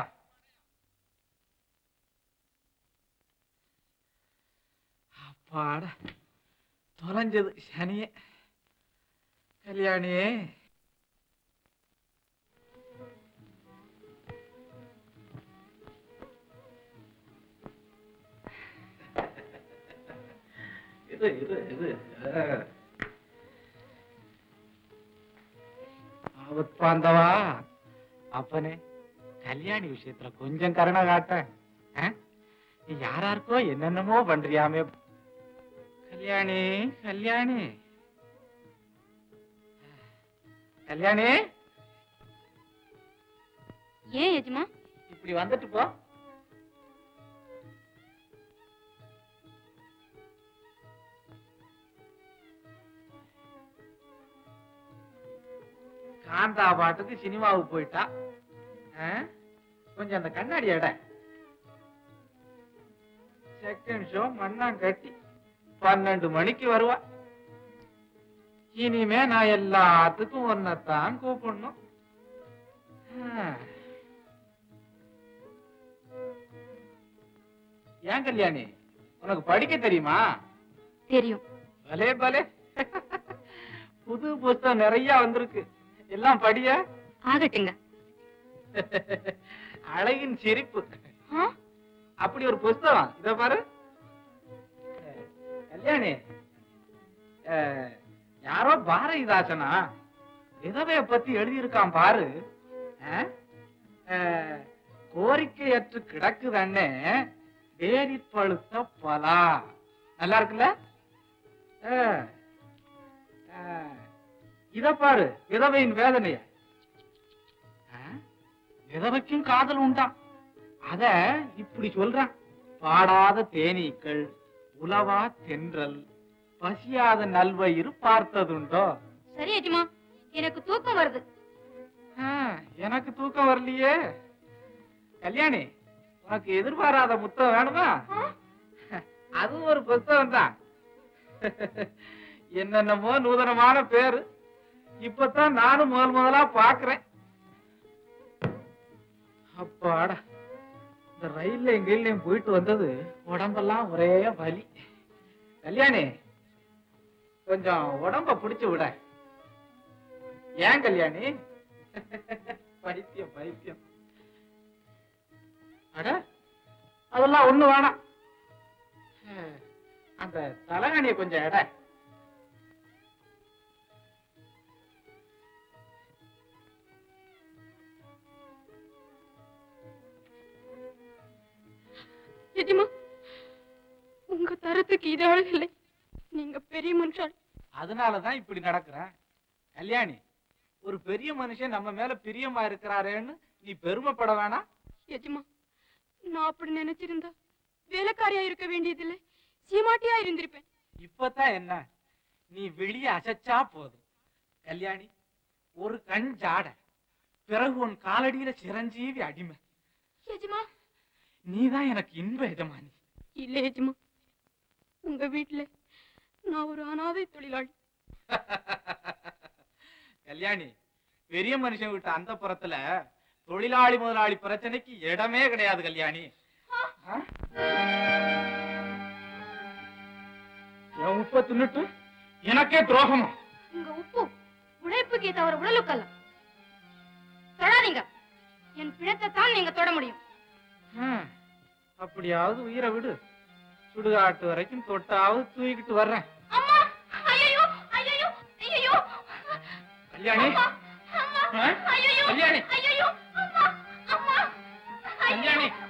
அப்பாட தொலைஞ்சது சனியே. கல்யாணியே பாந்தவா, அப்பனே கல்யாணி விஷயத்துல கொஞ்சம் கருணை காட்ட. நீ யாராருக்கோ என்னென்னமோ பண்றியாமே. கல்யாணி கல்யாணி கல்யாணி. ஏன் எஜமா இப்படி வந்துட்டு போ. காந்தா பாட்டுக்கு சினிமாவுக்கு போயிட்டா. கொஞ்சம் அந்த கண்ணாடி எடை. செகண்ட் ஷோ மண்ணாங்கட்டி 12 மணிக்கு வருவா. இனிமே நான் எல்லாத்துக்கும் ஒன்னத்தான் கூப்பிடணும். ஏன் கல்யாணி, உனக்கு படிக்க தெரியுமா? தெரியும். பலே பலே, புது புத்தகம் நிறைய வந்திருக்கு, எல்லாம் படிய ஆகட்டுங்க. அழகின் சிரிப்பு அப்படி ஒரு புத்தகம். இத பாரு கல்யாணி, யாரோ பாரதிதாசனா விதவைய பத்தி எழுதியிருக்கான் பாரு. கோரிக்கையற்று கிடக்குதண்ணே வேரி பழுத்த பலா. நல்லா இருக்குல்ல? இத பாரு, விதவையின் வேதனைய. விதவைக்கும் காதல் உண்டான், அத இப்படி சொல்றான். பாடாத தேனீக்கள் உலவா தென்றல் பசியாத நல்வயிறு பார்த்ததுண்டோ. சரி அஜிமா, எனக்கு தூக்கம் வருது. எனக்கு தூக்கம் வரலையே. கல்யாணி உனக்கு எதிர்பாராத புத்தகம் வேணுமா? அதுவும் ஒரு புத்தகம் தான். என்னென்னமோ நூதனமான பேரு. இப்பதான் நானும் முதலா பாக்குறேன். அப்பாடா, இந்த ரயில்ல எங்கேயும் போயிட்டு வந்தது உடம்பெல்லாம் ஒரே வலி. கல்யாணி, கொஞ்சம் உடம்ப பிடிச்சு விட. ஏன் கல்யாணி? பைத்தியம் பைத்தியம். அட, அதெல்லாம் ஒண்ணு வேணாம். அந்த தலகாணிய கொஞ்சம் எடை. உங்க தரத்துக்கு இது அழகில்லை. நீங்க பெரிய மனுஷன், அதனாலதான் இப்படி நடக்கிறேன். கல்யாணி, ஒரு பெரிய மனுஷன் நம்ம மேல பிரியமா இருக்கிறாரேன்னு நீ பெருமைப்பட வேணாம். எஜமா, நான் அப்படி நினைச்சிருந்தா வேலைக்காரியா இருக்க வேண்டியதில்லை, சீமாட்டியா இருந்திருப்பேன். இப்பதான் என்ன, நீ வெளியே அசைச்சா போதும். கல்யாணி, ஒரு கண் ஜாட, பிறகு உன் காலடியில சிரஞ்சீவி அடிமை. எஜமா, நீதான் எனக்கு இன்ப எஜமானி. இல்லை எஜமா, உங்க வீட்டுல நான் ஒரு அனாதை தொழிலாளி. கல்யாணி, பெரிய மனுஷன் விட்ட அந்த புறத்துல தொழிலாளி முதலாளி பிரச்சனைக்கு இடமே கிடையாது. கல்யாணி, என் உப்ப தின்னுட்டு எனக்கே துரோகமா? உங்க உப்பு உழைப்புக்கு தவிர உடலுக்கல்ல. தொடாதீங்க, என் பிணத்தை தான் நீங்க தொட முடியும். அப்படியாவது உயிரை விடு. சுடுகாட்டு வரைக்கும் தொட்டாவது தூக்கிட்டு வர்றேன். கல்யாணி,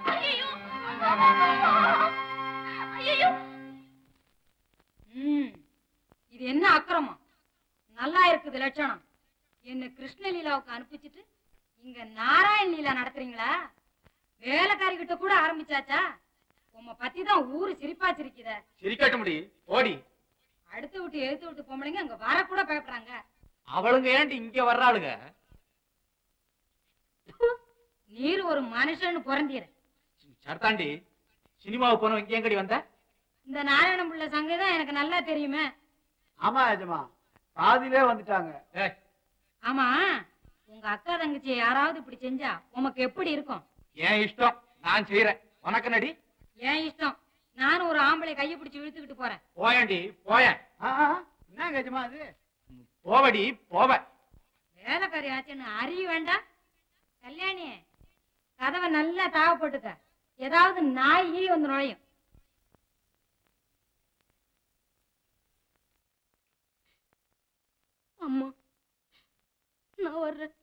கல்யாணி, கல்யாணி. இது என்ன அக்கிரமா? நல்லா இருக்குது லட்சணம். என்ன கிருஷ்ணலீலாவுக்கு அனுப்பிச்சுட்டு இங்க நாராயண லீலா நடத்துறீங்களா? வேலைக்காரிகிட்ட கூட ஆரம்பிச்சாச்சா? உங்க பத்தி தான் ஊரு சிரிப்பா சிரிக்குத. சிரிக்காட்ட முடி, ஓடி. அடுத்து விட்டு எழுத்து விட்டு பொம்பளைங்க அங்க வர கூட பயப்படுறாங்க. அவளுங்க ஏன்டி இங்க வர்றாளுங்க? நீர் ஒரு மனுஷன்னு பிறந்தீர. சர்தாண்டி, சினிமாவுக்கு போன இங்க எங்கடி வந்த? இந்த நாராயணம் பிள்ளை சங்கதான் எனக்கு நல்லா தெரியுமே. ஆமா ஏஜமா, பாதிலே வந்துட்டாங்க. ஆமா, உங்க அக்கா தங்கச்சி யாராவது இப்படி செஞ்சா உமக்கு எப்படி இருக்கும்? ஏன் இஷ்டம், நான் செய்யறேன். உனக்கு நடி? ஏன் இஷ்டம், நானும் ஒரு ஆம்பளை கையை பிடிச்சு இழுத்துக்கிட்டு போறேன். போயண்டி போய. என்னங்க ஏஜமா அது? போவடி போவ. வேலைக்காரி ஆச்சுன்னு அறிய வேண்டாம். கல்யாணி, கதவை நல்லா தாவ போட்டுக்க, ஏதாவது நாய் ஈ வந்து நுழையும். அம்மா, நான் வர்றேன்.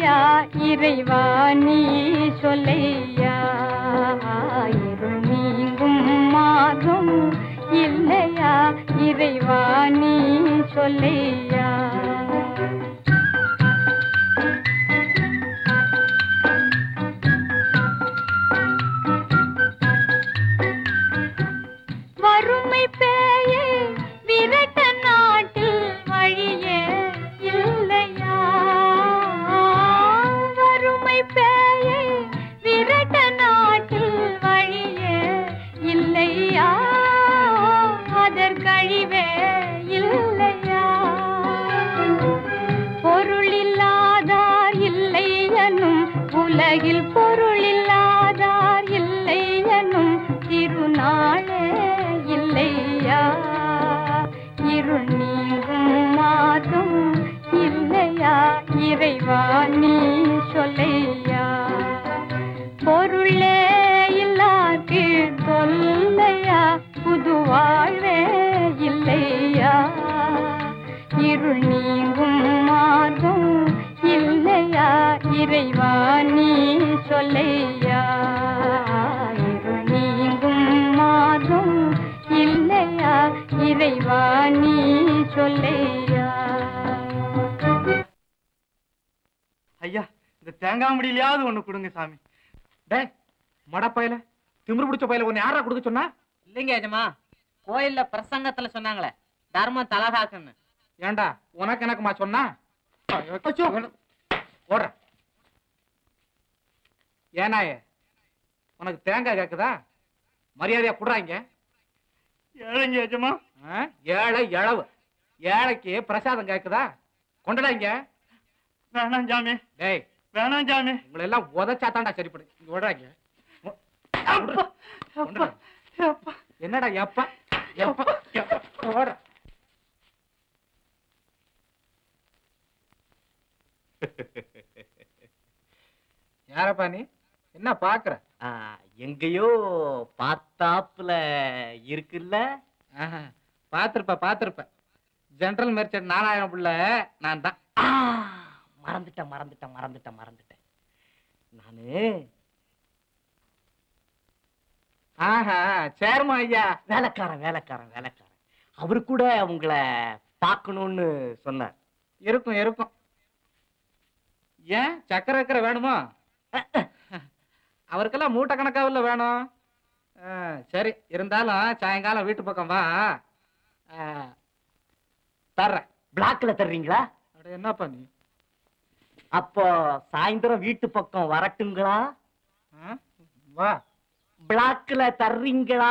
சொல்லையா இறைவா நீ சொல்லையா, இருள் நீங்கும் மாறும் இல்லையா இறைவா நீ சொல்லையா. வறுமை பேயே விரட்ட நாட்டில் வழியே இல்லையா, வறுமை பேயே விரட்ட நாட்டில் வழியே இல்லையா, அதற்கழிவே இல்லையா. பொருளில்லாதார் இல்லை எனும் உலகில் பொருளில்லாதார் இல்லை எனும் திருநாளே இல்லையா, இருள் நீங்கும் மாதும் இல்லையா இறைவா நீ சொல்லையா. பொருளே இல்லாது தொல்லையா புது வாழ்வே இல்லையா, இருள் நீங்கும் மாதும் இல்லையா இறைவா நீ சொல்லையா, இருள் நீங்கும் மாதும் இல்லையா இறைவா நீ சொல்லையா. ஐயா இந்த தேங்காய் முடியலையாவது ஒண்ணு கொடுங்க சாமி. டே மடப்பயல திமிரு பிடிச்ச பயில ஒன்னு யாரா கொடுக்க சொன்னா? இல்லைங்க எஜமா, கோயில்ல பிரசங்கத்துல சொன்னாங்களே தர்மம் தலகாக்குன்னு. ஏண்டா உனக்கு எனக்குமா சொன்னா? ஓடுற ஏனாயே உனக்கு தேங்காய் கேக்குதா? மரியாதையா குடுறாங்க. ஏழைங்க எஜமா, ஏழை எழவு ஏழைக்கு பிரசாதம் கேக்குதா? கொண்டடாங்க. வேணாம் சாமி, டேய் வேணாம் சாமி, உங்களை எல்லாம் உதச்சாத்தாண்டா சரிப்படு. இங்க ஓடுறாங்க. என்னடா எப்பா ஓட? யாரப்பா நீ? என்ன பாக்குற? எங்கேயோ பார்த்தாப்புல இருக்குல்ல. பார்த்திருப்ப ஜெனரல் மெர்ச்சன்ட் நாராயணன் புள்ள நான் தான். மறந்துட்டேன். நானு சேர்மா ஐயா வேலைக்காரன் அவரு கூட உங்களை பார்க்கணும்னு சொன்னார். இருக்கும். ஏன் சக்கரை வைக்கிற வேணுமா? அவருக்கெல்லாம் மூட்டை கணக்காவில் வேணும். சரி இருந்தாலும் சாயங்காலம் வீட்டு பக்கம் வா, தர்றேன். பிளாக்ல தர்றீங்களா? அப்படி என்னப்பா நீ? அப்போ சாயந்தரம் வீட்டு பக்கம் வரட்டுங்களா? வா. பிளாக்ல தர்றீங்களா?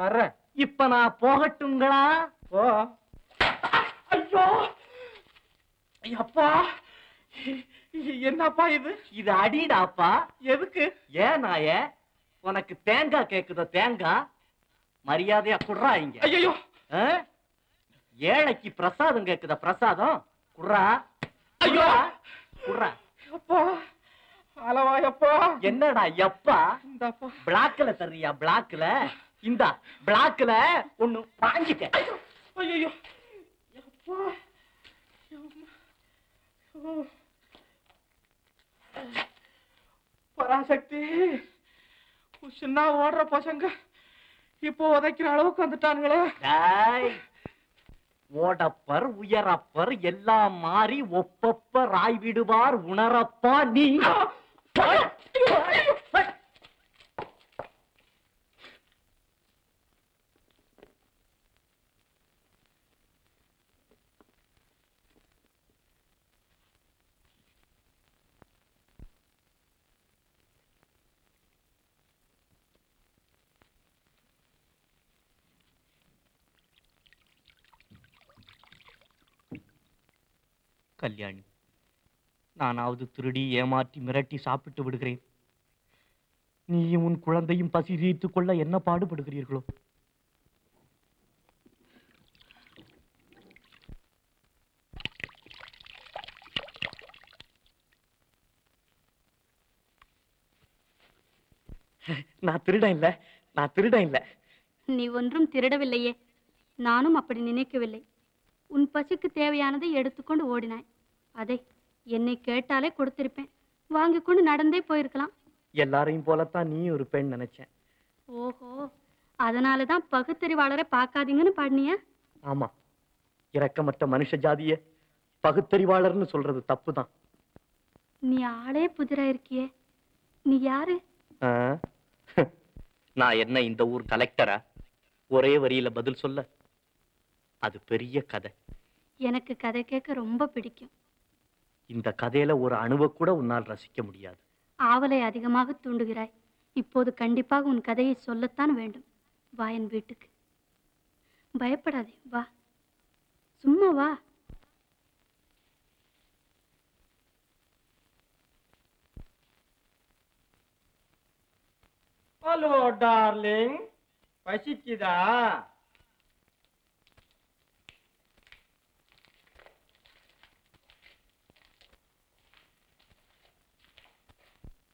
தர்றேன். இப்ப நான் போகட்டுங்களா? போ. ஐயோ ஐயப்பா, என்னப்பா இது? இது அடிடாப்பா. எதுக்கு? ஏனாயே உனக்கு தேங்காய் கேக்குதோ? தேங்காய் மரியாதையா குடுறா. இங்க ஐயோ ஏழைக்கு பிரசாதம் கேக்குதா? பிரசாதம் குடுறா. ஐயோ குடுறா. அப்பா அளவா எப்பா? என்னடா எப்பா? இந்தப்பா பிளாக்ல தர்றியா? பிளாக்ல இந்த பிளாக்ல ஒண்ணு வாங்கிக்க. ஐயோ எப்பா பராசக்தி, சின்ன ஓடுற பசங்க இப்போ உதைக்கிற அளவுக்கு வந்துட்டானுங்களே. ஓடப்பர் உயரப்பர் எல்லாம் மாறி ஒப்பப்பர் ஆய் விடுவார் உணரப்பா நீ. கல்யாணி, நானாவது திருடி ஏமாற்றி மிரட்டி சாப்பிட்டு விடுகிறேன். நீயும் உன் குழந்தையும் பசி தீர்த்துக் கொள்ள என்ன பாடுபடுகிறீர்களோ? நான் திருட இல்ல. நீ ஒன்றும் திருடவில்லையே. நானும் அப்படி நினைக்கவில்லை. உன் பசிக்கு தேவையானதை எடுத்துக்கொண்டு ஓடினாய். அதை என்னை கேட்டாலே கொடுத்திருப்பேன், வாங்கி கொண்டு நடந்தே போயிருக்கலாம். எல்லாரையும் போலத்தான் நீ ஒரு பெண் நினைச்சேன். ஓஹோ, அதனாலதான் பகுத்தறிவாளரை பார்க்காதீங்கன்னு பாடினியா? ஆமா, இரக்கமற்ற மனுஷ ஜாதிய பகுத்தறிவாளர்னு சொல்றது தப்புதான். நீ ஆளே புதிரா இருக்கியே, நீ யாரு? நான் என்ன இந்த ஊர் கலெக்டரா? ஒரே வரியில பதில் சொல்ல அது பெரிய கதை. எனக்கு கதை கேட்க ரொம்ப பிடிக்கும். இந்த கதையில ஒரு அணுவை கூட உன்னால் ரசிக்க முடியாது. ஆவலை அதிகமாக தூண்டுகிறாய். இப்போது கண்டிப்பாக உன் கதையை சொல்லத்தான் வேண்டும். வா என் வீட்டுக்கு, பயப்படாதே, வா, சும்மா வா. ஹலோ டார்லிங், பசிக்குதா?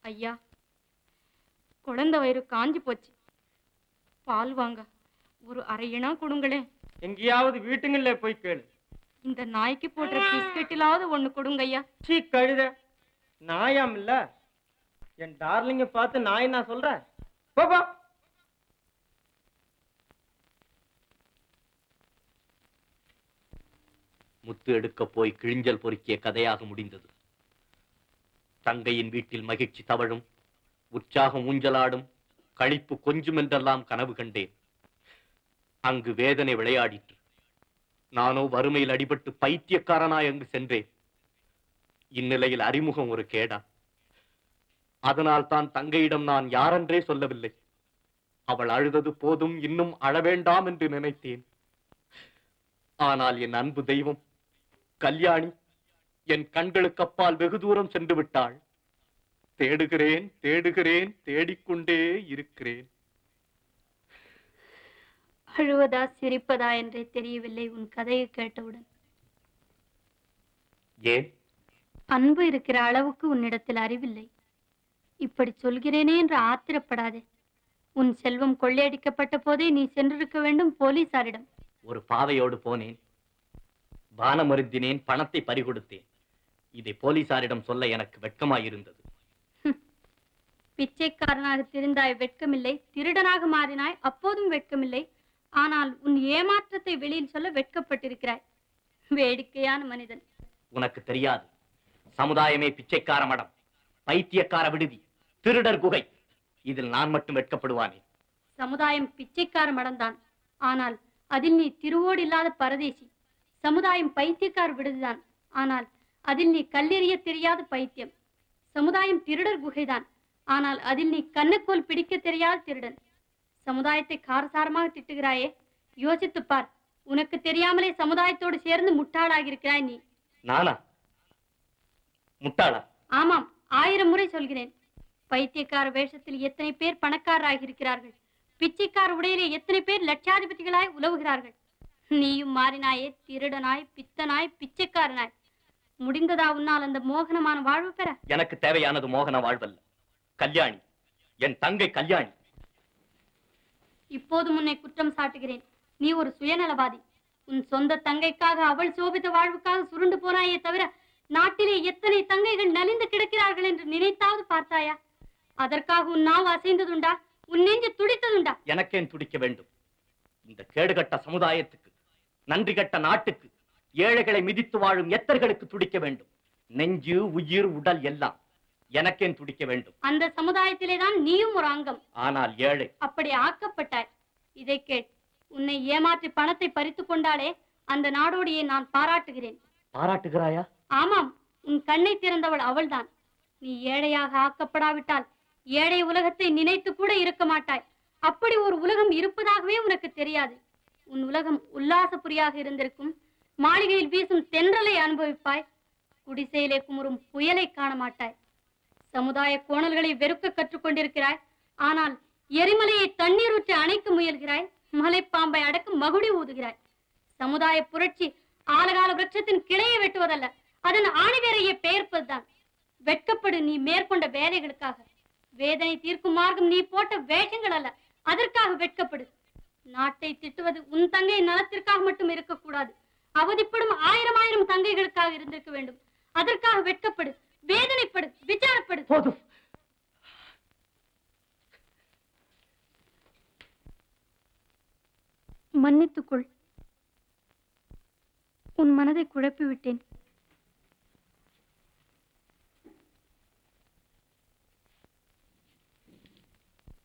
ஐயா, குழந்தை வயிறு காஞ்சி போச்சு, பால் வாங்க ஒரு அரையினா கொடுங்களே. எங்கேயாவது வீட்டுங்களே போய் கேளு. இந்த நாய்க்கு போடுற பிஸ்கெட்டிலாவது ஒண்ணு கொடுங்க ஐயா. சீ கழுத, நாயாம் இல்ல, என் டார்லிங்க பார்த்து நாய் நான் சொல்றேன். பாப்பா முத்து எடுக்க போய் கிழிஞ்சல் பொறுக்கிய கதையாக முடிந்தது. தங்கையின் வீட்டில் மகிழ்ச்சி தவழும், உற்சாகம் ஊஞ்சலாடும், களிப்பு கொஞ்சும் என்றெல்லாம் கனவு கண்டேன். அங்கு வேதனை விளையாடிற்று. நானோ வறுமையில் அடிபட்டு பைத்தியக்காரனாய் அங்கு சென்றேன். இந்நிலையில் அறிமுகம் ஒரு கேடா? அதனால் தான் தங்கையிடம் நான் யாரென்றே சொல்லவில்லை. அவள் அழுதது போதும், இன்னும் அழவேண்டாம் என்று நினைத்தேன். ஆனால் என் அன்பு தெய்வம் கல்யாணி என் கண்களுக்கு அப்பால் வெகு தூரம் சென்று விட்டாள். தேடுகிறேன், தேடுகிறேன், தேடிக்கொண்டே இருக்கிறேன். அழுவதா சிரிப்பதா என்றே தெரியவில்லை உன் கதையை கேட்டவுடன். ஏன்? அன்பு இருக்கிற அளவுக்கு உன்னிடத்தில் அறிவில்லை. இப்படி சொல்கிறேனே என்று ஆத்திரப்படாதே. உன் செல்வம் கொள்ளையடிக்கப்பட்ட போதே நீ சென்றிருக்க வேண்டும் போலீசாரிடம். ஒரு பாவையோடு போனேன், பானமருந்தினேன், பணத்தை பறிகொடுத்தேன். இதை போலீசாரிடம் சொல்ல எனக்கு வெட்கமாயிருந்தது. பிச்சைக்காரனாக திருந்தாய், வெட்கமில்லை. திருடனாக மாறினாய், அப்போதும் வெட்கமில்லை. ஆனால் உன் ஏமாற்றத்தை வெளியில் சொல்ல வெட்கப்பட்டிருக்கிறாய். வேடிக்கையான மனிதன். உனக்கு தெரியாது, சமுதாயமே பிச்சைக்கார மடம், பைத்தியக்கார விடுதி, திருடர் குகை. இதில் நான் மட்டும் வெட்கப்படுவானே? சமுதாயம் பிச்சைக்கார மடம்தான், ஆனால் அதில் நீ திருவோடு இல்லாத பரதேசி. சமுதாயம் பைத்தியக்கார விடுதிதான், ஆனால் அதில் நீ கல்லெறிய தெரியாத பைத்தியம். சமுதாயம் திருடர் குகைதான், ஆனால் அதில் நீ கண்ணுக்கோல் பிடிக்க தெரியாத திருடன். சமுதாயத்தை காரசாரமாக திட்டுகிறாயே, யோசித்து பார். உனக்கு தெரியாமலே சமுதாயத்தோடு சேர்ந்து முட்டாளாக இருக்கிறாய் நீ. நானா முட்டாளா? ஆமாம், 1000 முறை சொல்கிறேன். பைத்தியக்கார வேஷத்தில் எத்தனை பேர் பணக்காரராக இருக்கிறார்கள், பிச்சைக்கார உடையிலே எத்தனை பேர் லட்சாதிபதிகளாய் உலவுகிறார்கள். நீயும் மாறினாயே, திருடனாய், பித்தனாய், பிச்சைக்காரனாய். முடிந்ததா உன்னால் அந்த மோகனமான வாழ்வு பெற? எனக்கு தேவையானது மோகன வாழ்வல்ல, கல்யாணி, என் தங்கை கல்யாணி. இப்போது முன்னே குற்றம் சாட்டுகிறேன், நீ ஒரு சுயநலவாதி. உன் சொந்த தங்கைக்காக, அவள் சோபித்த வாழ்வுக்காக சுருண்டு போனாயே தவிர, நாட்டிலே எத்தனை தங்கைகள் நலிந்து கிடக்கிறார்கள் என்று நினைத்தாவது பார்த்தாயா? அதற்காக உன் நாவு அசைந்ததுண்டா? உன் நெஞ்சு துடித்ததுண்டா? எனக்கேன் துடிக்க வேண்டும்? இந்த கேடுகட்ட சமுதாயத்துக்கு, நன்றி கட்ட நாட்டுக்கு, ஏழைகளை மிதித்து வாழும் எத்தர்களுக்கு துடிக்க வேண்டும். நெஞ்சு, உயிர், உடல் எல்லாம் எனக்கேன் துடிக்க வேண்டும்? அந்த சமுதாயத்திலே தான் நீயும் ஒரு அங்கம். ஆனால் ஏழை அப்படி ஆக்கப்பட்டாய். இதை கேட், உன்னை ஏமாற்றி பணத்தை பறித்து கொண்டாலே அந்த நாடோடியை நான் பாராட்டுகிறேன். பாராட்டுகிறாயா? ஆமாம், உன் கண்ணை திறந்தவள் அவள்தான். நீ ஏழையாக ஆக்கப்படாவிட்டால் ஏழை உலகத்தை நினைத்து கூட இருக்க மாட்டாய். அப்படி ஒரு உலகம் இருப்பதாகவே உனக்கு தெரியாது. உன் உலகம் உல்லாசபுரியாக இருந்திருக்கும். மாளிகையில் வீசும் தென்றலை அனுபவிப்பாய், குடிசையிலே குமுறும் புயலை காண மாட்டாய். சமுதாய கோணல்களை வெறுக்க கற்றுக்கொண்டிருக்கிறாய், ஆனால் எரிமலையை தண்ணீர் ஊற்றி அணைக்க முயல்கிறாய், மலைப்பாம்பை அடக்க மகுடி ஊதுகிறாய். சமுதாய புரட்சி ஆலகால விருட்சத்தின் கிளையை வெட்டுவதல்ல, அதன் ஆணிவேரையே பெயர்ப்பதுதான். வெட்கப்படு நீ மேற்கொண்ட வேலைகளுக்காக. வேதனை தீர்க்கும் மார்க்கம் நீ போட்ட வேஷங்கள் அல்ல, அதற்காக வெட்கப்படு. நாட்டை திட்டுவது உன் தங்கை நலத்திற்காக மட்டும் இருக்கக்கூடாது, அவதிப்படும் 1000 தங்கைகளுக்காக இருந்திருக்க வேண்டும். அதற்காக வெட்கப்படு, வேதனைப்படு, விசாரப்படு. போதும். மன்னித்துக்கொள், உன் மனதை குழப்பிவிட்டேன்.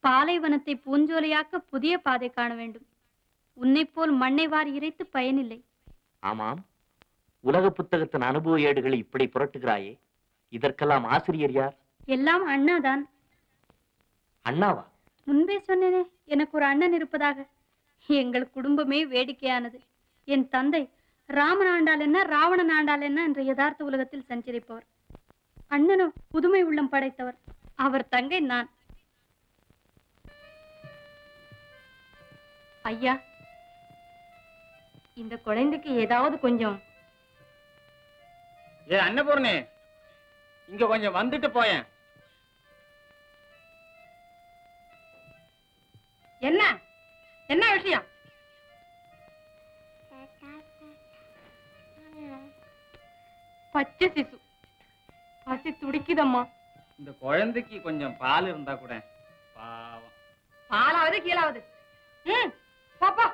பாலைவனத்தை பூஞ்சோலையாக்க புதிய பாதை காண வேண்டும். உன்னை போல் மண்ணை வாரி இறைத்து பயனில்லை. ஆமாம், உலக புத்தகத்தின் அனுபவ ஏடுகளை இப்படி புரட்டுகிறாயே, இதற்கெல்லாம் ஆசிரியர் யார்? எல்லாம் அண்ணாதான். அண்ணாவா? முன்பே சொன்னேனே, எனக்கு ஒரு அண்ணன் இருப்பதாக. எங்கள் குடும்பமே வேடிக்கையானது. என் தந்தை ராமன் ஆண்டால் என்ன, ராவணன் ஆண்டால் என்ன என்ற யதார்த்த உலகத்தில் சஞ்சரிப்பவர். அண்ணனோ புதுமை உள்ளம் படைத்தவர். அவர் தங்கை நான். ஐயா, இந்த குழந்தைக்கு ஏதாவது கொஞ்சம். ஏ அன்னபூர்ணி, இங்க கொஞ்சம் வந்துட்டு போயேன். என்ன என்ன விஷயம்? பச்சை சிசு, பசி துடிக்குதம்மா. இந்த குழந்தைக்கு கொஞ்சம் பால் இருந்தா கூட. பாவம், பாலாவது கீழாவது. பாப்பா,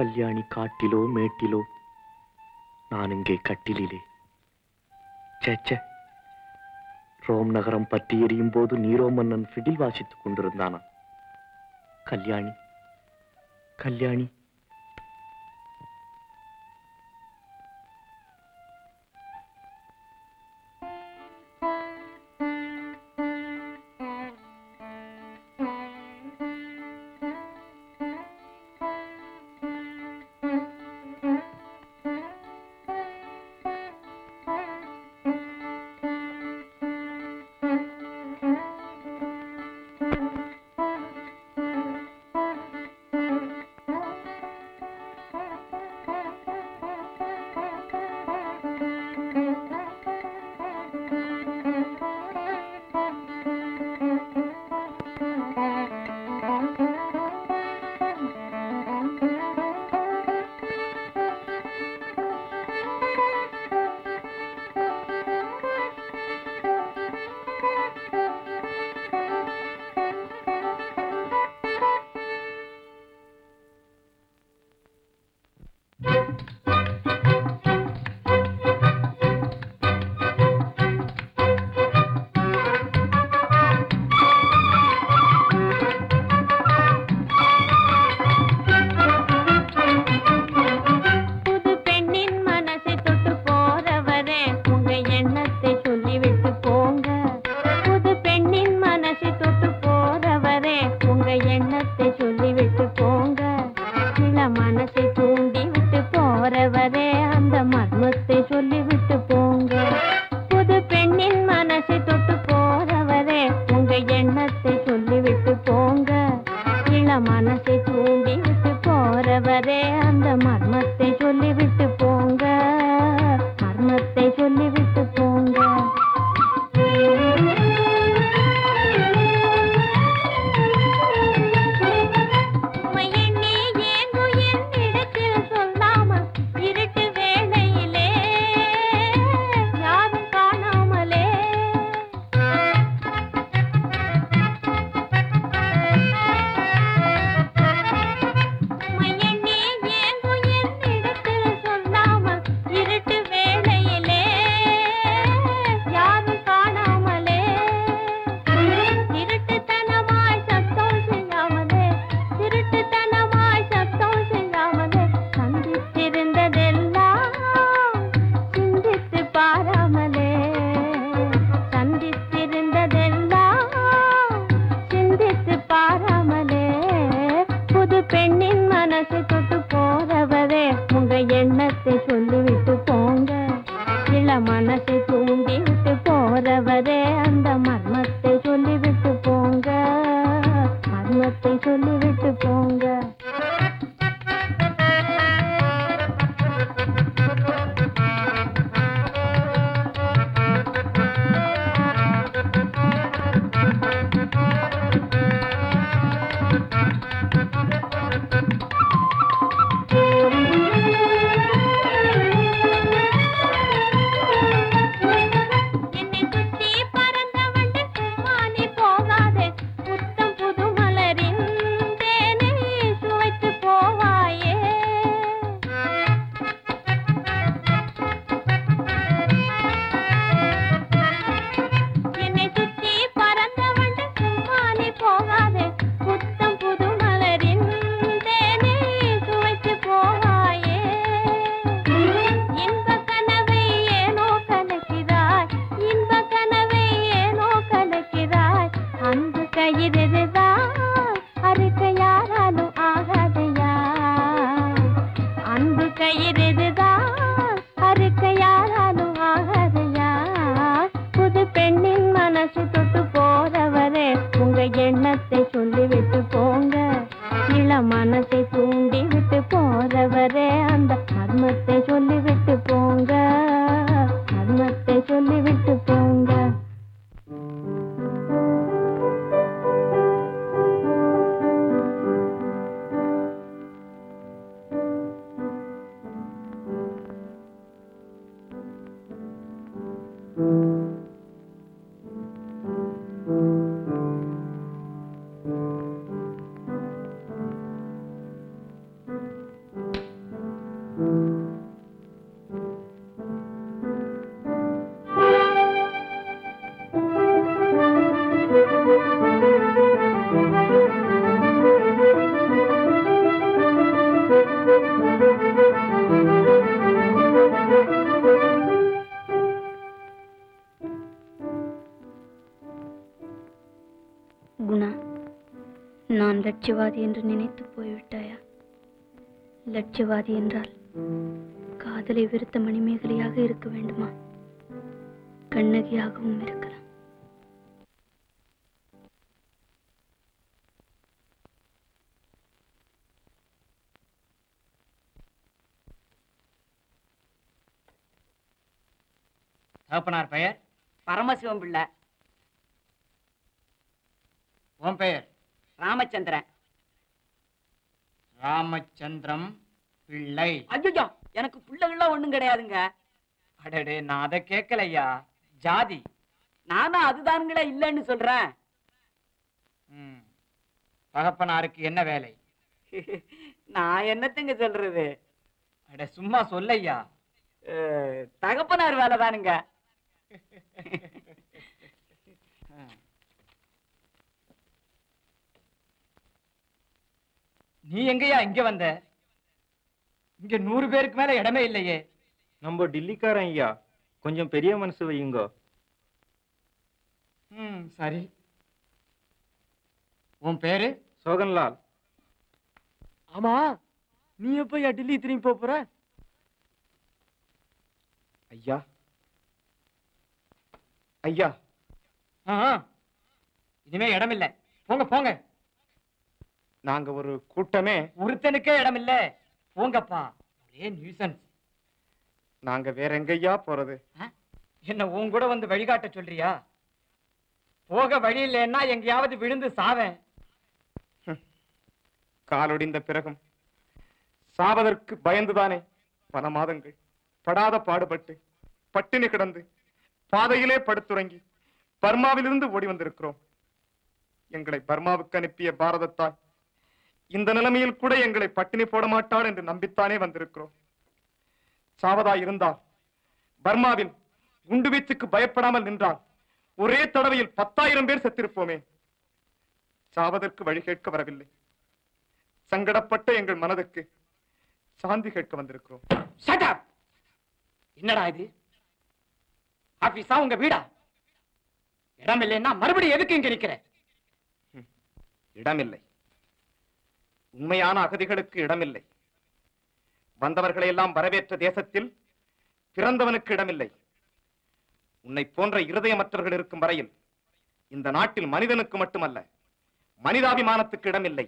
கல்யாணி காட்டிலோ மேட்டிலோ, நான் இங்கே கட்டிலே. சேச்ச, ரோம் நகரம் பற்றி எரியும் போது நீரோ மன்னன் பிடில் வாசித்துக் கொண்டிருந்தானா? கல்யாணி, கல்யாணி. லட்சியவாதி என்று நினைத்து போய்விட்டாயா? லட்சியவாதி என்றால் காதலை விருத்த மணிமேகலையாக இருக்க வேண்டுமா? கண்ணகியாகவும் இருக்கலாம். தகப்பனார் பெயர் பரமசிவம் பிள்ளை. உன் பெயர்? ராமச்சந்திரன். ராமச்சந்திரம் பிள்ளை. ஐயோ, எனக்கு பிள்ளைகள ஒண்ணும் கிடையாதுங்க. அடடே, நான் அதை கேட்கலையா. ஜாதி நானும் அதுதான்களே இல்லைன்னு சொல்றேன். தகப்பனாருக்கு என்ன வேலை? நான் என்னத்தங்க சொல்றது. அட சும்மா சொல்லையா. தகப்பனார் வேலை தானுங்க. நீ எங்கயா இங்க வந்த? இங்க 100 பேருக்கு மேல இடமே இல்லையே. நம்ம டில்லிக்காரன் ஐயா, கொஞ்சம் பெரிய மனசு வையுங்க. சரி. உன் பேரு? சோகன்லால். ஆமா, நீ எப்பயா டில்லி திரும்பி போற? ஐயா ஐயா இனிமே இடம் இல்லை, போங்க போங்க. நாங்க ஒரு கூட்டமே. ஒருத்தனுக்கே இடம் இல்ல, போங்கப்பா. நாங்க வேற எங்கயா போறது? என்ன உன் கூட வந்து வழிகாட்ட சொல்றியா? போக வழி இல்லைன்னா எங்கயாவது விழுந்து சாவேன். காலொடிந்த பிறகும் சாவதற்கு பயந்துதானே பல மாதங்கள் படாத பாடுபட்டு பட்டினி கிடந்து பாதையிலே படுத்துறங்கி பர்மாவிலிருந்து ஓடி வந்திருக்கிறோம். எங்களை பர்மாவுக்கு அனுப்பிய பாரதத்தால் இந்த நிலைமையில் கூட எங்களை பட்டினி போட மாட்டாள் என்று நம்பித்தானே வந்திருக்கிறோம். சாவதா இருந்தால் பர்மாவில் குண்டு வீச்சுக்கு பயப்படாமல் நின்றால் ஒரே தடவையில் 10,000 பேர் செத்திருப்போமே. சாவதற்கு வழி கேட்க வரவில்லை, சங்கடப்பட்ட எங்கள் மனதுக்கு சாந்தி கேட்க வந்திருக்கிறோம். என்னடா இது, ஆபீஸா உங்க வீடா? இடம் இல்லைன்னா மறுபடியும் எதுக்கு இங்க இருக்கிற? இடம் இல்லை, உண்மையான அகதிகளுக்கு இடமில்லை. வந்தவர்களை எல்லாம் வரவேற்ற தேசத்தில் பிறந்தவனுக்கு இடமில்லை. உன்னை போன்ற இருதயமற்றவர்கள் இருக்கும் வரையில் இந்த நாட்டில் மனிதனுக்கு மட்டுமல்ல, மனிதாபிமானத்துக்கு இடமில்லை,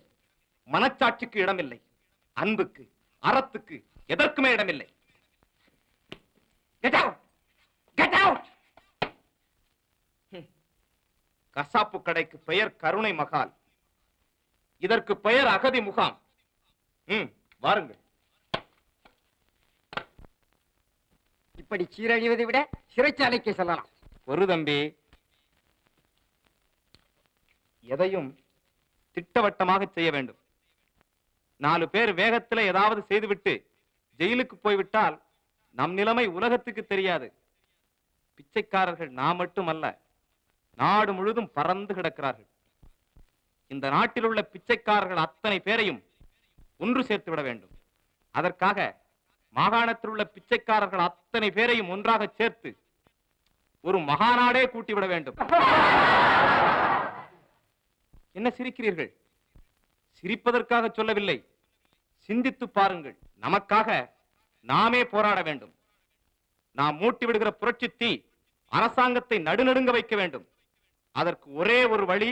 மனச்சாட்சிக்கு இடமில்லை, அன்புக்கு அறத்துக்கு எதற்குமே இடமில்லை. Get out! Get out! கசாப்பு கடைக்கு பெயர் கருணை மகால், இதற்கு பெயர் அகதி முகாம். வாருங்கள். இப்படி சீரழிவதை விட சிறைச்சாலைக்கு செல்லலாம். ஒரு தம்பி, எதையும் திட்டவட்டமாக செய்ய வேண்டும். 4 பேர் வேகத்தில் ஏதாவது செய்துவிட்டு ஜெயிலுக்கு போய்விட்டால் நம் நிலைமை உலகத்துக்கு தெரியாது. பிச்சைக்காரர்கள் நான் மட்டுமல்ல, நாடு முழுதும் பறந்து கிடக்கிறார்கள். இந்த நாட்டில் உள்ள பிச்சைக்காரர்கள் அத்தனை பேரையும் ஒன்று சேர்த்து விட வேண்டும். அதற்காக மாகாணத்தில் உள்ள பிச்சைக்காரர்கள் அத்தனை பேரையும் ஒன்றாக சேர்த்து ஒரு மகாநாடே கூட்டிவிட வேண்டும். என்ன சிரிக்கிறீர்கள்? சிரிப்பதற்காக சொல்லவில்லை, சிந்தித்து பாருங்கள். நமக்காக நாமே போராட வேண்டும். நாம் மூட்டி விடுகிற புரட்சி தீ அரசாங்கத்தை நடுநடுங்க வைக்க வேண்டும். அதற்கு ஒரே ஒரு வழி,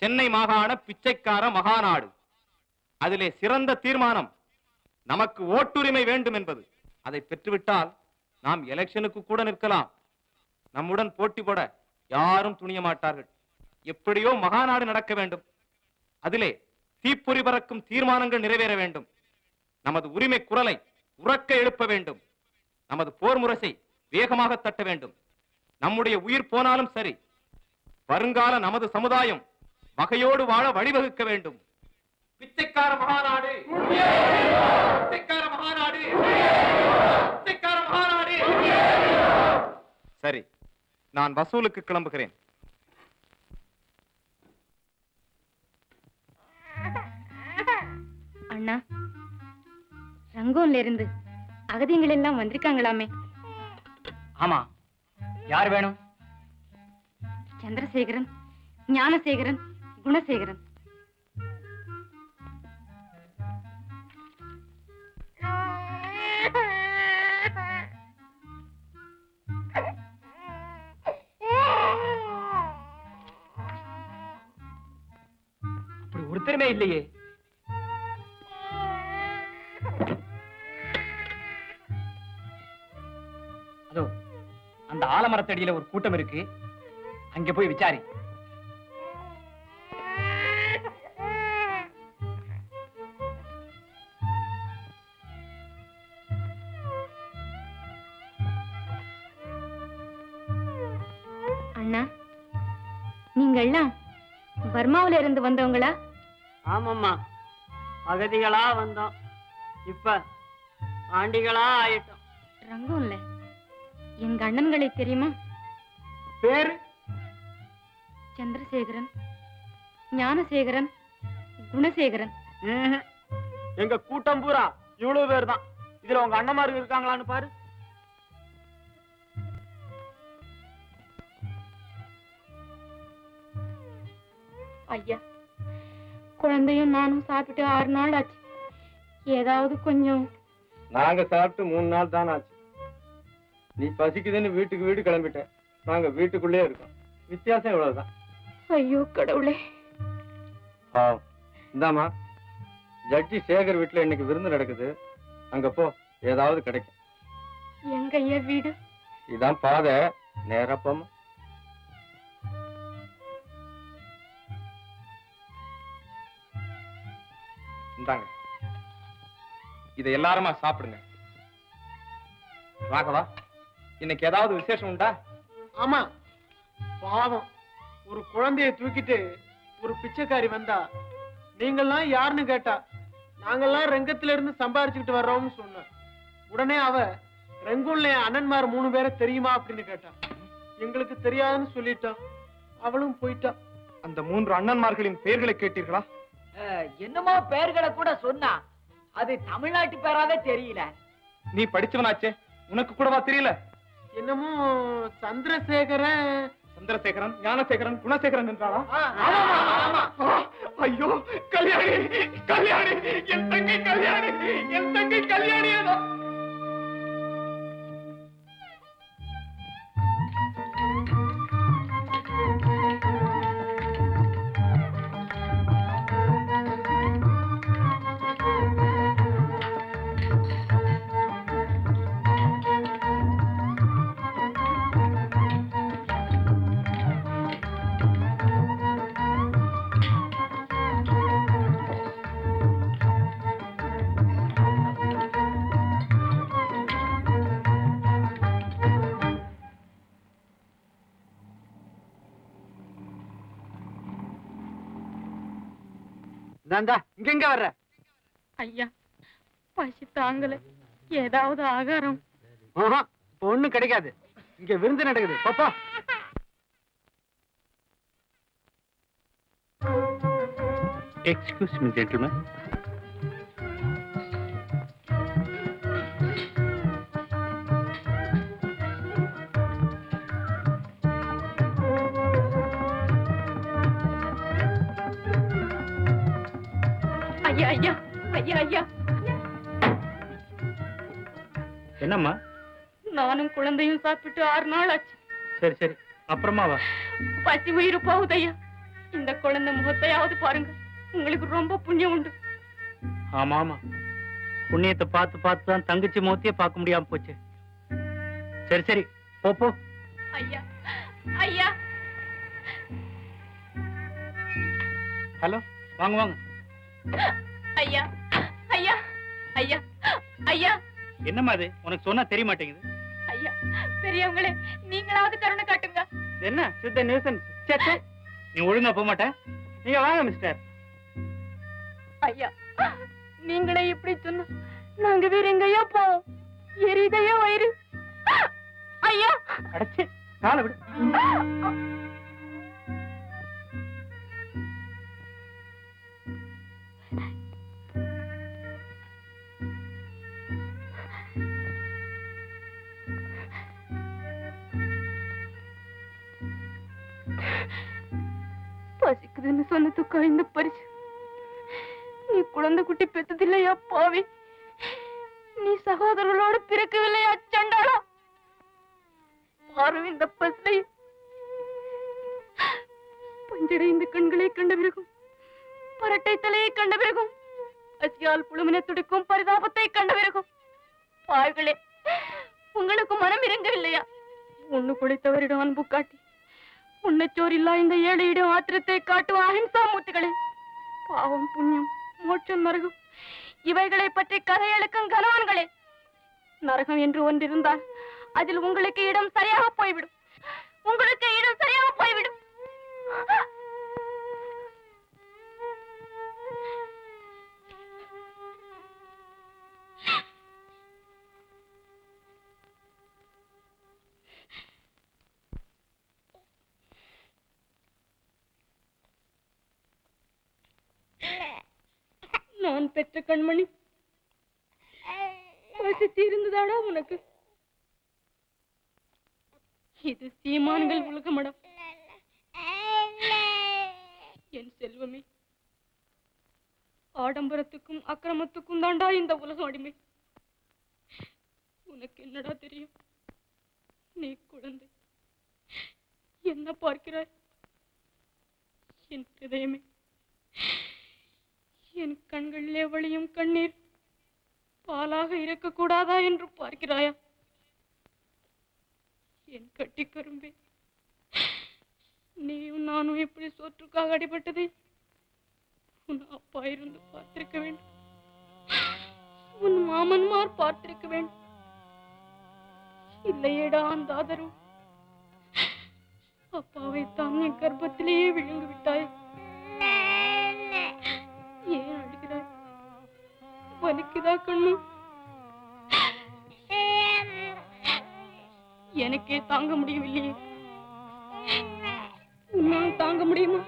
சென்னை மாகாண பிச்சைக்கார மகாநாடு. அதிலே சிறந்த தீர்மானம் நமக்கு ஓட்டுரிமை வேண்டும் என்பது. அதை பெற்றுவிட்டால் நாம் எலெக்ஷனுக்கு கூட நிற்கலாம். நம்முடன் போட்டி போட யாரும் துணிய மாட்டார்கள். எப்படியோ மகாநாடு நடக்க வேண்டும். அதிலே தீப்பொறி பறக்கும் தீர்மானங்கள் நிறைவேற வேண்டும். நமது உரிமை குரலை உறக்க எழுப்ப வேண்டும். நமது போர் முரசை வேகமாக தட்ட வேண்டும். நம்முடைய உயிர் போனாலும் சரி, வருங்கால நமது சமுதாயம் வகையோடு வாழ வழிவகுக்க வேண்டும். பிச்சைக்கார மகாநாடு, பிச்சைக்கார மகாநாடு, பிச்சைக்கார மகாநாடு. சரி, நான் வசூலுக்கு கிளம்புகிறேன். அண்ணா, ரங்கோன்ல இருந்து அகதிகள் எல்லாம் வந்திருக்காங்களாமே. ஆமா, யார் வேணும்? சந்திரசேகரன், ஞானசேகரன், குணசேகரன். அப்படி ஒருத்தருமே இல்லையே. அதோ அந்த ஆலமரத்தடியில ஒரு கூட்டம் இருக்கு, அங்க போய் விசாரி. அண்ணா, நீங்கள்லாம் பர்மாவில இருந்து வந்தவங்களா? ஆமாம்மா, அகதிகளா வந்தோம். இப்ப ஆண்டிகளா ஆயிட்டோம். ரங்கம்ல எங்க அண்ணன்களை தெரியுமா? பேரு சந்திரசேகரன், ஞானசேகரன், குணசேகரன். எங்க கூட்டம் பூரா இவ்வளவு பேர் தான். இதுல உங்க அண்ணமாரு இருக்காங்களான்னு பாரு. ஐயா, குழந்தையும் நானும் சாப்பிட்டு 6 நாள் ஆச்சு. ஏதாவது கொஞ்சம். நாங்க சாப்பிட்டு 3 நாள் தான் ஆச்சு. நீ பசிக்குதுன்னு வீட்டுக்கு வீடு கிளம்பிட்டேன். நாங்க வீட்டுக்குள்ளே இருக்கோம். வித்தியாசம் எவ்வளவுதான். ஐயோ கடவுளே. இந்தாமா, ஜட்ஜி சேகர் வீட்டுல இன்னைக்கு விருந்து நடக்குது. அங்க போ, ஏதாவது கிடைக்கும். எங்க ஐயா வீடு? இதான் பாதை, நேரா போமா. இந்தாங்க, இதை எல்லாருமா சாப்பிடுங்க. ராகவா, இன்னைக்கு ஏதாவது விசேஷம் உண்டா? ஆமா, பாவம் ஒரு குழந்தைய தூக்கிட்டு ஒரு பிச்சைக்காரி வந்தா, நீங்கள்லாம் யாருன்னு கேட்டா, நாங்கெல்லாம் ரெங்கத்துல இருந்து சம்பாரிச்சுக்கிட்டு வர்றோம்னு சொன்னோம். உடனே அவ, ரெங்கூன்ல அண்ணன்மார் 3 பேரை தெரியுமா அப்படின்னு கேட்டா. எங்களுக்கு தெரியாதுன்னு சொல்லிட்டான். அவளும் போயிட்டா. அந்த 3 அண்ணன்மார்களின் பெயர்களை கேட்டீர்களா? என்னமோ பெயர்களை கூட சொன்னா. அது தமிழ்நாட்டு பேராவே தெரியல. நீ படிச்சவனாச்சே, உனக்கு கூடவா தெரியல? என்னமோ சந்திரசேகரன், சந்திரசேகரன், ஞானசேகரன், குணசேகரன் என்றாளா? ஐயோ கல்யாணி, கல்யாணி, என் தங்கை கல்யாணி, என் தங்கை கல்யாணி. இங்க வர்ற ஐயா, பசி தாங்கல, ஏதாவது ஆகாரம். ஒண்ணும் கிடைக்காது, இங்க விருந்து நடக்குது. பாப்பா எக்ஸ்கியூஸ் மீ ஜென்டில்மேன், ஐயா ஐயா ஐயா ஐயா. என்னம்மா? நானும் குழந்தையும் சாப்பிட்டு 6 நாள் ஆச்சு. சரி சரி, அப்புறமா வா. பசி உயிர் போகுது ஐயா. இந்த குழந்தை முகத்தையாவது பாருங்க, உங்களுக்கு ரொம்ப புண்ணியம் உண்டு. ஆமா ஆமா, புண்ணியத்தை பார்த்து பார்த்து தான் தங்கச்சி முகத்தையே பார்க்க முடியாம போச்சு. சரி சரி, போப்போ. ஐயா ஐயா. ஹலோ, வாங்க வாங்க. ஐயா ஐயா ஐயா ஐயா. என்னம்மா இது, உனக்கு சொன்னா தெரிய மாட்டேங்குது. ஐயா, பெரியவங்களே நீங்களாவது கருணை காட்டுங்க. என்ன சுத்த நியூசன்ஸ். சச்சே, நீ ஒழுங்கா போக மாட்டேன். நீங்க வாங்க மிஸ்டர். ஐயா, நீங்களே இப்படி சொன்னா நாங்க வேற எங்கயா போவோம்? எரிதையா வயிறு. ஐயா அடச்சே, காலை விடு. பசிக்குதுன்னு சொன்னதுக்கா இந்த பரிசு? நீ குழந்தை குட்டி பெற்றதில்லையா பாவி? நீ சகோதரர்களோடு பிறக்கவில்லையா சண்டாளா? பாரும் இந்த பசிலை பஞ்சடைந்த கண்களை கண்ட பிறகும், பரட்டை தலையை கண்ட பிறகும், பசியால் புழுமின துடிக்கும் பரிதாபத்தை கண்ட பிறகும், பாய்களே உங்களுக்கு மனம் இறங்கவில்லையா? ஒண்ணு குளித்தவரிடம் அன்பு காட்டி, உன்னச்சோரில்லா இந்த ஏழையிடம் ஆத்திரத்தை காட்டும் அஹிம்சா மூர்த்திகளே, பாவம் புண்ணியம் மோட்சம் நரகம் இவைகளை பற்றி கதை எழுக்கும் கணவன்களே, நரகம் என்று ஒன்றிருந்தால் அதில் உங்களுக்கு இடம் சரியாக போய்விடும், உங்களுக்கு இடம் சரியாக போய்விடும். நான் பெற்ற கண்மணி, பசித்து இருந்ததாடா உனக்கு? இது சீமான்கள் உலகமடம். என் செல்வமே, ஆடம்பரத்துக்கும் அக்கிரமத்துக்கும் தாண்டா இந்த உலகம் அடிமை. உனக்கு என்னடா தெரியும்? நீ குழந்தை, என்ன பார்க்கிறாய்? என் இதயமே, என் கண்களிலே வழியும் கண்ணீர் பாலாக இருக்கக்கூடாதா என்று பார்க்கிறாயா? என் கட்டி கரும்பே, நீயும் நானும் எப்படி சோற்றுக்காக அடிபட்டதை உன் அப்பா இருந்து பார்த்திருக்க வேண்டும், உன் மாமன்மார் பார்த்திருக்க வேண்டும். இல்லையேடா அந்த ஆதரவு, அப்பாவை தான் என் கர்ப்பத்திலேயே விழுந்து விட்டாய். ஏன் அழுகிறாய்? வலிக்குதா கண்ணு? எனக்கே தாங்க முடியவில்லையே, உன்னால் தாங்க முடியுமா?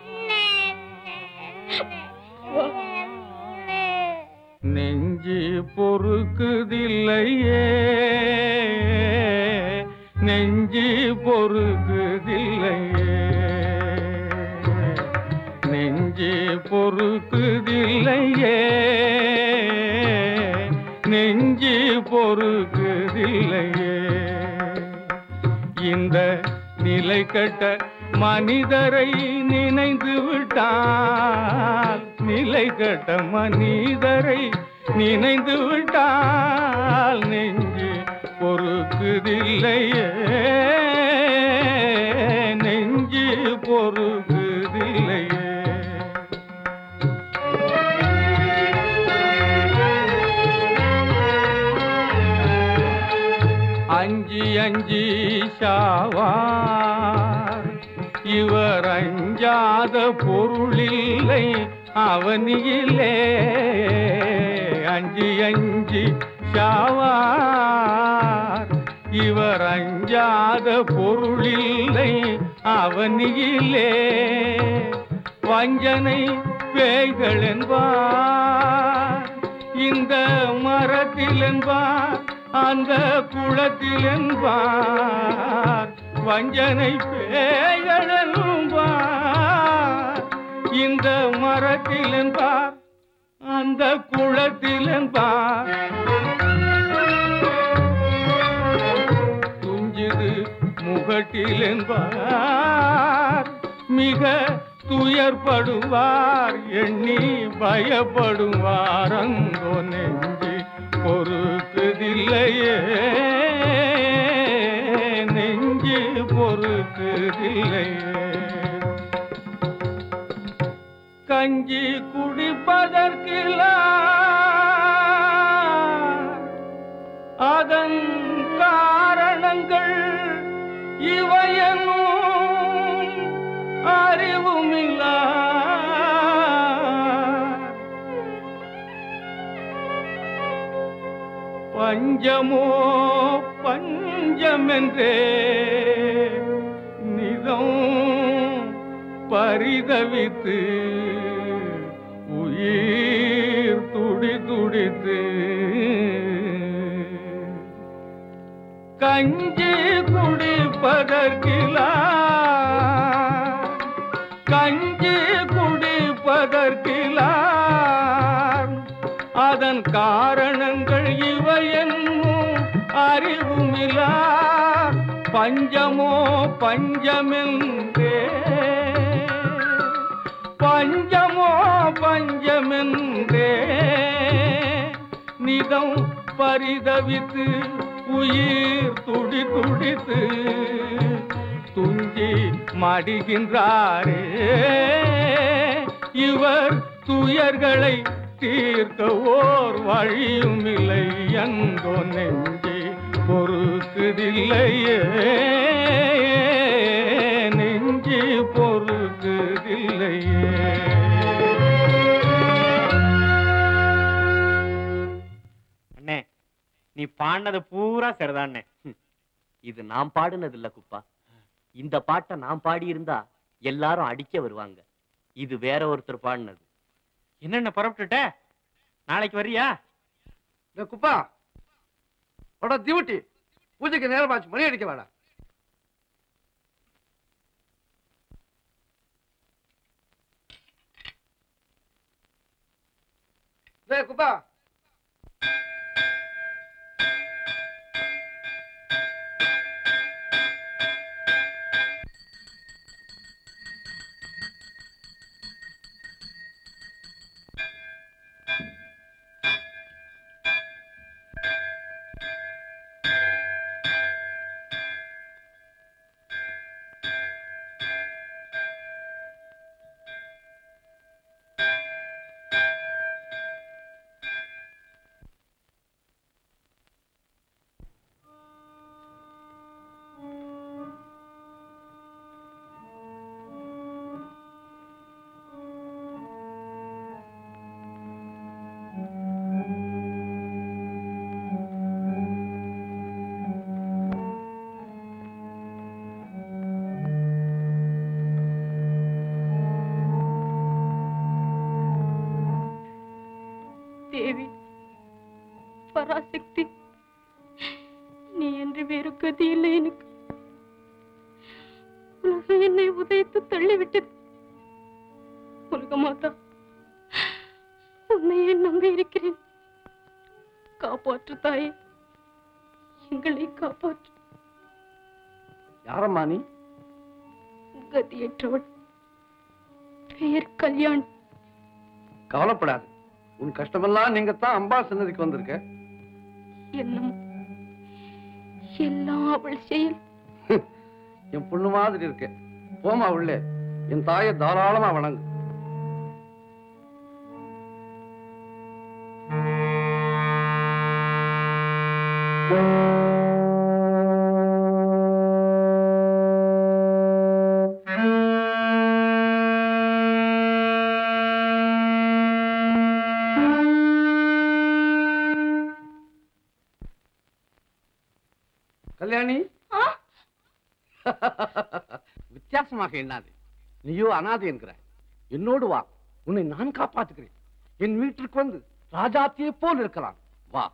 நெஞ்சு பொறுக்குதில்லையே, நெஞ்சு பொறுக்குதில்லையே, நெஞ்சு பொறுக்குதில்லையே, நெஞ்சு பொறுக்குதில்லையே. இந்த நிலை கட்ட மனிதரை நினைந்து விட்டால், நிலை கட்ட மனிதரை நினைந்து விட்டால் நெஞ்சு பொறுக்குதில்லையே, நெஞ்சு பொறுக்குதில்லையே. அஞ்சி அஞ்சி சாவார் இவர், அஞ்சாத பொருளில்லை அவனியிலே. அஞ்சி அஞ்சி சாவார் இவர், அஞ்சாத பொருளில்லை அவனியிலே. வஞ்சனை பேய்கள் என்பார், இந்த மரத்தில் என்பார், அந்த குளத்தில் என்பார். வஞ்சனை பேயழும்பார், இந்த மரத்தில் என்பார், அந்த குளத்திலும் துஞ்சுது முகட்டிலும் மிக துயர்படுவார் எண்ணி பயப்படுவார். அங்கோ நெஞ்சு பொறுக்குதில்லையே, நெஞ்சு பொறுக்குதில்லையே. கஞ்சி குடிப்பதற்கில அதன் காரணங்கள் இவையனும் அறிவுமில்லா பஞ்சமோ பஞ்சமென்றே நிதம் பரிதவித்து உயிர் துடி துடித்து கஞ்சி குடிப்பதற்கிலா, கஞ்சி குடிப்பதற்கிலா அதன் காரணங்கள் இவையென்னும் அறிவுமிலா பஞ்சமோ பஞ்சமென்றே, பஞ்சமோ பஞ்சமென்றே நிதம் பரிதவித்து உயிர் துடி துடித்து துஞ்சி மடிகின்றாரே இவர் துயர்களை தீர்க்க ஓர் வழியுமில்லை. எங்கோ நெஞ்சை பொறுக்குதில்லையே, நெஞ்சு பொறுக்குதில்லையே. அண்ணே, நீ பாடினது பூரா சரிதான். இது நான் பாடினது இல்ல குப்பா. இந்த பாட்டை நான் பாடியிருந்தா எல்லாரும் அடிக்க வருவாங்க. இது வேற ஒருத்தர் பாடினது. என்னென்ன புறப்பட்டுட்ட? நாளைக்கு வரியா? இந்த குப்பா டியூட்டி பூஜைக்கு நேரமாச்சு, மணி அடிக்க வேணாம். குப்பா பராசக்தி, நீ என்று வேறு கதி இல்லை எனக்கு. உலகம் என்னை உதைத்து தள்ளிவிட்டது. உலகமாதா, உன்னை என் நம்பி இருக்கிறேன். காப்பாற்று தாயே, எங்களை காப்பாற்று. யாரம்மா நீ? கதியற்றவள், பெயர் கல்யாண். கவலைப்படாது, உன் கஷ்டமெல்லாம் நீங்க தான் அம்பா சன்னதிக்கு வந்திருக்க. என் பொண்ணு மாதிரி இருக்க. போமா உள்ளே, என் தாயை தாராளமா வணங்கு. வித்தியாசமாக எண்ணாது, நீயோ அனாதை என்கிறாய். என்னோடு வா, உன்னை நான் காப்பாற்றுகிறேன். என் வீட்டிற்கு வந்து ராஜாத்தியை போல் இருக்கலாம். வா.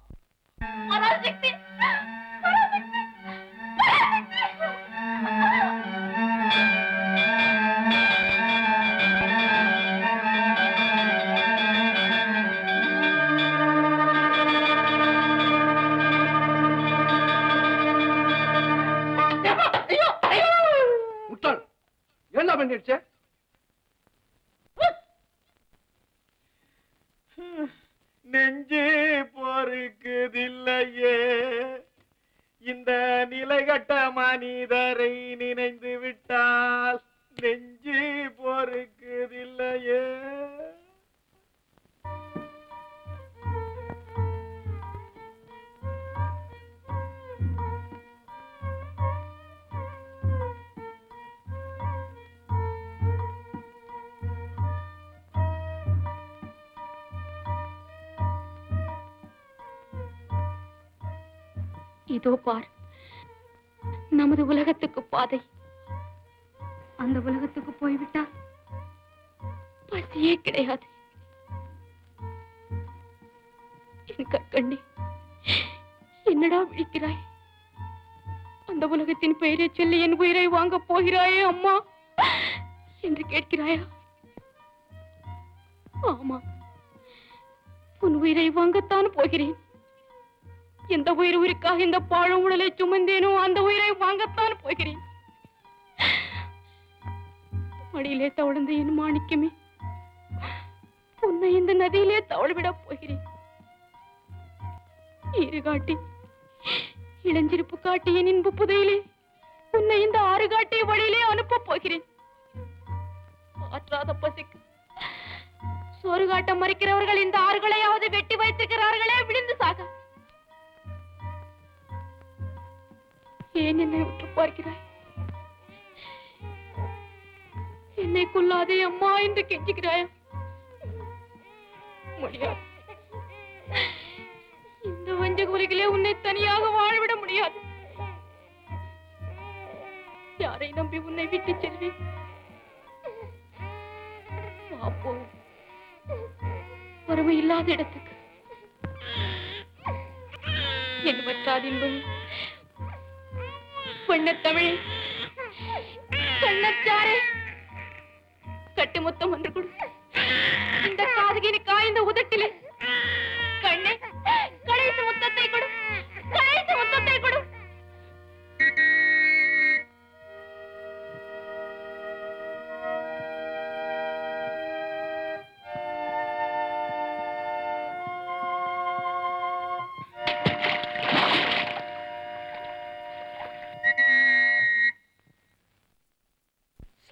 நெஞ்சு பொறுக்குதில்லையே இந்த நிலைகட்ட மனிதரை நினைந்து விட்டால் நெஞ்சு பொறுக்குதில்லையே. இதோ பார், நமது உலகத்துக்கு பாதை. அந்த உலகத்துக்கு போய்விட்டா பசியே கிடையாது. கண்ணே, என்னடா விழிக்கிறாய்? அந்த உலகத்தின் பெயரை சொல்லி என் உயிரை வாங்க போகிறாயே அம்மா என்று கேட்கிறாயா? ஆமா, உன் உயிரை வாங்கத்தான் போகிறேன். எந்த உயிர் உயிருக்காக இந்த பாழும் உடலை சுமந்தேனோ அந்த உயிரை வாங்கத்தான் போகிறேன். மடியிலே தவழ்ந்த என் மாணிக்கமே, உன்னை இந்த நதியிலே தவழ்விட போகிறேன். ஈறு காட்டி இளஞ்சிருப்பு காட்டிய இன்பு புதையிலே உன்னை இந்த ஆறு காட்டிய வழியிலே அனுப்ப போகிறேன். ஆற்றாத பசிக்கு சோறு காட்ட மறுக்கிறவர்கள் இந்த ஆறுகளையாவது வெட்டி வைத்திருக்கிறார்களே, விழுந்து சாக. ஏன் என்னை விட்டு பார்க்கிறாய்? என்னை கொல்லாதே அம்மா என்று கெஞ்சுகிறாய். இந்த வஞ்சக உலகிலே உன்னை தனியாக வாழ்விட முடியாது. யாரை நம்பி உன்னை விட்டு செல்வேன்? வறுமை இல்லாத இடத்துக்கு என் வற்றாதின்பது தமிழ் கண்ணச்சாரே, கட்டு மொத்தம் ஒன்று கொடு. இந்த காதகினி காய்ந்த உதட்டிலே கண்ணே, கடைசி மொத்தத்தை கொடு, கடைசி மொத்தத்தை கொடு.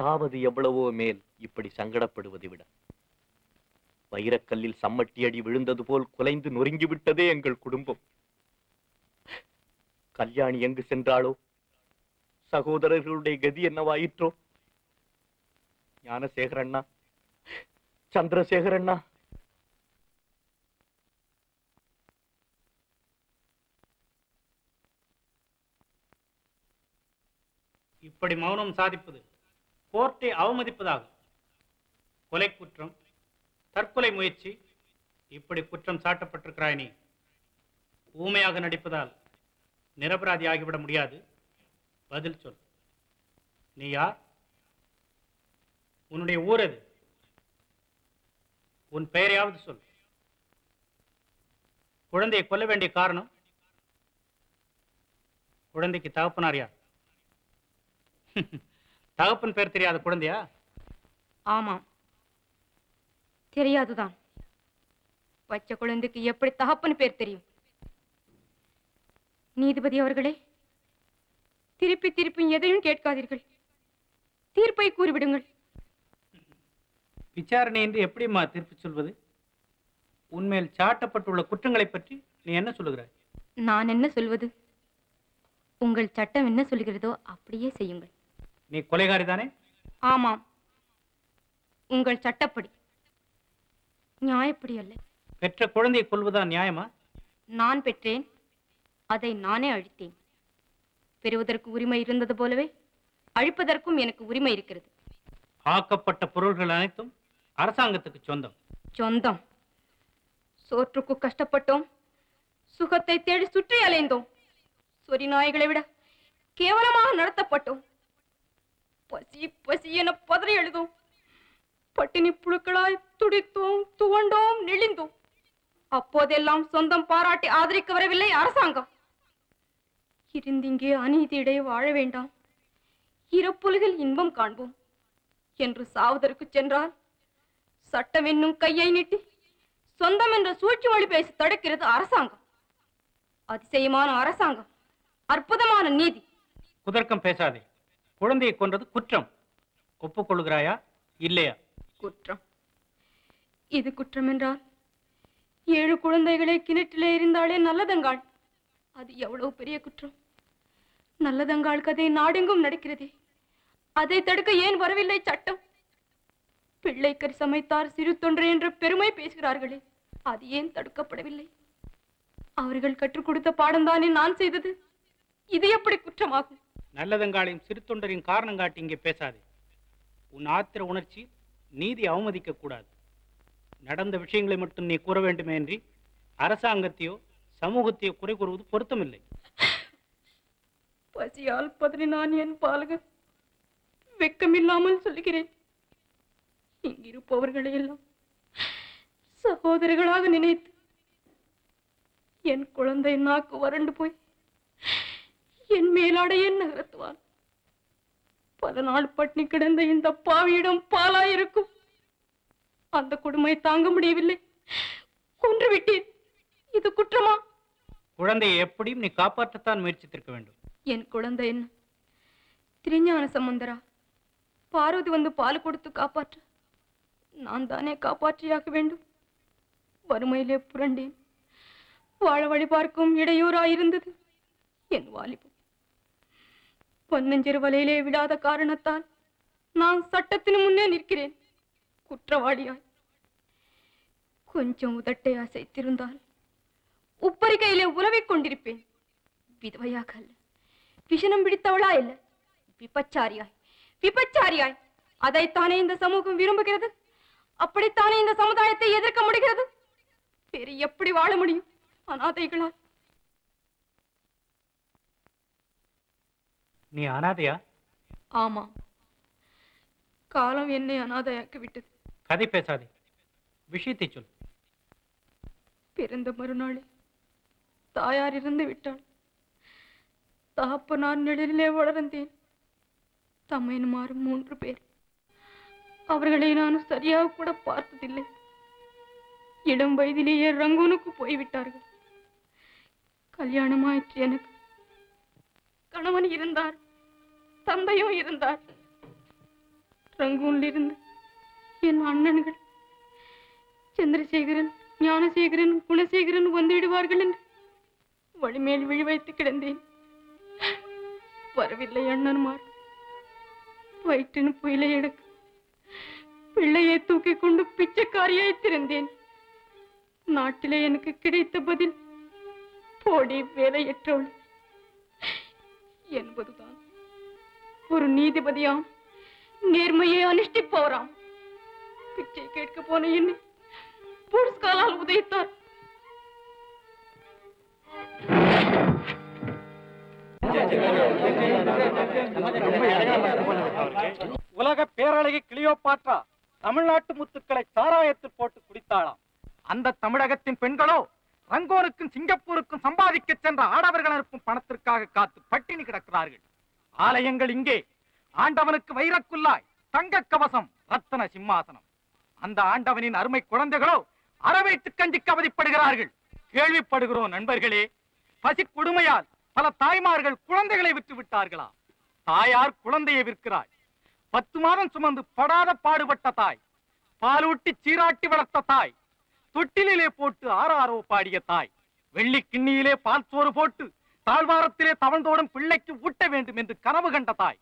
சாவது எவ்வளவோ மேல் இப்படி சங்கடப்படுவதை விட, வைரக்கல்லில் சம்மட்டியடி விழுந்தது போல் குலைந்து நொறுங்கிவிட்டதே எங்கள் குடும்பம். கல்யாணி எங்கு சென்றாளோ? சகோதரர்களுடைய கதி என்னவாயிற்றோ? ஞானசேகரண்ணா, சந்திரசேகரண்ணா, இப்படி மௌனம் சாதிப்பது கோர்ட்டை அவமதிப்பதாகும். கொலை குற்றம், தற்கொலை முயற்சி, இப்படி குற்றம் சாட்டப்பட்டிருக்கிறாய். நீ ஊமையாக நடிப்பதால் நிரபராதி ஆகிவிட முடியாது. பதில் சொல், நீ யார்? உன்னுடைய ஊர் எது? உன் பெயரையாவது சொல். குழந்தையை கொல்ல வேண்டிய காரணம்? குழந்தைக்கு தகப்பனார் யார்? தகப்பன் பேர் தெரியாத குழந்தையா? ஆமாம், தெரியாதுதான். பச்சை குழந்தைக்கு எப்படி தகப்பன் பேர் தெரியும்? நீதிபதி அவர்களே, திருப்பி திருப்பி எதையும் கேட்காதீர்கள், தீர்ப்பை கூறிவிடுங்கள். விசாரணை என்று எப்படிம்மா தீர்ப்பு சொல்வது? உண்மையில் சாட்டப்பட்டுள்ள குற்றங்களை பற்றி நீ என்ன சொல்லுகிறாய்? நான் என்ன சொல்வது? உங்கள் சட்டம் என்ன சொல்கிறதோ அப்படியே செய்யுங்கள். நீ கொலைகாரி தானே? ஆமாம், உங்கள் சட்டப்படி. நியாயப்படி அல்ல. பெற்ற குழந்தையை கொல்வதான் நியாயமா? நான் பெற்றேன், அதை நானே அழித்தேன். பெறுவதற்கு உரிமை இருந்தது போலவே அழிப்பதற்கும் எனக்கு உரிமை இருக்கிறது. ஆக்கப்பட்ட பொருள்கள் அனைத்தும் அரசாங்கத்துக்கு சொந்தம். சொந்தம். சோற்றுக்கு கஷ்டப்பட்டோம், சுகத்தை தேடி சுற்றி அலைந்தோம், சொறி நாய்களை விட கேவலமாக நடத்தப்பட்டோம், பசி பசி என பதறி எழுதும், பட்டினி புழுக்களாய் துடித்தோம், துவண்டோம், நெளிந்தோம். அப்போதெல்லாம் சொந்தம் பாராட்டி ஆதரிக்க வரவில்லை அரசாங்கம். இருந்திங்கே அநீதியிடை வாழ வேண்டாம், இறப்புலகில் இன்பம் காண்போம் என்று சாவதற்கு சென்றால் சட்டம் என்னும் கையை நீட்டி சொந்தம் என்ற சூழ்ச்சி மொழி பேசி தடுக்கிறது அரசாங்கம். அதிசயமான அரசாங்கம், அற்புதமான நீதி. குதர்க்கம் பேசாதே. குழந்தையை கொன்றது குற்றம். ஒப்புக்கொள்கிறாயா இல்லையா? குற்றம். இது குற்றம் என்றால் 7 குழந்தைகளை கிணற்றிலே இருந்தாலே நல்லதங்காள், அது எவ்வளவு பெரிய குற்றம். நல்லதங்காள் கதை நாடெங்கும் நடக்கிறதே, அதை தடுக்க ஏன் வரவில்லை சட்டம்? பிள்ளைக்கறி சமைத்தார் சிறு தொன்று என்று பெருமை பேசுகிறார்களே, அது ஏன் தடுக்கப்படவில்லை? அவர்கள் கற்றுக் கொடுத்த பாடம்தானே நான் செய்தது, இது எப்படி குற்றமாகும்? நல்லதங்காளையும் சிறு தொண்டரின் காரணம் காட்டி இங்கே பேசாதே. உன் ஆத்திர உணர்ச்சி நீதி அவமதிக்க கூடாது. நடந்த விஷயங்களை மட்டும் நீ கூற வேண்டுமே என்று அரசாங்கத்தையோ சமூகத்தையோ குறை கூறுவது பொருத்தமில்லை. பசியால் பதறினான் என் பாலகன், வெக்கமில்லாமல் சொல்லுகிறேன். இங்கிருப்பவர்களை எல்லாம் சகோதரர்களாக நினைத்து என் குழந்தை நாக்கு வறண்டு போய் என் மேலாடையன் நகர்த்துவான். பல நாள் பட்டினி கிடந்த இந்த பாவியிடம் பாலாயிருக்கும். அந்த கொடுமை தாங்க முடியவில்லை, கொன்று விட்டேன். இது குற்றமா? குழந்தையை எப்படியும் நீ காப்பாற்றத்தான் முயற்சித்திருக்க வேண்டும். என் குழந்தை என்ன திருஞான சம்பந்தரா? பார்வதி வந்து பால் கொடுத்து காப்பாற்ற நான் தானே காப்பாற்றியாக வேண்டும். வறுமையிலே புரண்டேன், வாழ வழி பார்க்கும் இடையூறாயிருந்தது என் வாலிபம். பொன்னஞ்சிறு வலையிலே விடாத காரணத்தால் நான் சட்டத்தின் முன்னே நிற்கிறேன் குற்றவாளியாய். கொஞ்சம் உதட்டை அசைத்திருந்தால் உப்பரிக்கையிலே உலவிக் கொண்டிருப்பேன். விதவையாக அல்ல, விஷனம் பிடித்தவளா இல்ல, விபச்சாரியாய். விபச்சாரியாய், அதைத்தானே இந்த சமூகம் விரும்புகிறது. அப்படித்தானே இந்த சமுதாயத்தை எதிர்க்க முடிகிறது. வேறு எப்படி வாழ முடியும் அனாதைகளால்? நீ அனாதையா? ஆமா, காலம் என்னை அனாதையாக்கி விட்டது. கதை பேசாதே, விஷயத்தை சொல். பிறந்த மறுநாளே தாயார் இருந்து விட்டாள். தகப்பனார் நிழலிலே வளர்ந்தேன். தமையன்மார் 3 பேர். அவர்களை நான் சரியாக கூட பார்த்ததில்லை. இளம் வயதிலேயே ரங்கூனுக்கு போய்விட்டார்கள். கல்யாணமாயிற்று எனக்கு. கணவன் இருந்தார், தந்தையும் இருந்தார். ரங்கூனிலிருந்து என் அண்ணன்கள் சந்திரசேகரன், ஞானசேகரன், குணசேகரன் வந்துவிடுவார்கள் என்று வழிமேல் விழி வைத்து கிடந்தேன். வரவில்லை அண்ணன்மார். வயிற்றின் புயலை எடுக்க பிள்ளையை தூக்கி கொண்டு பிச்சைக்காரியாய் திறந்தேன். நாட்டிலே எனக்கு கிடைத்த பதில் போடி வேலையற்றோள் என்பதுதான். ஒரு நீதிபதியாம் நேர்மையை அனுஷ்டிப்பவராம். பிச்சை கேட்க போன என்னை போலீஸ்காரால் உதைத்தார். உலக பேரழகி கிளியோபாட்ரா தமிழ்நாட்டு முத்துக்களை சாராயத்தில் போட்டு குடித்தாளாம். அந்த தமிழகத்தின் பெண்களோ ரங்கோனுக்கும் சிங்கப்பூருக்கும் சம்பாதிக்க சென்ற ஆடவர்கள் அனுப்பும் பணத்திற்காக காத்து பட்டினி கிடக்கிறார்கள். ஆலயங்கள் இங்கே ஆண்டவனுக்கு வைரக்குள்ளாய், தங்க கவசம், ரத்தன சிம்மாசனம். அந்த ஆண்டவனின் அருமை குழந்தைகளோ அரவைத்து கஞ்சிக்கு அவதிப்படுகிறார்கள். கேள்விப்படுகிறோம் நண்பர்களே, பசி கொடுமையால் பல தாய்மார்கள் குழந்தைகளை விற்று விட்டார்களா? தாயார் குழந்தையை விற்கிறாள். 10 மாதம் சுமந்து படாத பாடுபட்ட தாய், பாலூட்டி சீராட்டி வளர்த்த தாய், தொட்டிலே போட்டு ஆறாரோ பாடிய தாய், வெள்ளி கிண்ணியிலே பால் சோறு போட்டு தாழ்வாரத்திலே தவழ்ந்தோடும் பிள்ளைக்கு ஊட்ட வேண்டும் என்று கனவு கண்ட தாய்,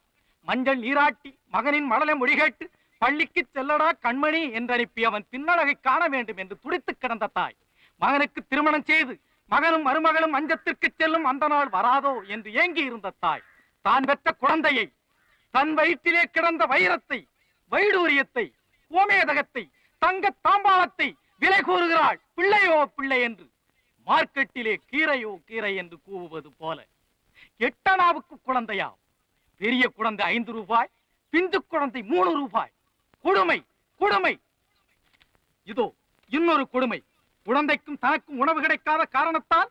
மஞ்சள் நீராட்டி மகனின் மடலை மொழி கேட்டு பள்ளிக்கு செல்லடா கண்மணி என்றனுப்பி அவன் பின்னழகை காண வேண்டும் என்று துடித்து கிடந்த தாய், மகனுக்கு திருமணம் செய்து மகனும் மருமகளும் அஞ்சத்திற்கு செல்லும் அந்த நாள் வராதோ என்று ஏங்கி இருந்த தாய், தான் பெற்ற குழந்தையை, தன் வயிற்றிலே கிடந்த வைரத்தை, வைடூரியத்தை, கோமேதகத்தை, தங்க தாம்பாளத்தை விலை கூறுகிறாள். பிள்ளையோ பிள்ளை என்று, மார்க்கெட்டிலே கீரையோ கீரை என்று கூவுவது போல. எட்டனாவுக்கு குழந்தையா? பெரிய குழந்தை 5 ரூபாய், பிந்து குழந்தை 3 ரூபாய். கொடுமை, கொடுமை. இதோ இன்னொரு கொடுமை. குழந்தைக்கும் தனக்கும் உணவு கிடைக்காத காரணத்தால்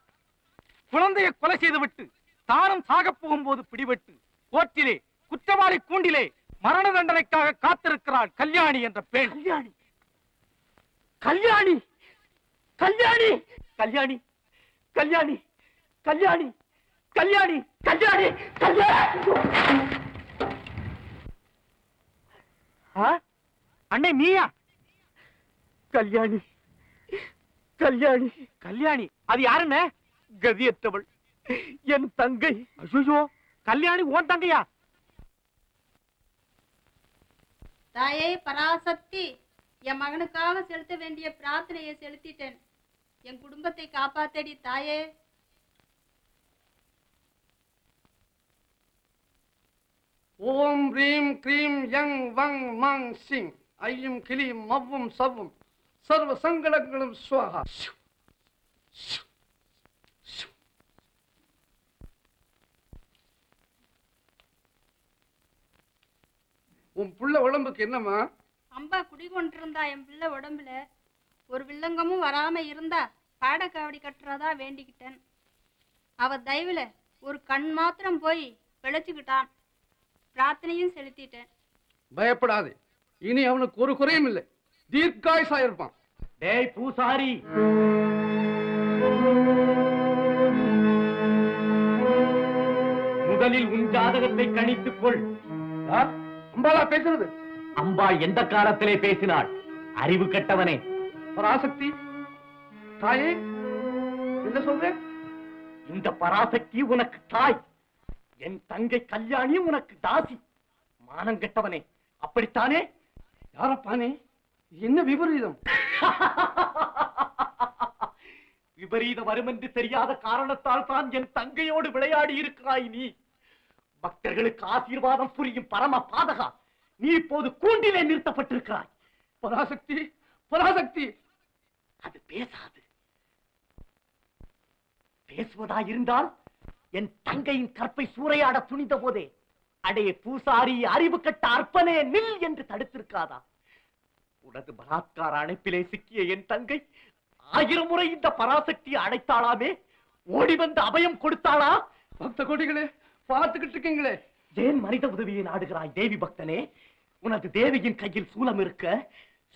குழந்தையை கொலை செய்துவிட்டு தானும் சாக போகும்போது பிடிபட்டு கோர்ட்டிலே, குற்றவாளி கூண்டிலே மரண தண்டனைக்காக காத்திருக்கிறாள் கல்யாணி என்ற பெண். கல்யாணி கல்யாணி கல்யாணி கல்யாணி கல்யாணி கல்யாணி கல்யாணி கல்யாணி. அண்ணே நீயா? கல்யாணி கல்யாணி கல்யாணி அது யாருன்னு? கதியற்றவள் என் தங்கை. ஐயோ கல்யாணி உன் தங்கையா? தாயே பராசக்தி, என் மகனுக்காக செலுத்த வேண்டிய பிரார்த்தனையை செலுத்திட்டேன். என் குடும்பத்தை காப்பாத்தடி தாயே. ஓம் ரீம் கிரீம் யங் வங் மங் சிங் ஐயும் கிளியும் மவ்வும் சவ்வும் சர்வ சங்கடங்களும் ஸ்வாஹா. உன் புள்ள உடம்புக்கு என்னம்மா? அம்பா குடிகொண்டிருந்தா என் பிள்ளை உடம்புல ஒரு வில்லங்கமும் வராம இருந்தா பாடக்காவடி கட்டுறதா வேண்டிக்கிட்டேன். அவ தயவுல ஒரு கண் மாத்திரம் போய் பிழைச்சுக்கிட்டான். பிரார்த்தனையும் செலுத்திட்டேன். பயப்படாதே, இனி அவனுக்கு ஒரு குறையும் இல்லை, தீர்க்காயுசா இருப்பான். டேய் பூசாரி, முதலில் உன் ஜாதகத்தை கணித்துக்கொள். அம்பாலா பேசுறது? அம்பாள் எந்த காலத்திலே பேசினாள் அறிவு கெட்டவனே? பராசக்தி தாயே, என்ன சொல்ற? இந்த பராசக்தி உனக்கு தாய், என் தங்கை கல்யாணி உனக்கு தாசி. மானம் கெட்டவனே, அப்படித்தானே? யாரப்பானே, என்ன விபரீதம்? விபரீதம் வரும் என்று தெரியாத காரணத்தால் தான் என் தங்கையோடு விளையாடி இருக்கிறாய் நீ. பக்தர்களுக்கு ஆசீர்வாதம் புரியும் பரம பாதகா, நீ இப்போது கூண்டிலே நிறுத்தப்பட்டிருக்கிறாய். பராசக்தி பராசக்தி, அது பேசாது. பேசுவதாயிருந்தால் என் தங்கையின் கற்பை சூறையாட துணிந்த போதே, அடைய பூசாரி அறிவு கட்ட அற்பனே நில் என்று தடுத்திருக்காதா? உனது பலாத்கார அணைப்பிலே சிக்கிய என் தங்கை 1000 முறை இந்த பராசக்தியை அடைத்தாளாமே, ஓடி வந்து அபயம் கொடுத்தாளா? பக்த கோடிகளே, பார்த்துக்கிட்டு இருக்கீங்களே, ஏன் மனித உதவியை நாடுகிறாய் தேவி பக்தனே? உனது தேவியின் கையில் சூலம் இருக்க,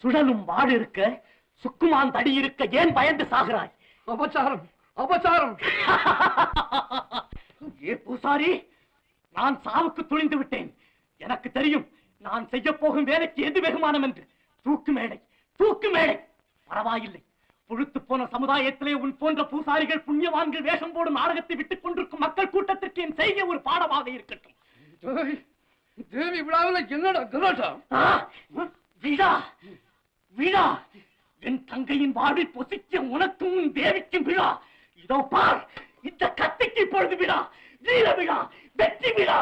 சுழலும் வாள் இருக்க, சுக்குமான் தடி இருக்க, ஏன் பயந்து சாகிறாய்? அபச்சாரம் அபச்சாரம். ஏ பூசாரி, நான் சாவுக்கு துணிந்து விட்டேன். எனக்கு தெரியும் நான் செய்ய போகும் வேலைக்கு எது வெகுமானம் என்று. தூக்கு மேடை தூக்கு மேடை. பரவாயில்லை, புழுத்து போன சமுதாயத்திலே உன் போன்ற பூசாரிகள் புண்ணியவான்கள் வேஷம் போடும் நாடகத்தை விட்டுக் கொண்டிருக்கும் மக்கள் கூட்டத்திற்கு என் செய்ய ஒரு பாடமாக இருக்கட்டும். தேவி விழாவில் என்னடா விழா? என் தங்கையின் வாழ்வில் பொசிக்க உனக்கும் தேவிக்கும் விழா. இதோ பார், இந்த கத்திக்கு பொழுது விழா, வீர விழா, வெற்றி விழா.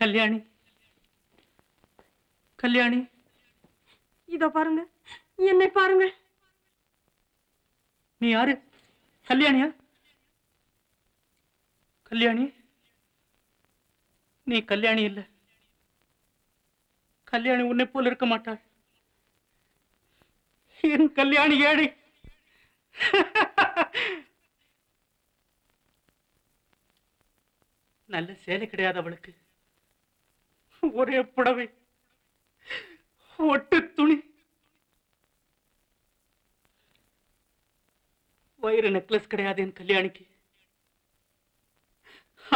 கல்யாணி கல்யாணி, இதோ பாருங்க, என்னை பாருங்க. நீ யாரு? கல்யாணியா? கல்யாணி, நீ கல்யாணி இல்லை. கல்யாணி உன்னை போல் இருக்க மாட்டாள். என் கல்யாணி ஏழை. நல்ல சேலை கிடையாது அவளுக்கு, ஒரே புடவை, ஒட்டு துணி, வயிறு நெக்லஸ் கிடையாது என் கல்யாணிக்கு.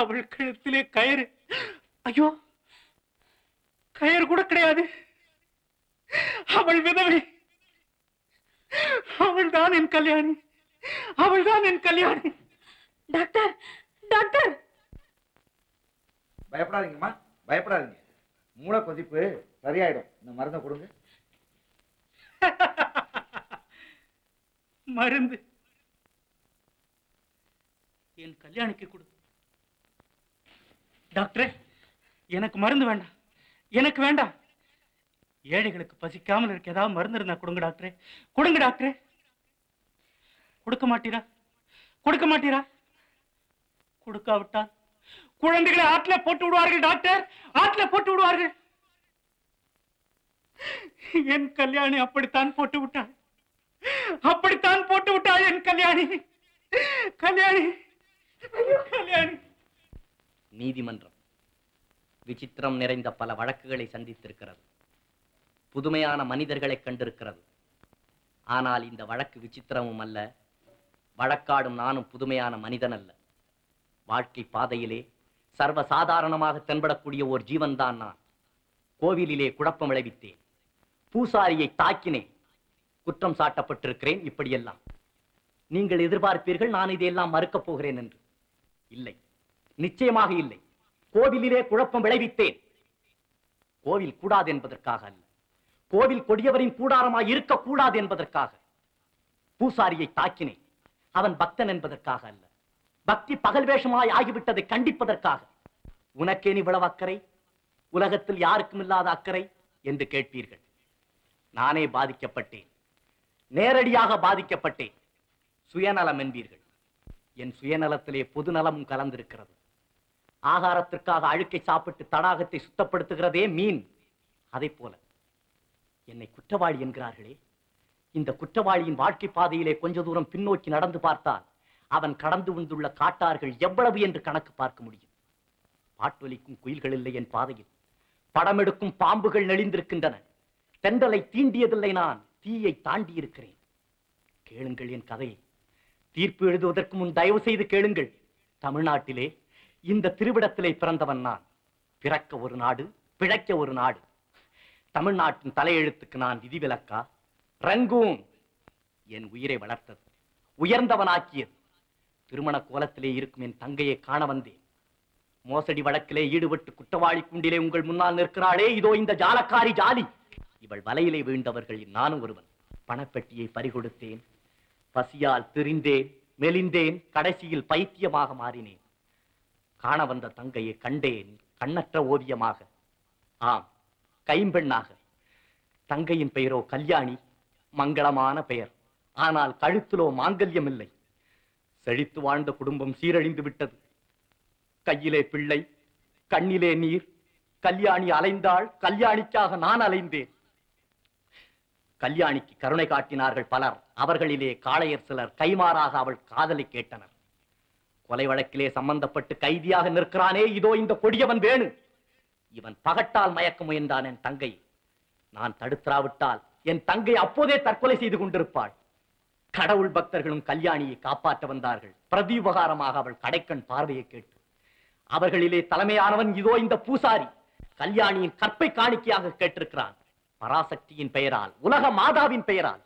அவள் கழுத்திலே கயிறு, ஐயோ கயிறு கூட கிடையாது. அவள் விதவை, அவள் தான் என் கல்யாணி, அவள் தான் என் கல்யாணி. டாக்டர் டாக்டர், பயப்படாதீங்கம்மா பயப்படாதீங்க, மூளை கொதிப்பு சரியாயிடும். இந்த மருந்தை கொடுங்க. மருந்து என் கல்யாணிக்கு கொடு. டாக்டரே, எனக்கு மருந்து வேண்டாம், எனக்கு வேண்டாம். ஏழைகளுக்கு பசிக்காமல் இருக்க ஏதாவது மருந்து இருந்தா கொடுங்க டாக்டரே, கொடுங்க டாக்டரே. கொடுக்க மாட்டீரா? கொடுக்க மாட்டீரா? கொடுக்காவிட்டா குழந்தைகளை ஆற்றுல போட்டு விடுவார்கள் டாக்டர், ஆற்றுல போட்டு விடுவார்கள். என் கல்யாணி அப்படித்தான் போட்டு விட்டாள், அப்படித்தான் போட்டு விட்டாள் என் கல்யாணி. கல்யாணி கல்யாணி. நீதிமன்றம் விசித்திரம் நிறைந்த பல வழக்குகளை சந்தித்திருக்கிறது, புதுமையான மனிதர்களை கண்டிருக்கிறது. ஆனால் இந்த வழக்கு விசித்திரமும் அல்ல, வழக்காடும் நானும் புதுமையான மனிதன் அல்ல. வாழ்க்கை பாதையிலே சர்வசாதாரணமாக தென்படக்கூடிய ஓர் ஜீவன்தான் நான். கோவிலிலே குழப்பம் விளைவித்தேன், பூசாரியை தாக்கினேன், குற்றம் சாட்டப்பட்டிருக்கிறேன். இப்படியெல்லாம் நீங்கள் எதிர்பார்ப்பீர்கள் நான் இதையெல்லாம் மறுக்கப் போகிறேன் என்று. இல்லை, நிச்சயமாக இல்லை. கோவிலிலே குழப்பம் விளைவித்தேன். கோவில் கூடாது என்பதற்காக அல்ல, கோவில் கொடியவரின் கூடாரமாய் இருக்கக்கூடாது என்பதற்காக. பூசாரியை தாக்கினேன், அவன் பக்தன் என்பதற்காக அல்ல, பக்தி பகல் வேஷமாய் ஆகிவிட்டதை கண்டிப்பதற்காக. உனக்கேன் இவ்வளவு அக்கறை, உலகத்தில் யாருக்கும் இல்லாத அக்கறை என்று கேட்பீர்கள். நானே பாதிக்கப்பட்டேன், நேரடியாக பாதிக்கப்பட்டேன். சுயநலம் என்பீர்கள். என் சுயநலத்திலே பொதுநலமும் கலந்திருக்கிறது. ஆகாரத்திற்காக அழுக்கை சாப்பிட்டு தடாகத்தை சுத்தப்படுத்துகிறதே மீன், அதை போல என்னை குற்றவாளி என்கிறார்களே, இந்த குற்றவாளியின் வாழ்க்கை பாதையிலே கொஞ்ச தூரம் பின்னோக்கி நடந்து பார்த்தால் அவன் கடந்து வந்துள்ள காட்டார்கள் எவ்வளவு என்று கணக்கு பார்க்க முடியும். பாட்டொலிக்கும் குயில்கள் இல்லை என் பாதையில், படமெடுக்கும் பாம்புகள் நெளிந்திருக்கின்றன. தென்றலை தீண்டியதில்லை நான், தீயை தாண்டி இருக்கிறேன். கேளுங்கள் என் கதையை, தீர்ப்பு எழுதுவதற்கு முன் தயவு செய்து கேளுங்கள். தமிழ்நாட்டிலே இந்த திருவிடத்திலே பிறந்தவன் நான். பிறக்க ஒரு நாடு, பிழைக்க ஒரு நாடு. தமிழ்நாட்டின் தலையெழுத்துக்கு நான் விதிவிலக்கா? ரங்கூன் என் உயிரை வளர்த்தது, உயர்ந்தவனாக்கியது. திருமண கோலத்திலே இருக்கும் என் தங்கையை காண வந்தேன். மோசடி வழக்கிலே ஈடுபட்டு குற்றவாளி குண்டிலே உங்கள் முன்னால் நிற்கிறாளே, இதோ இந்த ஜாலக்காரி ஜாலி, இவள் வலையிலே வீழ்ந்தவர்கள் நானும் ஒருவன். பணப்பெட்டியை பறிகொடுத்தேன், பசியால் திரிந்தேன், மெலிந்தேன், கடைசியில் பைத்தியமாக மாறினேன். காண வந்த தங்கையை கண்டேன் கண்ணற்ற ஓவியமாக, ஆம் கைம்பெண்ணாக. தங்கையின் பெயரோ கல்யாணி, மங்களமான பெயர். ஆனால் கழுத்திலோ மாங்கல்யம் இல்லை. செழித்து வாழ்ந்த குடும்பம் சீரழிந்து விட்டது. கையிலே பிள்ளை, கண்ணிலே நீர். கல்யாணி அலைந்தாள், கல்யாணிக்காக நான் அலைந்தேன். கல்யாணிக்கு கருணை காட்டினார்கள் பலர். அவர்களிலே காளையர் சிலர் கைமாறாக அவள் காதலை கேட்டனர். கொலை வழக்கிலே சம்பந்தப்பட்டு கைதியாக நிற்கிறானே, இதோ இந்த கொடியவன் வேணு, இவன் பகட்டால் மயக்க முயன்றான் என் தங்கை. நான் தடுத்துராவிட்டால் என் தங்கை அப்போதே தற்கொலை செய்து கொண்டிருப்பாள். கடவுள் பக்தர்களும் கல்யாணியை காப்பாற்ற வந்தார்கள். பிரதி உபகாரமாக அவள் கடைக்கண் பார்வையை கேட்டு, அவர்களிலே தலைமையானவன் இதோ இந்த பூசாரி, கல்யாணியின் கற்பை காணிக்கையாக கேட்டிருக்கிறான். பராசக்தியின் பெயரால், உலக மாதாவின் பெயரால்.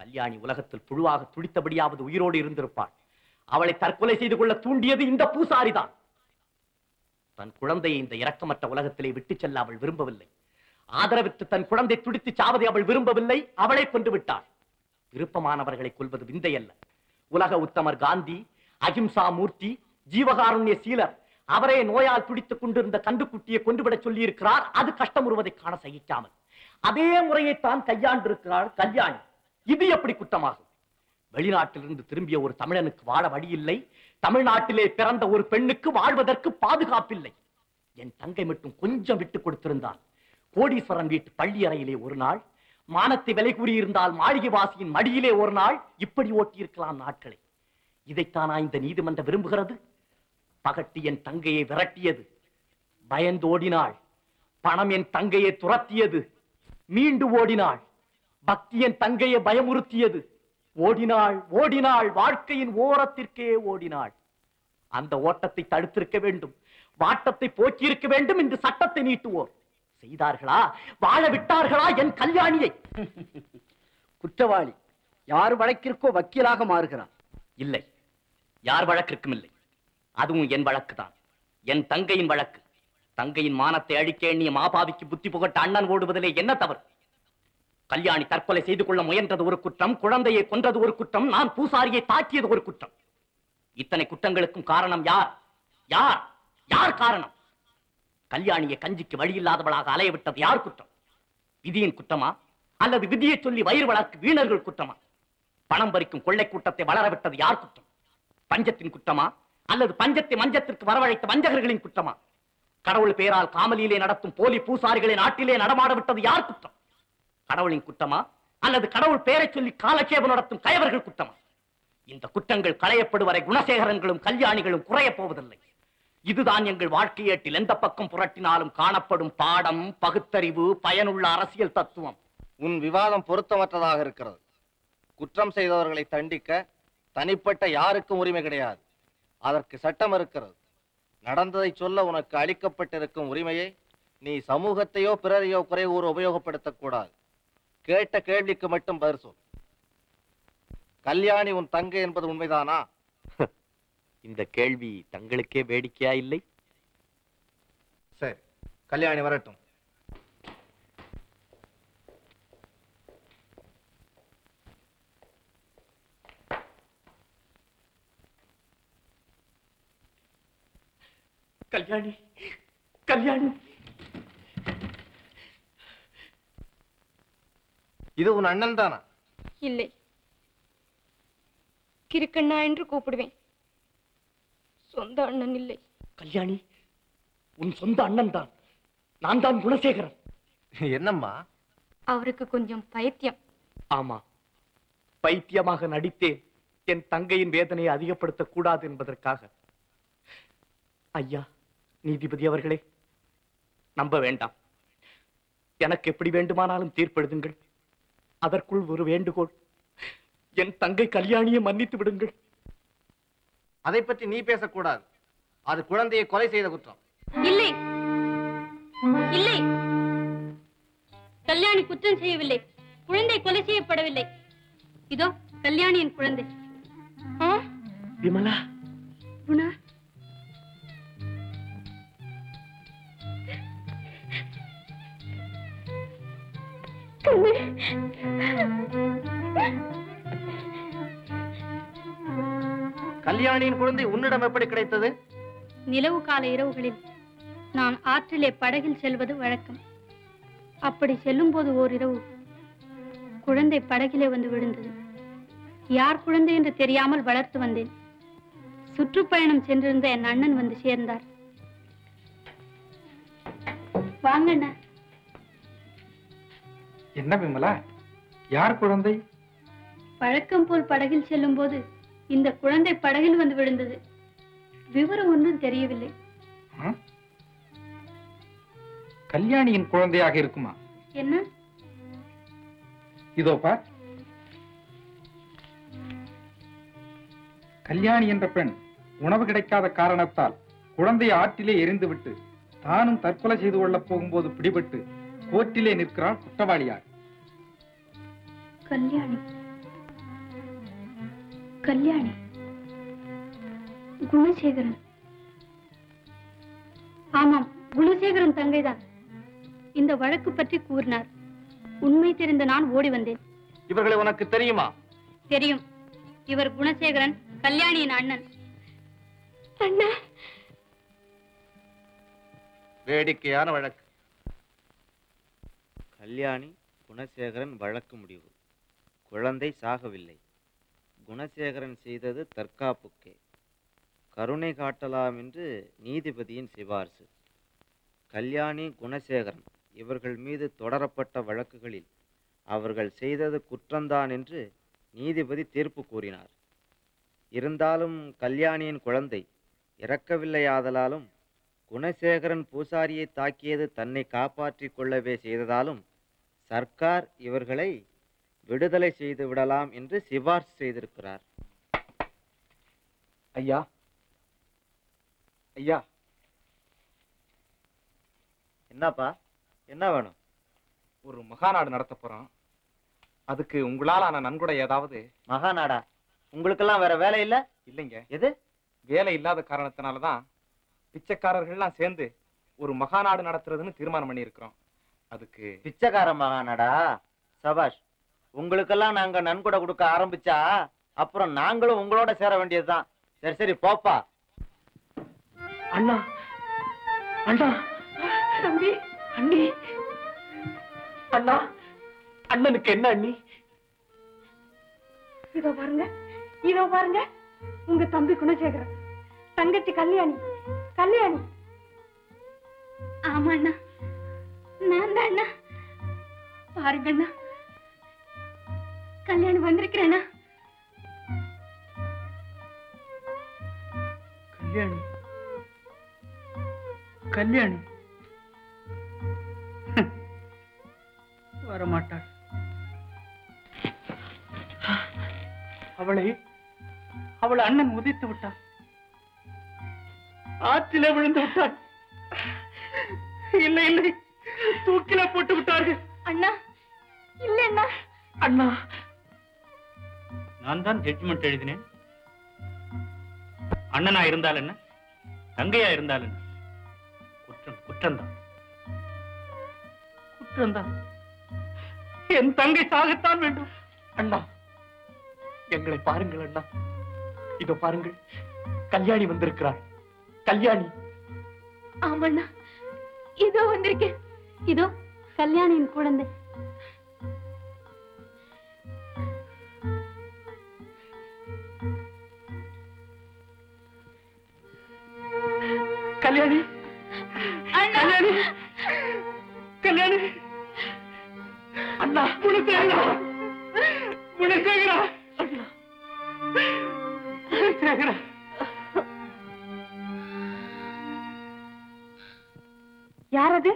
கல்யாணி உலகத்தில் புழுவாக துடித்தபடியாவது உயிரோடு இருந்திருப்பாள். அவளை தற்கொலை செய்து கொள்ள தூண்டியது இந்த பூசாரிதான். தன் குழந்தையை இந்த இரக்கமற்ற உலகத்திலே விட்டு செல்ல அவள் விரும்பவில்லை. ஆதரவிட்டு தன் குழந்தை துடித்து சாவதை அவள் விரும்பவில்லை. அவளை கொண்டு விட்டாள். விருப்பமானவர்களை கொள்வது விந்தையல்ல. உலக உத்தமர் காந்தி, அகிம்சா மூர்த்தி, ஜீவகாருண்ய சீலர் அவரே நோயால் துடித்துக் கொண்டிருந்த கண்டுக்குட்டியை கொண்டுவிட சொல்லி இருக்கிறார். அது கஷ்டம் உருவதை காண சகிக்காமல் அதே முறையை தான் கையாண்டிருக்கிறாள் கல்யாணி. இது எப்படி குற்றமாகும்? வெளிநாட்டிலிருந்து திரும்பிய ஒரு தமிழனுக்கு வாழ வழி இல்லை. தமிழ்நாட்டிலே பிறந்த ஒரு பெண்ணுக்கு வாழ்வதற்கு பாதுகாப்பில்லை. என் தங்கை மட்டும் கொஞ்சம் விட்டு கொடுத்திருந்தான். கோடீஸ்வரன் வீட்டு பள்ளி அறையிலே ஒரு நாள், மானத்தை விலை கூறியிருந்தால் மாளிகை வாசியின் மடியிலே ஒரு நாள், இப்படி ஓட்டியிருக்கலாம் நாட்களை. இதைத்தானா இந்த நீதிமன்றம் விரும்புகிறது? பகட்டி என் தங்கையை விரட்டியது, பயந்தோடினாள். பணம் என் தங்கையை துரத்தியது, மீண்டு ஓடினாள். பக்தி என் தங்கையை பயமுறுத்தியது, ஓடினாள் ஓடினாள், வாழ்க்கையின் ஓரத்திற்கே ஓடினாள். அந்த ஓட்டத்தை தடுத்திருக்க வேண்டும், வாட்டத்தை போக்கியிருக்க வேண்டும் என்று சட்டத்தை நீட்டுவோர் செய்தார்களா? வாழ விட்டார்களா என் கல்யாணியை? குற்றவாளி யார் வழக்கிற்கோ வக்கீலாக மாறுகிறான். இல்லை, யார் வழக்கிற்கும் இல்லை. அதுவும் என் வழக்கு தான், என் தங்கையின் வழக்கு. தங்கையின் மானத்தை அழிக்க எண்ணிய மாபாவிக்கு புத்தி புகட்ட அண்ணன் ஓடுவதிலே என்ன தவறு? கல்யாணி தற்கொலை செய்து கொள்ள முயன்றது ஒரு குற்றம், குழந்தையை கொன்றது ஒரு குற்றம், நான் பூசாரியை தாக்கியது ஒரு குற்றம். இத்தனை குற்றங்களுக்கும் காரணம் யார்? யார் யார் காரணம்? கல்யாணியை கஞ்சிக்கு வழி இல்லாதவளாக அலைய விட்டது யார் குற்றம்? விதியின் குற்றமா, அல்லது விதியை சொல்லி வயிறு வளர்க்க வீணர்கள் குற்றமா? பணம் பறிக்கும் கொள்ளை கூட்டத்தை வளரவிட்டது யார் குற்றம்? பஞ்சத்தின் குற்றமா, அல்லது பஞ்சத்தை மஞ்சத்திற்கு வரவழைத்த வஞ்சகர்களின் குற்றமா? கடவுள் பெயரால் காமலியிலே நடத்தும் போலி பூசாரிகளை நாட்டிலே நடமாட விட்டது யார் குற்றம்? கடவுளின் குற்றமா, அல்லது கடவுள் பெயரை சொல்லி காலட்சேபம் நடத்தும் கயவர்கள் குற்றமா? இந்த குற்றங்கள் களையப்படுவரை குணசேகரங்களும் கல்யாணிகளும் குறைய போவதில்லை. இதுதான் எங்கள் வாழ்க்கையேட்டில் எந்த பக்கம் புரட்டினாலும் காணப்படும் பாடம், பகுத்தறிவு, பயனுள்ள அரசியல் தத்துவம். உன் விவாதம் பொருத்தமற்றதாக இருக்கிறது. குற்றம் செய்தவர்களை தண்டிக்க தனிப்பட்ட யாருக்கும் உரிமை கிடையாது. அதற்கு சட்டம் இருக்கிறது. நடந்ததை சொல்ல உனக்கு அளிக்கப்பட்டிருக்கும் உரிமையை நீ சமூகத்தையோ பிறரையோ குறை கூற உபயோகப்படுத்தக்கூடாது. கேட்ட கேள்விக்கு மட்டும் பதில் சொல். கல்யாணி உன் தங்கை என்பது உண்மைதானா? இந்த கேள்வி தங்களுக்கே வேடிக்கையா இல்லை? சரி, கல்யாணி வரட்டும். கல்யாணி, கல்யாணி, இது உன் அண்ணன் தானா? இல்லை, கிருக்கண்ணா என்று கூப்பிடுவேன். சொந்த அண்ணன் இல்லை. கல்யாணி, உன் சொந்த அண்ணன் தான். நான் தான் குணசேகரன். என்னம்மா, அவருக்கு கொஞ்சம் பைத்தியம். ஆமா, பைத்தியமாக நடித்தே என் தங்கையின் வேதனையை அதிகப்படுத்த கூடாது என்பதற்காக. ஐயா நீதிபதி அவர்களே, நம்ப வேண்டாம். எனக்கு எப்படி வேண்டுமானாலும் தீர்ப்பெழுதுங்கள். அதற்குள் ஒரு வேண்டுகோள், என் தங்கை கல்யாணியை மன்னித்து விடுங்கள். அதை பற்றி நீ பேசக்கூடாது. அது குழந்தையை கொலை செய்த குற்றம். இல்லை, இல்லை, கல்யாணி குற்றம் செய்யவில்லை. குழந்தை கொலை செய்யப்படவில்லை. இதோ கல்யாணியின் குழந்தை. விமலா, குணா, கல்யாணியின் குழந்தை உன்னிடம் எப்படி கிடைத்தது? நிலவு கால இரவுகளில் நான் ஆற்றிலே படகில் செல்வது வழக்கம். அப்படி செல்லும் போது ஓரிரவு குழந்தை படகிலே வந்து விழுந்தது. யார் குழந்தை என்று தெரியாமல் வளர்த்து வந்தேன். சுற்றுப்பயணம் சென்றிருந்த என் அண்ணன் வந்து சேர்ந்தார். வாங்க அண்ணா. என்ன விமலா, யார் குழந்தை? பழக்கம் போல் படகில் செல்லும் போது இந்த குழந்தை படகில் வந்து விழுந்தது. விவரம் ஒன்றும் தெரியவில்லை. கல்யாணியின் குழந்தையாக இருக்குமா? என்ன, இதோ பார். கல்யாணி என்ற பெண் உணவு கிடைக்காத காரணத்தால் குழந்தையை ஆற்றிலே எரிந்துவிட்டு தானும் தற்கொலை செய்து கொள்ளப் போகும்போது பிடிபட்டு கோர்ட்டிலே நிற்கிறாள் குற்றவாளியார். கல்யாணி, கல்யாணி, குணசேகரன். ஆமாம், குணசேகரன் தங்கைதான். இந்த வழக்கு பற்றி கூறினார். உண்மை தெரிந்த நான் ஓடி வந்தேன். இவர்களை உனக்கு தெரியுமா? தெரியும். இவர் குணசேகரன், கல்யாணியின் அண்ணன். அண்ணா, வேடிக்கையான வழக்கு. கல்யாணி குணசேகரன் வழக்கு முடிவு. குழந்தை சாகவில்லை. குணசேகரன் செய்தது தற்காப்புக்கே. கருணை காட்டலாம் என்று நீதிபதியின் சிபார்சு. கல்யாணி, குணசேகரன் இவர்கள் மீது தொடரப்பட்ட வழக்குகளில் அவர்கள் செய்தது குற்றம்தான் என்று நீதிபதி தீர்ப்பு கூறினார். இருந்தாலும் கல்யாணியின் குழந்தை இறக்கவில்லையாதலாலும் குணசேகரன் பூசாரியை தாக்கியது தன்னை காப்பாற்றி கொள்ளவே செய்ததாலும் சர்க்கார் இவர்களை விடுதலை செய்து விடலாம் என்று சிபார்சு செய்திருக்கிறார். ஐயா, ஐயா. என்னப்பா, என்ன வேணும்? ஒரு மகாநாடு நடத்த போறோம். அதுக்கு உங்களாலான நன்கொடை ஏதாவது. மகாநாடா? உங்களுக்கெல்லாம் வேற வேலை இல்லை? இல்லைங்க. எது வேலை இல்லாத காரணத்தினாலதான் பிச்சைக்காரர்கள்லாம் சேர்ந்து ஒரு மகாநாடு நடத்துறதுன்னு தீர்மானம் பண்ணி இருக்கிறோம். அதுக்கு பிச்சைக்கார மகாநாடா? சபாஷ். உங்களுக்கெல்லாம் நாங்க நன்கொடை கொடுக்க ஆரம்பிச்சா அப்புறம் நாங்களும் உங்களோட சேர வேண்டியதுதான். சரி சரி, போப்பா. அண்ணா, அண்ணா, தம்பி, அண்ணி, அண்ணா, அண்ணனுக்கு என்ன அண்ணி? இதோ பாருங்க, இதோ பாருங்க, உங்க தம்பி குணசேகரன், தங்கச்சி கல்யாணி. கல்யாணி? ஆமா அண்ணா, நான் தான் அண்ணா. பாருங்க அண்ணா, கல்யாணி வந்திருக்கிறேனா? கல்யாணி, கல்யாணி வரமாட்டாள். அவளை அவள் அண்ணன் உதைத்து விட்டான், ஆற்றில விழுந்து விட்டாள். இல்லை இல்லை, தூக்கில போட்டு விட்டார்கள். அண்ணா இல்லை அண்ணா. அண்ணா, நான் தான் ஜட்ஜ்மெண்ட் எழுதினேன். அண்ணனா இருந்தால் என்ன, தங்கையா இருந்தால் என்ன, குற்றம் குற்றம்தான், குற்றம்தான். என் தங்கை சாகத்தான் வேண்டும். அண்ணா, எங்களை பாருங்கள் அண்ணா, இதோ பாருங்கள், கல்யாணி வந்திருக்கிறாள். கல்யாணி. ஆமாண்ணா, இதோ வந்திருக்கேன். இதோ கல்யாணியின் குழந்தை. கல்யாணி, கல்யாணி, கல்யாணி. அண்ணா புனசேகரா, புனசேகரா, புனசேகரா. யார் அது?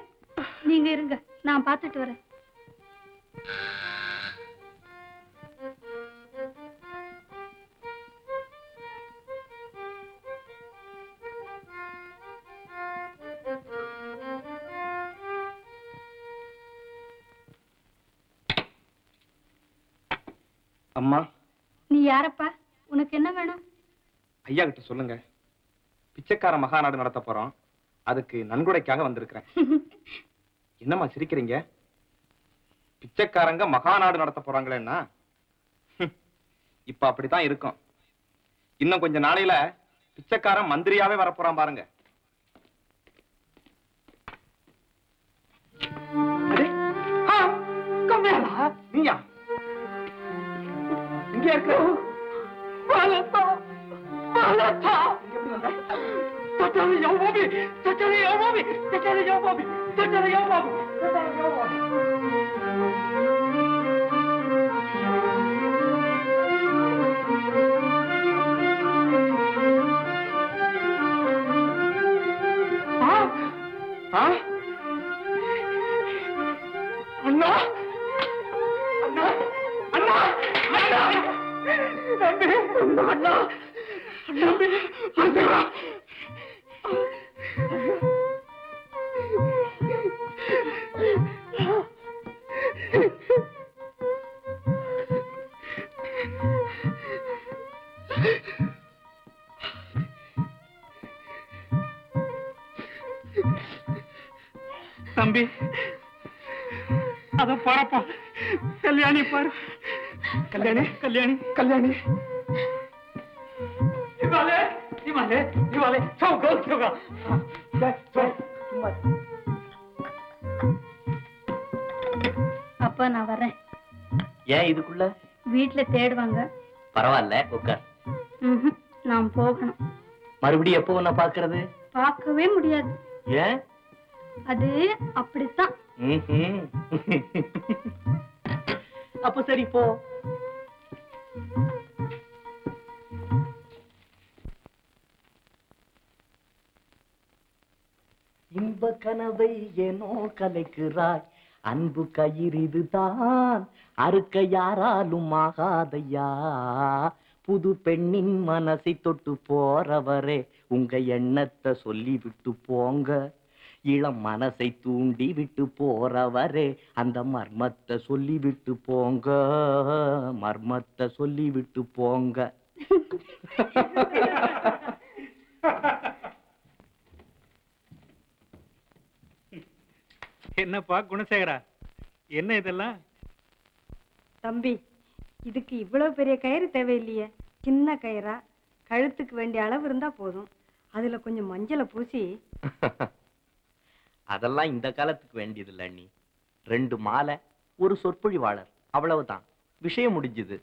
நீங்க இருங்க, நான் பார்த்துட்டு வரேன். அம்மா, நீ யாரப்பா? உனக்கு என்ன வேணும்? ஐயா கிட்ட சொல்லுங்க, பிச்சைக்கார மகாநாடு நடத்த போறோம், அதுக்கு நன்கொடைக்காக வந்திருக்கிறேன். என்னம்மா சிரிக்கிறீங்க? பிச்சைக்காரங்க மகாநாடு நடத்த போறாங்களேன்னா இப்ப அப்படித்தான் இருக்கும். இன்னும் கொஞ்ச நாளையில பிச்சைக்காரன் மந்திரியாவே வரப்போறான் பாருங்க. நீயா இங்கே இருக்க? அண்ணா, அண்ணா, அண்ணா, அண்ணா, நம்பி, அண்ணா, நம்பி, அண்ணா. தம்பி, அத பாரப்பா, கல்யாணி பாரு. கல்யாணி, கல்யாணி, கல்யாணி. இவாளே, இவாளே, இவாளே, சோகோ சோகோ. அப்பா, நான் வரேன். ஏன் இதுக்குள்ள? வீட்டுல தேடுவாங்க. பரவாயில்ல, உட்கார். நான் போகணும். மறுபடியும் எப்போ உன்ன பாக்குறது? பார்க்கவே முடியாது. ஏன்? அது அப்படித்தான். அப்ப சரி போ. இன்ப கனவை ஏனோ கலைக்கிறாய், அன்பு கயிறுதான் அறுக்க யாராலும் ஆகாதையா. புது பெண்ணின் மனசை தொட்டு போறவரே, உங்க எண்ணத்தை சொல்லி விட்டு போங்க. இளம் மனசை தூண்டி விட்டு போறவரே, அந்த மர்மத்தை சொல்லி விட்டு போங்க, மர்மத்தை சொல்லி விட்டு போங்க. என்னப்பா குணசேகரா, என்ன இதெல்லாம்? தம்பி, இதுக்கு இவ்வளவு பெரிய கயிறு தேவையில்லையே. சின்ன கயிறா, கழுத்துக்கு வேண்டிய அளவு இருந்தா போதும். அதுல கொஞ்சம் மஞ்சளை பூசி. அதெல்லாம் இந்த காலத்துக்கு வேண்டியது இல்ல அண்ணி. ரெண்டு மாலை, ஒரு சொற்பொழிவாளர், அவ்வளவுதான், விஷயம் முடிஞ்சது.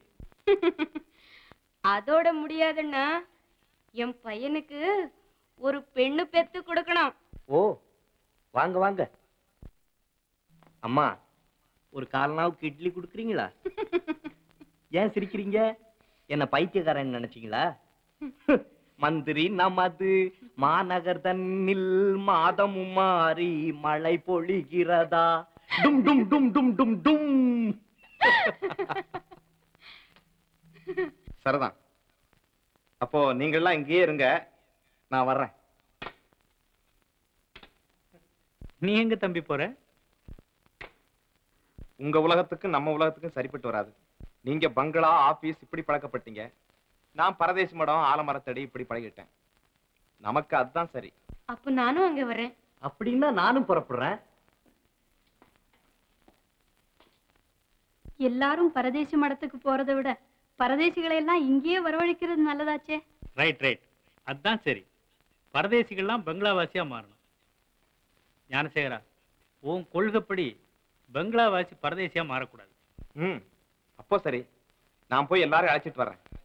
அதோட முடியாதுன்னா என் பையனுக்கு ஒரு பெண்ணு பெத்து கொடுக்கணும். ஓ, வாங்க வாங்க. அம்மா, ஒரு கால்நாவுக்கு இட்லி கொடுக்குறீங்களா? ஏன் சிரிக்கிறீங்க? என்ன பைத்தியக்காரன்னு நினைச்சீங்களா? மந்திரி நமது மாநகர் தன்னில் மாதமும் மாறி மழை பொழிகிறதா? டும் டும் டும் டும் டும் டும். சரிதான், அப்போ நீங்கள்லாம் இங்கேயே இருங்க, நான் வர்றேன். நீ எங்க தம்பி போற? உங்க உலகத்துக்கு நம்ம உலகத்துக்கும் சரிப்பட்டு வராது. நீங்க பங்களா, ஆபீஸ் இப்படி பழக்கப்பட்டீங்க. நான் பரதேசி மடம், ஆலமரத்தடி இப்படி பழகிட்டேன். நமக்கு அதுதான் சரி. அப்ப நானும் அங்க வரேன். அப்படின்னா நானும் புறப்படுறேன். எல்லாரும் பரதேசி மடத்துக்கு போறதை விட பரதேசிகளை எல்லாம் இங்கேயே வரவழைக்கிறது நல்லதாச்சே. ரைட் ரைட், அதுதான் சரி. பரதேசிகள்லாம் பங்களாவாசியா மாறணும். ஞானசேகரா, உன் கொள்கைப்படி பங்களாவாசி பரதேசியா மாறக்கூடாது. ம், அப்போ சரி. நான் போய் எல்லாரும் அழைச்சிட்டு வரேன்.